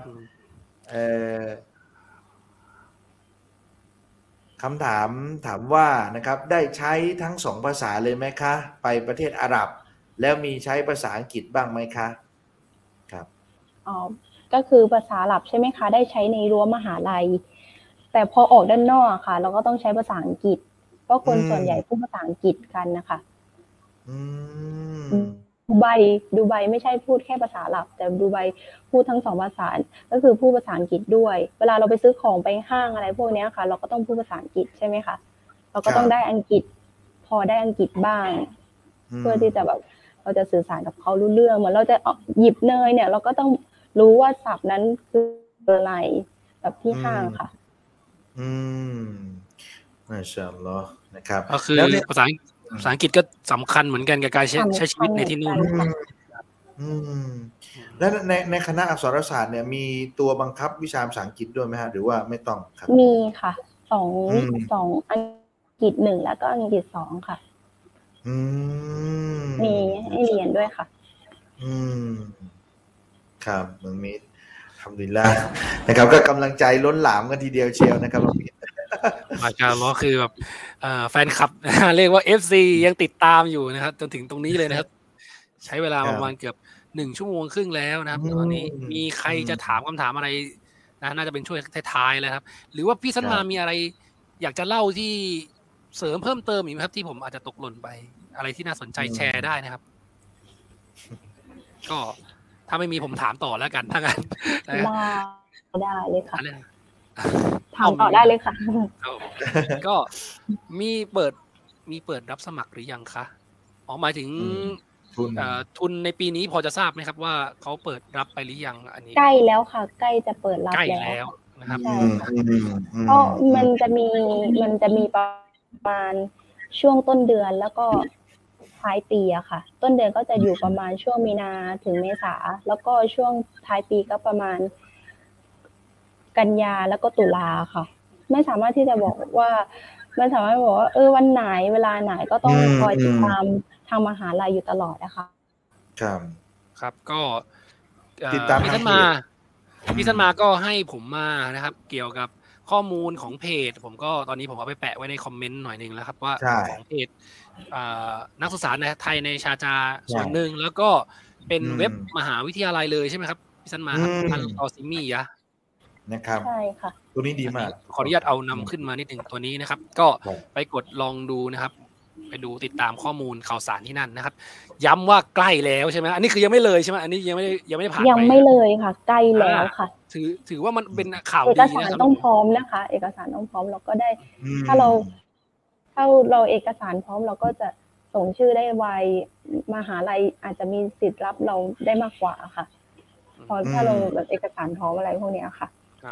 คำถามถามว่านะครับได้ใช้ทั้งสองภาษาเลยไหมคะไปประเทศอาหรับแล้วมีใช้ภาษาอังกฤษบ้างไหมคะครับอ๋อก็คือภาษาอาหรับใช่ไหมคะได้ใช้ในรั้วมหาลัยแต่พอออกด้านนอกค่ะเราก็ต้องใช้ภาษาอังกฤษเพราะคนส่วนใหญ่พูดภาษาอังกฤษกันนะคะดูไบดูไบไม่ใช่พูดแค่ภาษาอาหรับแต่ดูไบพูดทั้งสองภาษาก็คือพูดภาษาอังกฤษด้วยเวลาเราไปซื้อของไปห้างอะไรพวกนี้ค่ะเราก็ต้องพูดภาษาอังกฤษใช่ไหมคะเราก็ต้องได้อังกฤษพอได้อังกฤษบ้างเพื่อที่จะแบบเราจะสื่อสารกับเขารู้เรื่องเหมือนเราจะหยิบเนยเนี่ยเราก็ต้องรู้ว่าศัพท์นั้นคืออะไรแบบที่ห้างค่ะอืมมาชาอัลลอฮ์นะครับก็คือภาษาภาษาอังกฤษก็สำคัญเหมือนกันกับการใช้ชีวิตในที่นู่นและในในคณะอักษรศาสตร์เนี่ยมีตัวบังคับวิชาภาษาอังกฤษด้วยไหมฮะหรือว่าไม่ต้องครับมีค่ะสองสองอังกฤษหนึ่งแล้วก็อังกฤษสองค่ะมีให้เรียนด้วยค่ะอืมครับมึงมีทำดีแล้วนะครับก็กำลังใจล้นหลามกันทีเดียวเชียวนะครับมาชาอัลลอฮ์คือแบบแฟนคลับเรียกว่า เอฟ ซี ยังติดตามอยู่นะครับจนถึงตรงนี้เลยนะครับใช้เวลาประมาณเกือบหนึ่งชั่วโมงครึ่งแล้วนะครับตอนนี้มีใครจะถามคำถามอะไรนะน่าจะเป็นช่วยท้ายๆแล้วครับหรือว่าพี่สันมามีอะไรอยากจะเล่าที่เสริมเพิ่มเติมอีกไหมครับที่ผมอาจจะตกหล่นไปอะไรที่น่าสนใจแชร์ได้นะครับก็ถ้าไม่มีผมถามต่อแล้วกันถ้างั้นได้เลยค่ะถามต่อได้เลยค่ะก็มีเปิดมีเปิดรับสมัครหรือยังคะอ๋อหมายถึงทุนในปีนี้พอจะทราบไหมครับว่าเขาเปิดรับไปหรือยังอันนี้ใกล้แล้วค่ะใกล้จะเปิดรับแล้วนะครับเพราะมันจะมีมันจะมีประมาณช่วงต้นเดือนแล้วก็ท้ายปีอะค่ะต้นเดือนก็จะอยู่ประมาณช่วงมีนาถึงเมษาแล้วก็ช่วงท้ายปีก็ประมาณกันยาแล้วก็ตุลาค่ะไม่สามารถที่จะบอกว่าไม่สามารถบอกว่าเออวันไหนเวลาไหนก็ต้องคอยติดตามทางมหาลัยอยู่ตลอดนะคะครับครับก็ติดตามพี่สันมาพี่สันมาก็ให้ผมมานะครับเกี่ยวกับข้อมูลของเพจผมก็ตอนนี้ผมเอาไปแปะไว้ในคอมเมนต์หน่อยนึงแล้วครับว่าของเพจนักศึกษาในไทยในชาจาส่วนหนึ่งแล้วก็เป็นเว็บมหาวิทยาลัยเลยใช่ไหมครับพี่สันมาอัลกอซิมียะนะครับใช่ค่ะตัวนี้ดีมากขออนุญาตเอานำขึ้นมานิดหนึ่งตัวนี้นะครับก็ไปกดลองดูนะครับไปดูติดตามข้อมูลข่าวสารที่นั่นนะครับย้ำว่าใกล้แล้วใช่ไหมอันนี้คือยังไม่เลยใช่ไหมอันนี้ยังไม่ได้ยังไม่ได้ผ่านยังไม่เลยค่ะใกล้แล้วค่ะถือถือว่ามันเป็นข่าวดีนะครับเอกสารต้องพร้อมนะคะเอกสารต้องพร้อมเราก็ได้ถ้าเราถ้าเราเอกสารพร้อมเราก็จะส่งชื่อได้ไวมหาลัยอาจจะมีสิทธิ์รับเราได้มากกว่าค่ะพอถ้าเราแบบเอกสารพร้อมอะไรพวกนี้ค่ะ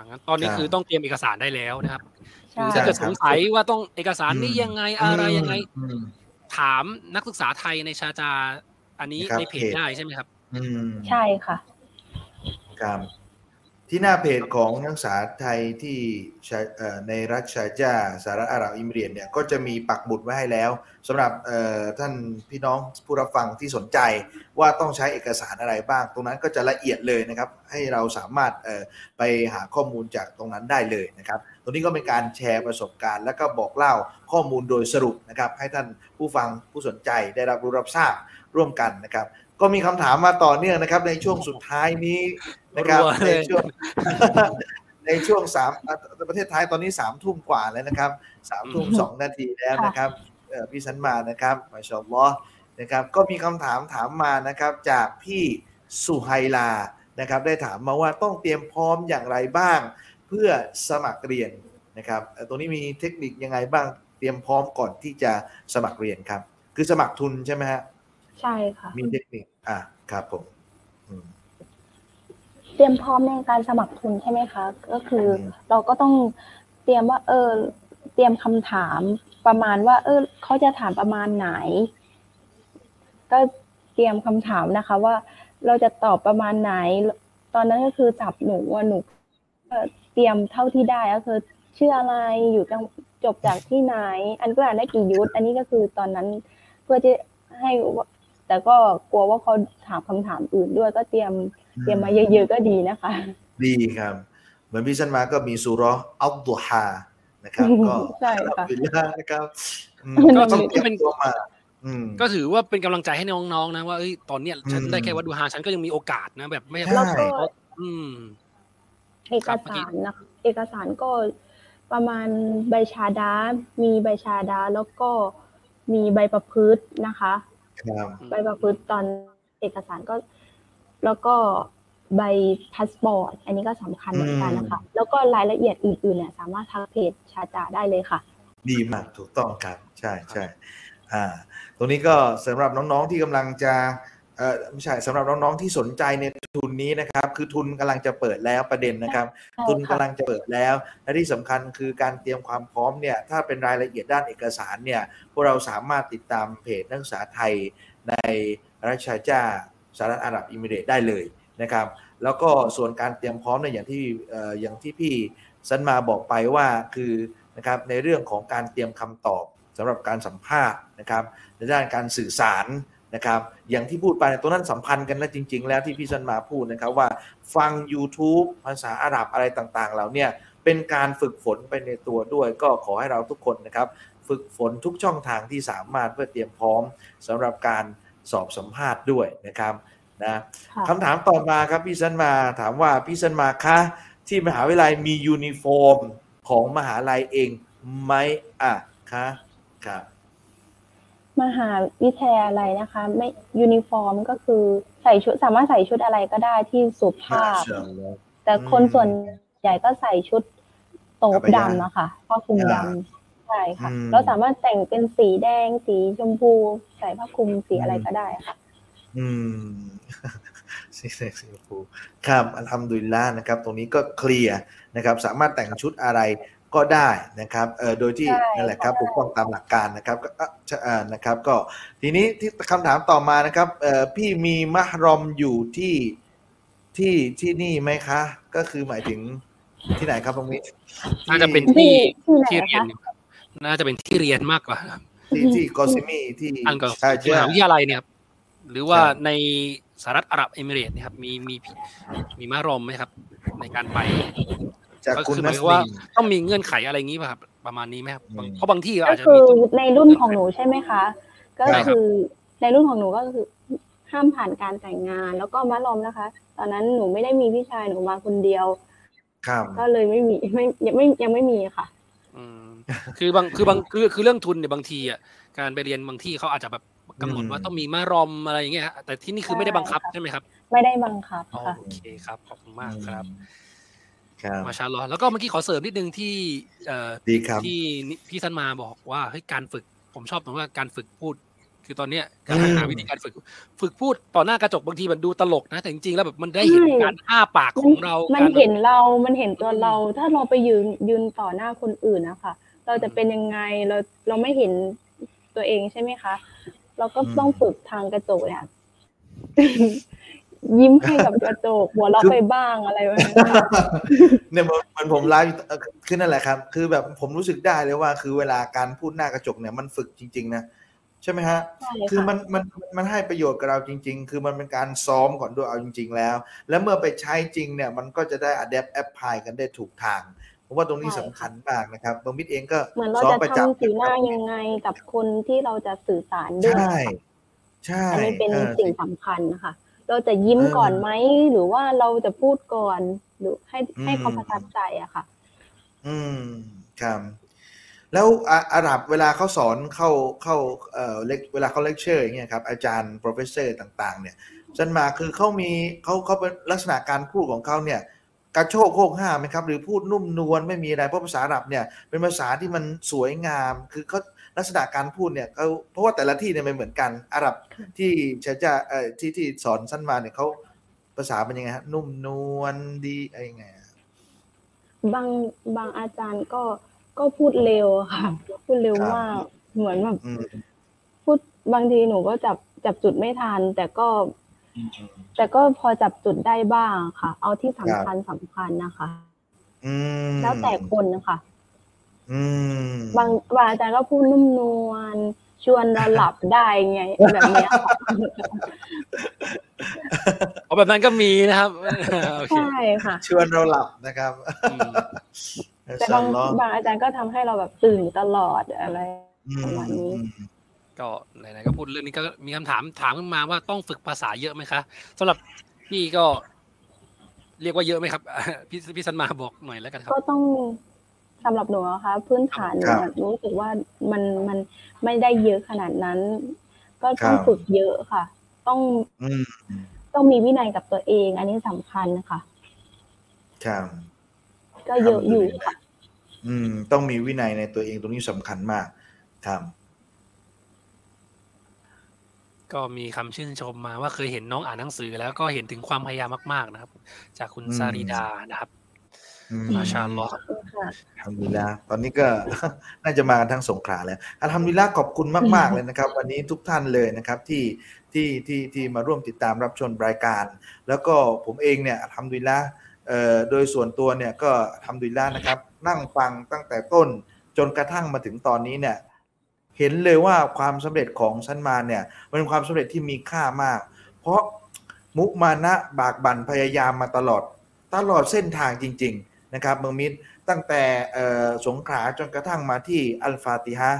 งั้นตอนนี้คือต้องเตรียมเอกสารได้แล้วนะครับหรือถ้าเกิดสงสัยว่าต้องเอกสารนี่ยังไงอะไรยังไงถามนักศึกษาไทยในชาจาอันนี้ในเพจได้ใช่ไหมครับใช่ค่ะครับ ที่หน้าเพจของนักศึกษาไทยที่ในรัฐชาร์จาสหรัฐอาหรับอิมิเรตเนี่ยก็จะมีปักหมุดไว้ให้แล้วสำหรับท่านพี่น้องผู้รับฟังที่สนใจว่าต้องใช้เอกสารอะไรบ้างตรงนั้นก็จะละเอียดเลยนะครับให้เราสามารถไปหาข้อมูลจากตรงนั้นได้เลยนะครับตรงนี้ก็เป็นการแชร์ประสบการณ์และก็บอกเล่าข้อมูลโดยสรุปนะครับให้ท่านผู้ฟังผู้สนใจได้รับรู้รับทราบร่วมกันนะครับก็มีคำถามมาต่อเนื่องนะครับในช่วงสุดท้ายนี้นะครับในช่วงในช่วงสามประเทศไทยตอนนี้สามทุ่มกว่าแล้วนะครับสามทุ่มสองนาทีแล้วนะครับพี่สันมานะครับมาชาอัลลอฮ์นะครับก็มีคำถามถามมานะครับจากพี่สุไฮลานะครับได้ถามมาว่าต้องเตรียมพร้อมอย่างไรบ้างเพื่อสมัครเรียนนะครับตรงนี้มีเทคนิคยังไงบ้างเตรียมพร้อมก่อนที่จะสมัครเรียนครับคือสมัครทุนใช่ไหมฮะใช่ค่ะมีเทคนิคอ่ะครับผมเตรียมพร้อมในการสมัครทุนใช่ไหมคะก็คือเราก็ต้องเตรียมว่าเออเตรียมคำถามประมาณว่าเออเขาจะถามประมาณไหนก็เตรียมคำถามนะคะว่าเราจะตอบประมาณไหนตอนนั้นก็คือจับหนูว่าหนูเตรียมเท่าที่ได้ก็คือชื่ออะไรอยู่จบจากที่ไหนอันก็อ่านได้กี่ยุทธอันนี้ก็คือตอนนั้นเพื่อจะให้แต่ก็กลัวว่าเขาถามคำถามอื่นด้วยก็เตรียมเตรียมมาเยอะๆก็ดีนะคะดีครับเหมือนพี่ชันมาก็มีซูเราะห์อัลดุฮานะครับก็ใช่ค่ะนะครับก็ต้องเป็นตัวมาก็ถือว่าเป็นกำลังใจให้น้องๆนะว่าตอนเนี้ยฉันได้แค่วัดดูฮาฉันก็ยังมีโอกาสนะแบบไม่ใช่เราก็เอกสารนะเอกสารก็ประมาณใบชาดามีใบชาดาแล้วก็มีใบประพฤตินะคะใบประพฤติตอนเอกสารก็แล้วก็ใบพาสปอร์ตอันนี้ก็สำคัญเหมือนกันนะคะแล้วก็รายละเอียดอื่นๆเนี่ยสามารถทักเพจชาจาได้เลยค่ะดีมากถูกต้องครับใช่ใช่อ่าตรงนี้ก็สำหรับน้องๆที่กำลังจะเอ่อไม่ใช่สำหรับน้องๆที่สนใจในทุนนี้นะครับคือทุนกำลังจะเปิดแล้วประเด็นนะครับทุนกำลังจะเปิดแล้วและที่สำคัญคือการเตรียมความพร้อมเนี่ยถ้าเป็นรายละเอียดด้านเอกสารเนี่ยพวกเราสามารถติดตามเพจนักศึกษาไทยในรัฐชาร์จาสหรัฐอาหรับอิมิเรตส์ได้เลยนะครับแล้วก็ส่วนการเตรียมพร้อมเนี่ยอย่างที่เอ่ออย่างที่พี่สันมาบอกไปว่าคือนะครับในเรื่องของการเตรียมคำตอบสำหรับการสัมภาษณ์นะครับในด้านการสื่อสารนะครับอย่างที่พูดไปตรงนั้นสัมพันธ์กันแล้วจริงๆแล้วที่พี่สันมาพูดนะครับว่าฟัง YouTube ภาษาอาหรับอะไรต่างๆเราเนี่ยเป็นการฝึกฝนไปในตัวด้วยก็ขอให้เราทุกคนนะครับฝึกฝนทุกช่องทางที่สามารถเพื่อเตรียมพร้อมสำหรับการสอบสัมภาษณ์ด้วยนะครับนะคำถามต่อมาครับพี่สันมาถามว่าพี่สันมาคะที่มหาวิทยาลัยมียูนิฟอร์มของมหาลัยเองไหมอ่ะคะครับมหาวิทยาลัยนะคะไม่ยูนิฟอร์มก็คือใส่ชุดสามารถใส่ชุดอะไรก็ได้ที่สุภาพแต่คนส่วนใหญ่ก็ใส่ชุดโต๊ะดำนะคะผ้าคลุมดำใช่ค่ะแล้วสามารถแต่งเป็นสีแดงสีชมพูใส่ผ้าคลุมสีอะไรก็ได้ค่ะอืมสีแดงสีชมพูครับอัลฮัมดุลิลลาห์นะครับตรงนี้ก็เคลียร์นะครับสามารถแต่งชุดอะไรก็ได้นะครับเอ่อโดยที่นั่นแหละครับถูกต้องตามหลักการนะครับก็เอ่อนะครับก็ทีนี้ที่คำถามต่อมานะครับเอ่อพี่มีมะฮรอมอยู่ที่ที่ที่นี่ไหมคะก็คือหมายถึงที่ไหนครับตรงนี้น่าจะเป็นที่ที่เรียนน่าจะเป็นที่เรียนมากกว่าที่ที่กอซิมีที่ใช่มหาวิทยาลัยเนี่ยหรือว่าในสหรัฐอาหรับเอมิเรตส์นะครับมีมีมีมะฮรอมไหมครับในการไปก็คือหมายว่าต้องมีเงื่อนไขอะไรงี้ป่ะครับประมาณนี้ไหมครับเพราะบางที่อาจจะมีในรุ่นของหนูใช่ไหมคะก็คือในรุ่นของหนูก็คือห้ามผ่านการแต่งงานแล้วก็มะฮรอมนะคะตอนนั้นหนูไม่ได้มีพี่ชายหนูมาคนเดียวก็เลยไม่มีไม่ยังไม่ยังไม่มีค่ะคือบางคือบางคือคือเรื่องทุนเนี่ยบางทีอ่ะการไปเรียนบางที่เขาอาจจะแบบกำหนดว่าต้องมีมะฮรอมอะไรอย่างเงี้ยแต่ที่นี่คือไม่ได้บังคับใช่ไหมครับไม่ได้บังคับค่ะโอเคครับขอบคุณมากครับมาชาอัลลอฮ์แล้วก็เมื่อกี้ขอเสริมนิดนึงที่ที่พี่สันมาบอกว่าเฮ้ยการฝึกผมชอบตรงว่าการฝึกพูดคือตอนเนี้ยการหาวิธีการฝึกฝึกพูดต่อหน้ากระจกบางทีมันดูตลกนะแต่จริงๆแล้วแบบมันได้เห็นการอ้าปากของเรามันเห็นเรามันเห็นตัวเราถ้าเราไปยืนยืนต่อหน้าคนอื่นนะคะเราจะเป็นยังไงเราเราไม่เห็นตัวเองใช่ไหมคะเราก็ต้องฝึกทางกระจกเนี่ย ยิ้มให้กับกระจกหัวเราะไปบ้างอะไรแบบนี้เนี่ยมันผมไลฟ์ขึ้นนั่นแหละครับคือแบบผมรู้สึกได้เลยว่าคือเวลาการพูดหน้ากระจกเนี่ยมันฝึกจริงๆนะใช่ไหมฮะคือมันมันมันให้ประโยชน์กับเราจริงๆคือมันเป็นการซ้อมก่อนด้วยเอาจริงๆแล้วแล้วเมื่อไปใช้จริงเนี่ยมันก็จะได้อะแดปแอพพลายกันได้ถูกทางผมว่าตรงนี้สำคัญมากนะครับบางมิตรเองก็ซ้อมประจำเหมือนเราจะทำสีหน้ายังไงกับคนที่เราจะสื่อสารด้วยใช่ใช่อันนี้เป็นสิ่งสำคัญนะคะเราจะยิ้มก่อนไหมหรือว่าเราจะพูดก่อนหรือให้ให้เขาประทับใจอะค่ะอืมครับแล้วอาหรับเวลาเขาสอนเข้าเข้าเอ่อเวลาเขาเลคเชอร์อย่างเงี้ยครับอาจารย์ professor ต่างๆเนี่ยจันมาคือเขามีเขาเขาเป็นลักษณะการพูดของเขาเนี่ยกระโชกโคกห้าไหมครับหรือพูดนุ่มนวลไม่มีอะไรเพราะภาษาอาหรับเนี่ยเป็นภาษาที่มันสวยงามคือเขาลักษณะการพูดเนี่ยเขาเพราะว่าแต่ละที่เนี่ยไม่เหมือนกันอาหรับที่เชจะเอ่อที่ที่สอนสั้นมาเนี่ยเขาภาษาเป็นยังไงฮะนุ่มนวลดีอะไรไงบางบางอาจารย์ก็ก็พูดเร็วค่ะพูดเร็วมากเหมือนแบบพูดบางทีหนูก็จับจับจุดไม่ทันแต่ก็แต่ก็พอจับจุดได้บ้างค่ะเอาที่สำคัญสำคัญนะคะแล้วแต่คนนะคะบางบางอาจารย์ก็พูดนุ่มนวลชวนเราหลับได้ไงแบบนี้เอาแบบนั้นก็มีนะครับใช่ค่ะชวนเราหลับนะครับแต่บางบางอาจารย์ก็ทำให้เราแบบตื่นตลอดอะไรประมาณนี้ก็ไหนๆก็พูดเรื่องนี้ก็มีคำถามถามขึ้นมาว่าต้องฝึกภาษาเยอะไหมคะสำหรับพี่ก็เรียกว่าเยอะไหมครับพี่พี่สันมาบอกหน่อยแล้วกันครับก็ต้องสำหรับหนูนะคะพื้นฐานรู้สึกว่ามันมันไม่ได้เยอะขนาดนั้นก็ต้องฝึกเยอะค่ะต้องต้องมีวินัยกับตัวเองอันนี้สำคัญนะคะครับก็เยอะอยู่ค่ะอืมต้องมีวินัยในตัวเองตรงนี้สำคัญมากครับก็มีคำชื่นชมมาว่าเคยเห็นน้องอ่านหนังสือแล้วก็เห็นถึงความพยายามมากๆนะครับจากคุณซาริดานะครับมาชาอัลเลาะห์อัลฮัมดุลิลลาห์ตอนนี้ก็น่าจะมากันทั้งสงขลาแล้วอัลฮัมดุลิลลาห์ขอบคุณมากๆเลยนะครับวันนี้ทุกท่านเลยนะครับที่ที่ที่ที่มาร่วมติดตามรับชมรายการแล้วก็ผมเองเนี่ยอัลฮัมดุลิลลาห์เอ่อโดยส่วนตัวเนี่ยก็อัลฮัมดุลิลลาห์นะครับนั่งฟังตั้งแต่ต้นจนกระทั่งมาถึงตอนนี้เนี่ยเห็นเลยว่าความสำเร็จของซันมานเนี่ยมันเป็นความสำเร็จที่มีค่ามากเพราะมุมานะบากบั่นพยายามมาตลอดตลอดเส้นทางจริงๆนะครับเมืองมิตรตั้งแต่สงขลาจนกระทั่งมาที่อัลฟาติฮะ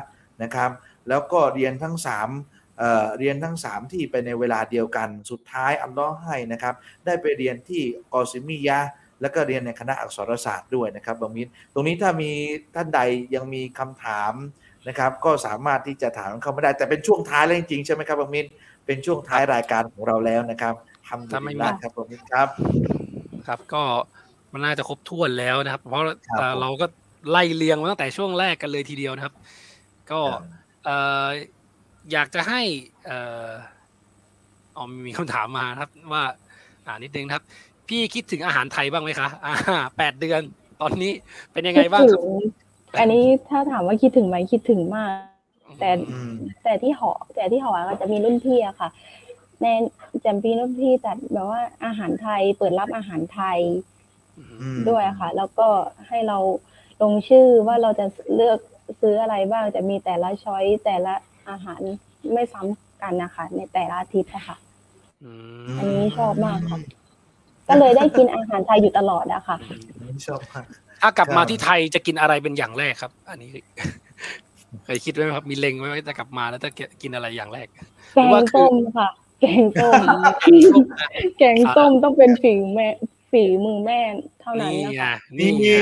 นะครับแล้วก็เรียนทั้งสามเอ่อเรียนทั้งสามที่ไปในเวลาเดียวกันสุดท้ายอัลเลาะห์ให้นะครับได้ไปเรียนที่กอซิมียะห์แล้วก็เรียนในคณะอักษรศาสตร์ด้วยนะครับเมืองมิตรตรงนี้ถ้ามีท่านใดยังมีคำถามนะครับก็สามารถที่จะถามเข้ามาได้แต่เป็นช่วงท้ายแล้วจริงๆใช่ไหมครับบังมิตรเป็นช่วงท้ายรายการของเราแล้วนะครับทำได้มากครับบังมิตรครับครับก็มันน่าจะครบถ้วนแล้วนะครับเพราะเราก็ไล่เรียงมาตั้งแต่ช่วงแรกกันเลยทีเดียวนะครับก็อยากจะให้อ๋อมีคำถามมาครับว่าอ่านิดนึงครับพี่คิดถึงอาหารไทยบ้างไหมคะอ่าแปดเดือนตอนนี้เป็นยังไงบ้างครับอันนี้ถ้าถามว่าคิดถึงไหมคิดถึงมากแต่แต่ที่หอแต่ที่หอก็จะมีรุ่นพี่อะค่ะในจำปีรุ่นพี่จัดแบบว่าอาหารไทยเปิดรับอาหารไทยด้วยค่ะแล้วก็ให้เราลงชื่อว่าเราจะเลือกซื้ออะไรบ้างจะมีแต่ละช้อยแต่ละอาหารไม่ซ้ำกันนะคะในแต่ละอาทิตย์อะค่ะอันนี้ชอบมากค่ะก็เลยได้กินอาหารไทยอยู่ตลอดอะค่ะชอบค่ะถ้ากลับมาที่ไทยจะกินอะไรเป็นอย่างแรกครับอันนี้เคยคิดไว้ไหมครับมีเล็งไว้ไหมจะกลับมาแล้วจะกินอะไรอย่างแรกแกงส้มค่ะแกงส้มแกงส้มต้องเป็นฝีแม่ฝีมือแม่เท่านั้นนะคะนี่นี่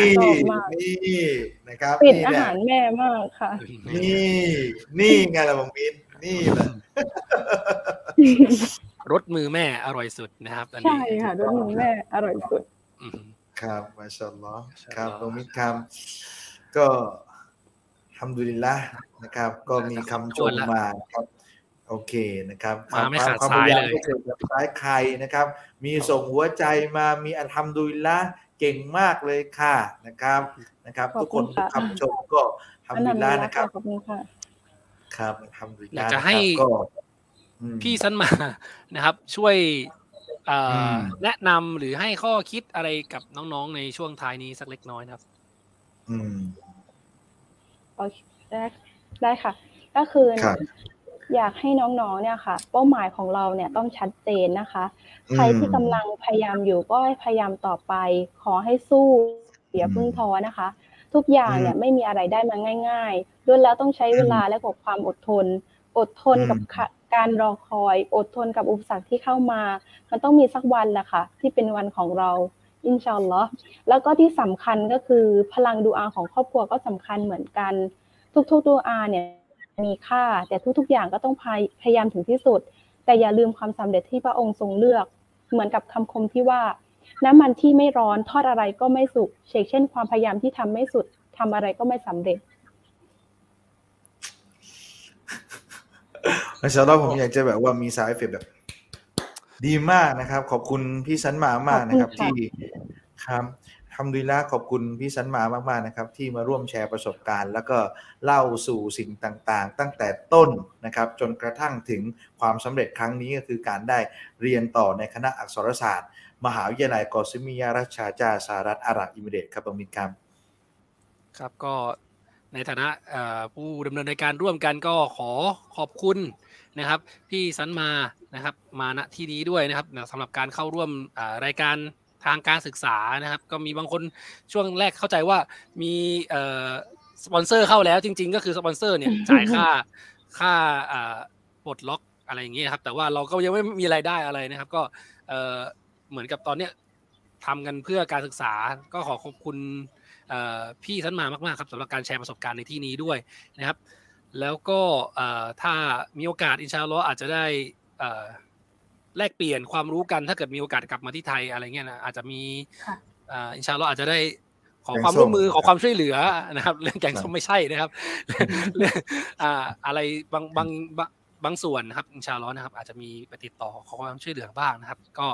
นะครับติดอาหารแม่มากค่ะนี่นี่ไงล่ะบังมิตรนี่แหละรสมือแม่อร่อยสุดนะครับอันนี้ใช่ค่ะรสมือแม่อร่อยสุดครับมาชาอัลเลาะห์ครับตรงนี้ครับก็อัลฮัมดุลิลลาห์นะครับก็มีคำชมมาครับโอเคนะครับความพยายามไม่เคยจะคล้ายใครนะครับมีส่งหัวใจมามีอัลฮัมดุลิลลาห์เก่งมากเลยค่ะนะครับนะครับทุกคนคำชมก็อัลฮัมดุลิลลาห์นะครับขอบคุณค่ะครับอัลฮัมดุลิลลาห์อยากจะให้พี่ซันมานะครับช่วย แนะนำหรือให้ข้อคิดอะไรกับน้องๆในช่วงท้ายนี้สักเล็กน้อยนะครับอืมโอเคได้ค่ะก็คืออยากให้น้องๆเนี่ยค่ะเป้าหมายของเราเนี่ยต้องชัดเจนนะคะใครที่กำลังพยายามอยู่ก็พยายามต่อไปขอให้สู้อย่าเพิ่งท้อนะคะทุกอย่างเนี่ยไม่มีอะไรได้มาง่ายๆด้วยแล้วต้องใช้เวลาและกับความอดทนอดทนกับการรอคอยอดทนกับอุปสรรคที่เข้ามามันต้องมีสักวันแหละค่ะที่เป็นวันของเราอินชาอัลลอฮ์แล้วก็ที่สำคัญก็คือพลังดุอาของครอบครัวก็สำคัญเหมือนกันทุกๆดุอาเนี่ยมีค่าแต่ทุกๆอย่างก็ต้องพยายามถึงที่สุดแต่อย่าลืมความสำเร็จที่พระองค์ทรงเลือกเหมือนกับคำคมที่ว่าน้ำมันที่ไม่ร้อนทอดอะไรก็ไม่สุกเช่นความพยายามที่ทำไม่สุดทำอะไรก็ไม่สำเร็จในชาวเราผมอยากจะแบบว่ามีสายเฟรแบบดีมากนะครับขอบคุณพี่สันมามากนะครับที่ครับอัลฮัมดุลิลละห์ขอบคุณพี่สันมามากๆนะครับที่มาร่วมแชร์ประสบการณ์แล้วก็เล่าสู่สิ่งต่างๆตั้งแต่ต้นนะครับจนกระทั่งถึงความสำเร็จครั้งนี้ก็คือการได้เรียนต่อในคณะอักษรศาสตร์มหาวิทยาลัยกอซิมียะห์ราชาจาสหรัฐอาหรับเอมิเรตส์ครับผมมินครับครับก็ในฐานะผู้ดำเนินรายการร่วมกันก็ขอขอบคุณนะครับพี่สันมานะครับมาณที่นี้ด้วยนะครับสำหรับการเข้าร่วมรายการทางการศึกษานะครับก็มีบางคนช่วงแรกเข้าใจว่ามีสปอนเซอร์เข้าแล้วจริงๆก็คือสปอนเซอร์เนี่ยจ่ายค่าค่าปลดล็อกอะไรอย่างเงี้ยครับแต่ว่าเราก็ยังไม่มีรายได้อะไรนะครับก็เหมือนกับตอนเนี้ยทำกันเพื่อการศึกษาก็ขอขอบคุณพี่สันมามากๆครับสำหรับการแชร์ประสบการณ์ในที่นี้ด้วยนะครับแล้วก็ถ้ามีโอกาสอินชาอัลเลาะห์อาจจะได้แลกเปลี่ยนความรู้กันถ้าเกิดมีโอกาสกลับมาที่ไทยอะไรเงี้ยนะอาจจะมีอินชาอัลเลาะห์อาจจะได้ขอความร่วมมือขอความช่วยเหลือนะครับเรื่องแกงส้มไม่ใช่นะครับอะไรบางบางบางส่วนนะครับอินชาอัลเลาะห์นะครับอาจจะมีไปติดต่อขอความช่วยเหลือบ้างนะครับก็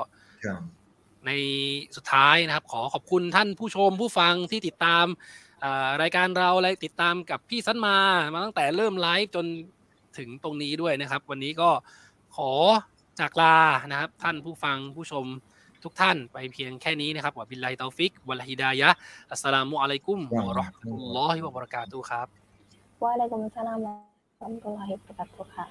ในสุดท้ายนะครับขอขอบคุณท่านผู้ชมผู้ฟังที่ติดตามรายการเราและติดตามกับพี่สันมามาตั้งแต่เริ่มไลฟ์จนถึงตรงนี้ด้วยนะครับวันนี้ก็ขอจากลานะครับท่านผู้ฟังผู้ชมทุกท่านไปเพียงแค่นี้นะครับวะบิลลาฮิตอฟิกวัลฮิดายะอัสสลามุอะลัยกุมวะเราะห์มะตุลลอฮิวะบะเราะกาตุฮ์ครับวะอะลัยกุมอัสสลามวะเราะห์มะตุลลอฮิวะบะเราะกาตุฮ์ค่ะ